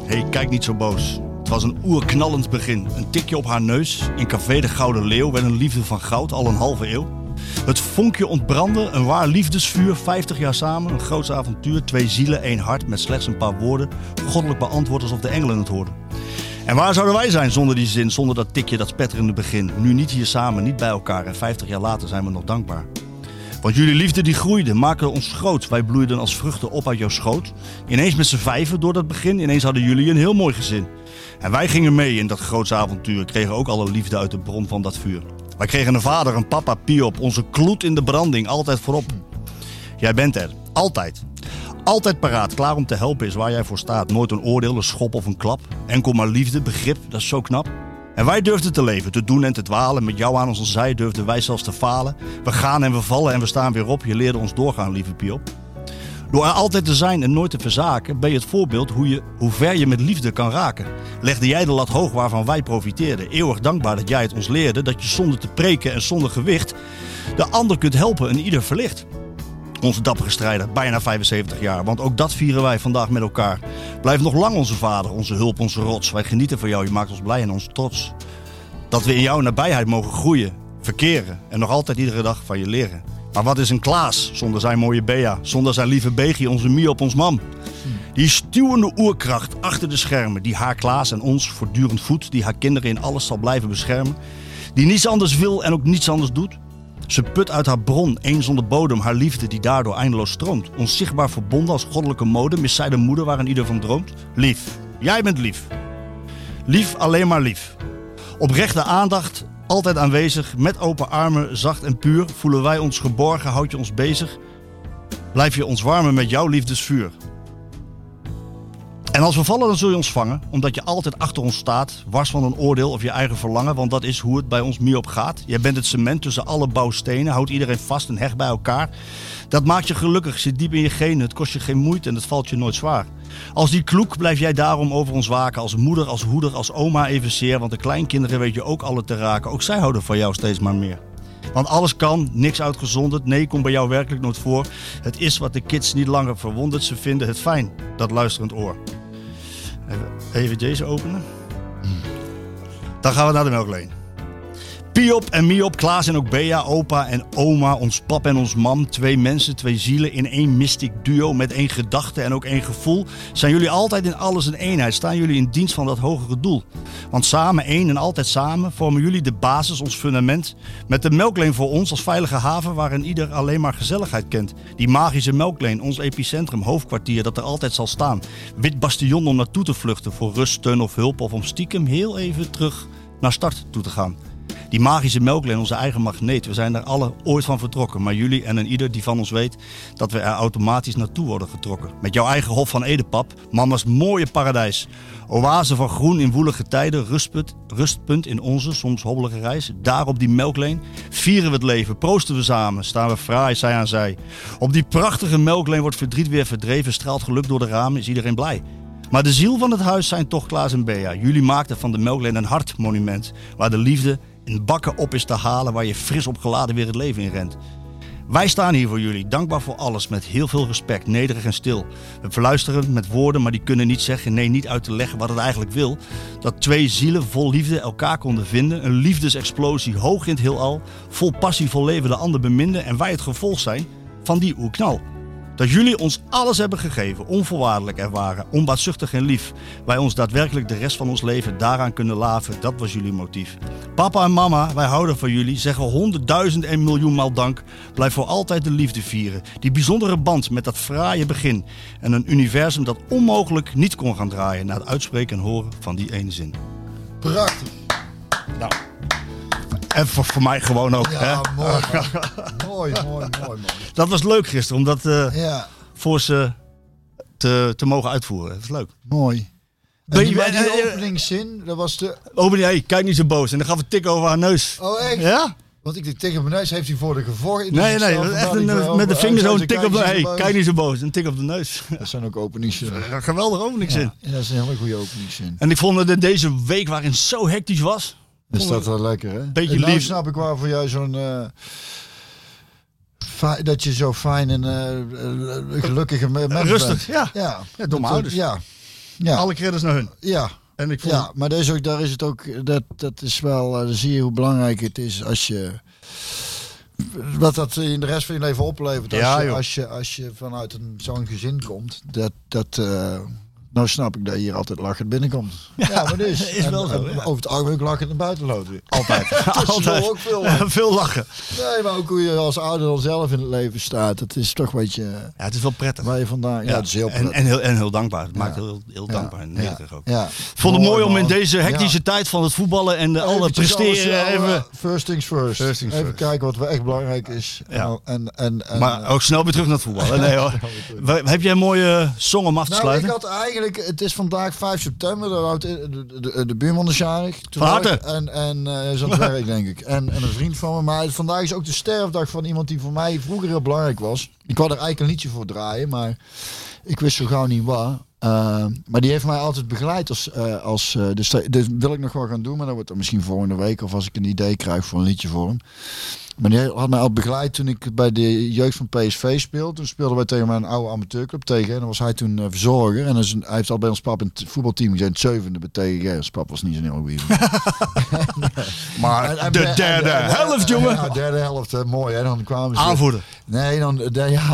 Hé, hey, kijk niet zo boos. Het was een oerknallend begin. Een tikje op haar neus. In Café de Gouden Leeuw werd een liefde van goud al een halve eeuw. Het vonkje ontbrandde, een waar liefdesvuur, vijftig jaar samen. Een groots avontuur, twee zielen, één hart met slechts een paar woorden. Goddelijk beantwoord alsof de engelen het hoorden. En waar zouden wij zijn zonder die zin, zonder dat tikje, dat spetterende begin? Nu niet hier samen, niet bij elkaar en vijftig jaar later zijn we nog dankbaar. Want jullie liefde die groeide, maakte ons groot. Wij bloeiden als vruchten op uit jouw schoot. Ineens met z'n vijven door dat begin, ineens hadden jullie een heel mooi gezin. En wij gingen mee in dat grootse avontuur, kregen ook alle liefde uit de bron van dat vuur. Wij kregen een vader, een papa, Piop, onze kloet in de branding, altijd voorop. Jij bent er, altijd. Altijd paraat, klaar om te helpen is waar jij voor staat. Nooit een oordeel, een schop of een klap. Enkel maar liefde, begrip, dat is zo knap. En wij durfden te leven, te doen en te dwalen. Met jou aan onze zij durfden wij zelfs te falen. We gaan en we vallen en we staan weer op. Je leerde ons doorgaan, lieve Piop. Door er altijd te zijn en nooit te verzaken... ben je het voorbeeld hoe, je, hoe ver je met liefde kan raken. Legde jij de lat hoog waarvan wij profiteerden. Eeuwig dankbaar dat jij het ons leerde. Dat je zonder te preken en zonder gewicht... de ander kunt helpen en ieder verlicht. Onze dappere strijder, bijna vijfenzeventig jaar. Want ook dat vieren wij vandaag met elkaar. Blijf nog lang onze vader, onze hulp, onze rots. Wij genieten van jou, je maakt ons blij en ons trots. Dat we in jouw nabijheid mogen groeien, verkeren... en nog altijd iedere dag van je leren. Maar wat is een Klaas zonder zijn mooie Bea... zonder zijn lieve Begie, onze Mie op ons mam? Die stuwende oerkracht achter de schermen... die haar Klaas en ons voortdurend voedt... die haar kinderen in alles zal blijven beschermen... die niets anders wil en ook niets anders doet... Ze put uit haar bron, één zonder bodem, haar liefde die daardoor eindeloos stroomt. Onzichtbaar verbonden als goddelijke modem is zij de moeder waarin ieder van droomt. Lief, jij bent lief. Lief, alleen maar lief. Oprechte aandacht, altijd aanwezig, met open armen, zacht en puur. Voelen wij ons geborgen, houd je ons bezig. Blijf je ons warmen met jouw liefdesvuur. En als we vallen, dan zul je ons vangen, omdat je altijd achter ons staat, wars van een oordeel of je eigen verlangen, want dat is hoe het bij ons Miop gaat. Jij bent het cement tussen alle bouwstenen, houdt iedereen vast en hecht bij elkaar. Dat maakt je gelukkig, zit diep in je genen, het kost je geen moeite en het valt je nooit zwaar. Als die kloek blijf jij daarom over ons waken, als moeder, als hoeder, als oma evenzeer, want de kleinkinderen weet je ook alle te raken, ook zij houden van jou steeds maar meer. Want alles kan, niks uitgezonderd, nee, komt bij jou werkelijk nooit voor. Het is wat de kids niet langer verwondert, ze vinden het fijn, dat luisterend oor. Even deze openen. Dan gaan we naar de Melkleen. Biop en Miop, Klaas en ook Bea, opa en oma, ons pap en ons mam. Twee mensen, twee zielen in één mystic duo met één gedachte en ook één gevoel. Zijn jullie altijd in alles een eenheid? Staan jullie in dienst van dat hogere doel? Want samen, één en altijd samen, vormen jullie de basis, ons fundament. Met de melkleen voor ons als veilige haven waarin ieder alleen maar gezelligheid kent. Die magische melkleen, ons epicentrum, hoofdkwartier dat er altijd zal staan. Wit bastion om naartoe te vluchten voor rust, steun of hulp of om stiekem heel even terug naar start toe te gaan. Die magische melkleen, onze eigen magneet. We zijn daar alle ooit van vertrokken. Maar jullie en een ieder die van ons weet dat we er automatisch naartoe worden getrokken. Met jouw eigen Hof van Edepap, mama's mooie paradijs. Oase van groen in woelige tijden, rustpunt, rustpunt in onze soms hobbelige reis. Daar op die melkleen vieren we het leven, proosten we samen, staan we fraai zij aan zij. Op die prachtige melkleen wordt verdriet weer verdreven, straalt geluk door de ramen, is iedereen blij. Maar de ziel van het huis zijn toch Klaas en Bea. Jullie maakten van de melkleen een hartmonument waar de liefde in bakken op is te halen, waar je fris opgeladen weer het leven in rent. Wij staan hier voor jullie, dankbaar voor alles, met heel veel respect, nederig en stil. We verluisteren met woorden, maar die kunnen niet zeggen, nee, niet uit te leggen wat het eigenlijk wil. Dat twee zielen vol liefde elkaar konden vinden, een liefdesexplosie hoog in het heelal, vol passie, vol leven de ander beminden en wij het gevolg zijn van die oerknal. Dat jullie ons alles hebben gegeven, onvoorwaardelijk ervaren, onbaatzuchtig en lief. Wij ons daadwerkelijk de rest van ons leven daaraan kunnen laven, dat was jullie motief. Papa en mama, wij houden van jullie, zeggen honderdduizend en miljoen maal dank. Blijf voor altijd de liefde vieren, die bijzondere band met dat fraaie begin. En een universum dat onmogelijk niet kon gaan draaien na het uitspreken en horen van die ene zin. Prachtig. Nou, en voor, voor mij gewoon ook. Ja, hè? Mooi, mooi, mooi, mooi, mooi. Dat was leuk gisteren, om dat uh, ja. voor ze te, te mogen uitvoeren. Dat is leuk. Mooi. En die, en die openingszin, dat was de... Opening, hey, kijk niet zo boos. En dan gaf we tik over haar neus. Oh, echt? Ja? Want ik dacht, tegen mijn neus heeft hij voor de gevochten. Nee, nee, dat echt een, met over, de vinger zo'n tik op de... Hey, kijk niet zo boos. Een tik op de neus. Dat zijn ook openingszinnen. Een geweldige openingszin. Ja, dat is een hele goede openingszin. En ik vond dat deze week waarin het zo hectisch was... Is dat wel lekker, hè? Beetje lief. Nou snap ik waar voor jou zo'n... Uh, fi- dat je zo fijn en uh, gelukkige mens bent. Rustig, ja. Ja, ja domme ouders. Ja. Ja. Alle credits naar hun. Ja. En ik vond... Ja, maar is ook, daar is het ook... Dat, dat is wel... Dan zie je hoe belangrijk het is als je... Wat dat in de rest van je leven oplevert. Als, ja, je, als, je, als je vanuit een, zo'n gezin komt, dat... dat uh, nou snap ik dat je hier altijd lachend binnenkomt. Ja, ja maar dus. Is en, wel zo, en, ja. Over het algemeen lachend naar buiten loopt weer. Altijd. Altijd. Ook veel, ja, veel lachen. Nee, maar ook hoe je als ouder dan zelf in het leven staat. Het is toch een beetje... Ja, het is wel prettig. Waar je vandaan... Ja, ja het is heel prettig. En, en, heel, en heel dankbaar. Het ja. maakt heel, heel dankbaar ja. en nederig ook. Ja. Ja. Vond het mooi, mooi om in deze hectische ja. tijd van het voetballen en de even alle presteren... Alle, even... First things first. First things even first. Kijken wat wel echt belangrijk is. Ja. En, en, en, maar ook snel weer terug naar het voetballen. Nee hoor. Heb jij een mooie song om af te sluiten? Nou, ik had eigenlijk... Het is vandaag vijf september, de, de, de, de buurman is jarig. Van harte. En, en uh, zo'n werk denk ik. En, en een vriend van me. Maar vandaag is ook de sterfdag van iemand die voor mij vroeger heel belangrijk was. Ik wou er eigenlijk een liedje voor draaien, maar ik wist zo gauw niet waar. Uh, maar die heeft mij altijd begeleid. Als, uh, als, uh, dus dit wil ik nog wel gaan doen, maar dat wordt dan misschien volgende week. Of als ik een idee krijg voor een liedje voor hem. Maar die had mij al begeleid toen ik bij de jeugd van P S V speelde. Toen speelden wij tegen mijn oude amateurclub tegen. En dan was hij toen uh, verzorger. En dus, hij heeft al bij ons pap in het voetbalteam gezeten. Het zevende bij T G G. Ons pap was niet zo'n heel goede. Maar en, en, de derde en, en, helft, jongen. Ja, de derde helft. Hè, mooi, hè. Dan kwamen ze... Aanvoerder. Nee, dan, de, ja.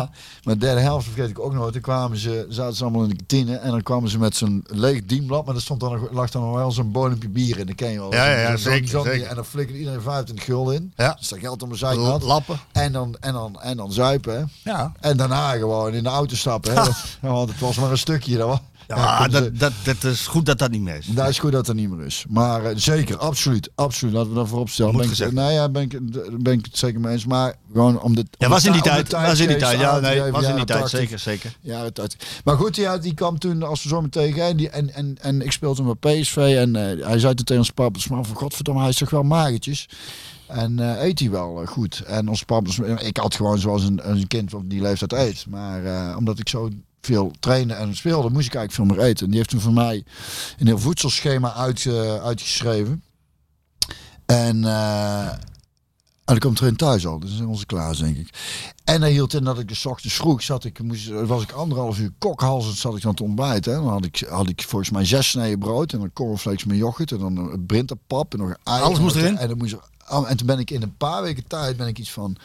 Maar de derde helft vergeet ik ook nooit. Dan kwamen ze, zaten ze allemaal in de kantine. En dan kwamen ze met zo'n leeg dienblad. Maar er stond dan, lag dan nog wel zo'n bodempje bier in. Dat ken je wel. Ja, ja, ja, zeker, zon, zeker. En dan flikkerde iedereen vijfentwintig gulden in. Ja. Dus dat geldt om lappen. En dan, en dan, en dan zuipen. Hè? Ja. En daarna gewoon in de auto stappen. Hè? Want het was maar een stukje. Dat was. Ja, ja, dat, dat, dat is goed dat dat niet meer is. Dat is goed dat dat niet meer is. Maar uh, zeker, absoluut, absoluut. Laten we dat voorop stellen. Moet ben gezegd. Ik, nou ja, ben ik, ben ik het zeker mee eens. Maar gewoon om de... Om ja, was in die ta- tijd. Was in die tijd. Ja, nee, was in die tijd. Zeker, zeker. Ja, maar goed, ja, die kwam toen als we zo meteen gingen. En, en, en ik speelde hem bij P S V. En uh, hij zei toen tegen ons papa, maar van godverdomme, hij is toch wel magertjes. En uh, eet hij wel uh, goed. En ons pap, ik had gewoon zoals een, een kind op die leeftijd eet. Maar uh, omdat ik zo veel trainde en speelde, moest ik eigenlijk veel meer eten. En die heeft toen voor mij een heel voedselschema uit, uh, uitgeschreven. En... Uh, En dan komt er in thuis al, dat is onze Klaas denk ik. En hij hield in dat ik de 's ochtends vroeg zat, ik moest, was ik anderhalf uur kokhalzend zat ik dan te ontbijten. Dan had ik, had ik volgens mij zes snijden brood en dan cornflakes met yoghurt en dan een brinterpap en nog een ei. Alles moest erin? En dan moest er En toen ben ik in een paar weken tijd ben ik iets van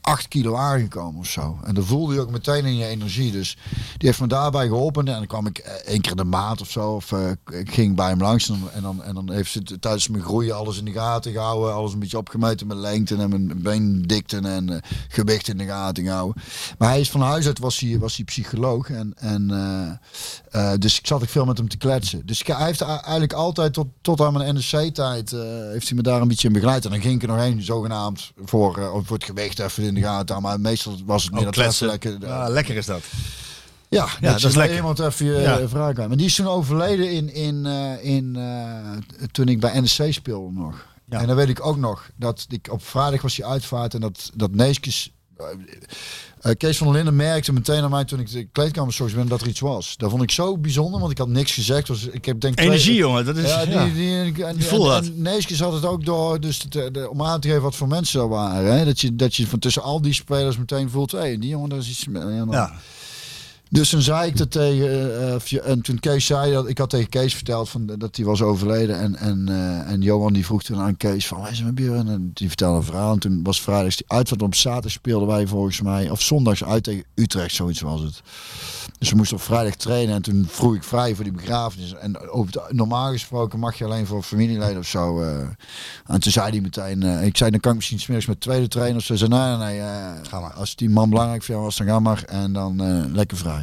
acht kilo aangekomen of zo. En dat voelde je ook meteen in je energie. Dus die heeft me daarbij geholpen. En dan kwam ik één keer in de maand of zo. Of uh, ik ging bij hem langs. En, en, dan, en dan heeft ze tijdens mijn groeien alles in de gaten gehouden. Alles een beetje opgemeten met lengte en mijn beendikten en uh, gewicht in de gaten gehouden. Maar hij is van huis uit was hij, was hij psycholoog. En, en, uh, uh, dus ik zat ik veel met hem te kletsen. Dus ik, hij heeft eigenlijk altijd tot, tot aan mijn N E C-tijd uh, heeft hij me daar een beetje in begeleid. En dan ging ik er nog heen, zogenaamd, voor, uh, voor het gewicht even in de gaten. Maar meestal was het meer oh, dat lekker. Uh, ah, lekker is dat. Ja, ja dat, dat is lekker. Iemand even je ja. vraag aan. Maar die is toen overleden in, in, uh, in, uh, toen ik bij N E C speelde nog. Ja. En dan weet ik ook nog dat ik op vrijdag was die uitvaart en dat, dat Neeskes... Uh, Kees van der Linden merkte meteen aan mij toen ik de kleedkamer zoals ben dat er iets was. Dat vond ik zo bijzonder, want ik had niks gezegd. Dus ik heb denk energie twee, jongen, dat is ja, die, ja. die, die, die, en, die voel en, dat. Neeskens had het ook door, dus de, de, om aan te geven wat voor mensen er waren, hè? Dat je dat je van tussen al die spelers meteen voelt, hé, hey, die jongen, daar is iets. Mee. Ja. Dus toen zei ik dat tegen, uh, en toen Kees zei dat, ik had tegen Kees verteld van, dat hij was overleden. En, en, uh, en Johan die vroeg toen aan Kees van, waar is mijn Björn? En die vertelde een verhaal. En toen was vrijdags die uit, want op zaterdag speelden wij volgens mij, of zondags uit tegen Utrecht, zoiets was het. Dus we moesten op vrijdag trainen en toen vroeg ik vrij voor die begrafenis. En over de, normaal gesproken mag je alleen voor familieleden of zo. Uh, en toen zei hij meteen, uh, ik zei dan kan ik misschien 's middags met tweede trainen of zo. Ze zei nee, nee, nee uh, ga maar. Als die man belangrijk voor jou was, dan ga maar. En dan uh, lekker vrij.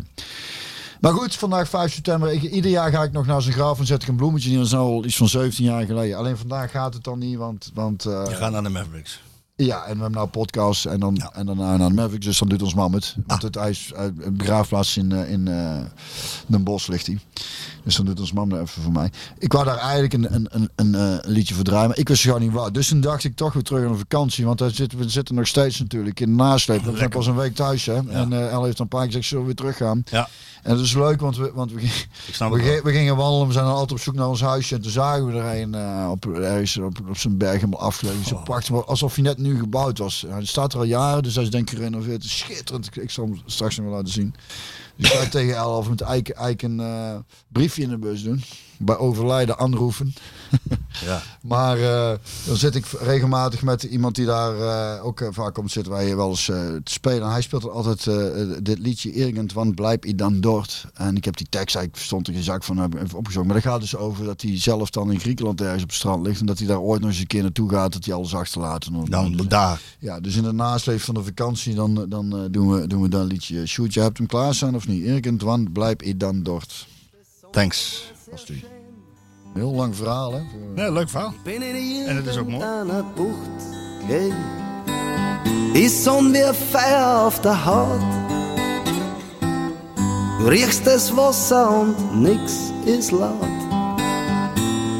Maar goed, vandaag vijf september. Ik, ieder jaar ga ik nog naar zijn graf en zet ik een bloemetje neer. Dat is nou al iets van zeventien jaar geleden. Alleen vandaag gaat het dan niet, want... want uh, we gaan naar de Mavericks. Ja, en we hebben nou een podcast en dan ja. en daarna naar de Mavericks. Dus dan doet ons mam het. Want het ijs, uh, begraafplaats in, uh, in uh, Den Bosch ligt hij. Dus dan doet ons mam er even voor mij. Ik wou daar eigenlijk een, een, een, een uh, liedje voor draaien, maar ik wist gewoon niet waar. Dus toen dacht ik toch weer terug aan de vakantie. Want daar zitten, we zitten nog steeds natuurlijk in de nasleep. We zijn pas een week thuis, hè. Ja. En uh, El heeft een paar keer gezegd, zullen we weer teruggaan? Ja. En dat is leuk, want we, want we, we, we, we gingen wandelen. We zijn altijd op zoek naar ons huisje. En toen zagen we er een uh, op, op, op, op zijn berg helemaal afgelegen. Zo prachtig, alsof hij net nu gebouwd was. Hij staat er al jaren, dus hij is denk ik gerenoveerd. Schitterend. Ik, ik zal hem straks nog wel laten zien. Dus ik ga tegen elf met Eik, Eik een uh, briefje in de bus doen. Bij overlijden aanroepen. Ja. Maar uh, dan zit ik regelmatig met iemand die daar uh, ook uh, vaak komt zitten. Wij wel eens uh, te spelen. En hij speelt altijd uh, dit liedje. Irgendwann blijf ik dan dort. En ik heb die tekst eigenlijk stond in je zak van heb even opgezocht. Maar dat gaat dus over dat hij zelf dan in Griekenland ergens op het strand ligt. En dat hij daar ooit nog eens een keer naartoe gaat. Dat hij alles achterlaat. En dan dus, daar. Ja, dus in de nasleep van de vakantie dan, dan uh, doen we doen we dat liedje. Sjoerd, je hebt hem klaar staan of niet? Irgendwann blijf ik dan dort. Thanks. Een heel lang verhaal, hè? Ja, leuk verhaal. En het is ook mooi. Is zon weer feier auf der Haut. Riechst das Wasser und nix ist laut.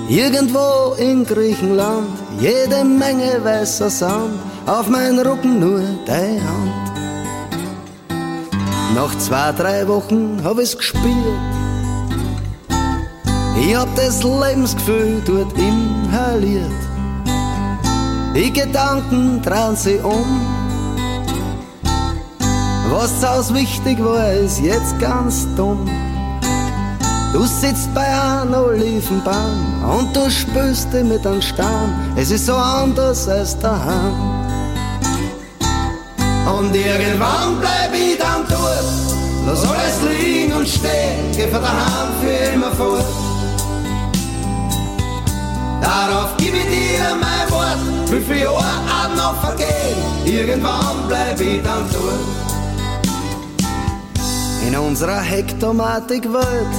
Irgendwo in Griechenland, jede Menge weißer Sand. Auf mein Rücken nur deine Hand. Nach zwei, drei Wochen hab ich's gespielt. Ich hab das Lebensgefühl dort inhaliert. Die Gedanken drehen sich um. Was aus wichtig war, ist jetzt ganz dumm. Du sitzt bei einem Olivenbaum und du spürst dich mit einem Stamm. Es ist so anders als daheim. Und irgendwann bleib ich dann dort. Lass alles liegen und stehen. Geh von daheim für immer fort. Darauf gebe ich dir mein Wort, wie viele Jahre hat noch vergehen, irgendwann bleib ich dann tot. In unserer Hektomatik-Welt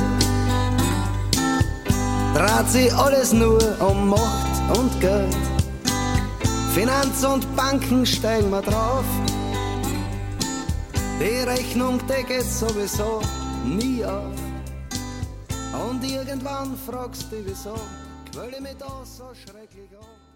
dreht sich alles nur um Macht und Geld. Finanz- und Banken steigen wir drauf, die Rechnung, die geht sowieso nie auf. Und irgendwann fragst du, wieso? Weil ich mich da so schrecklich an.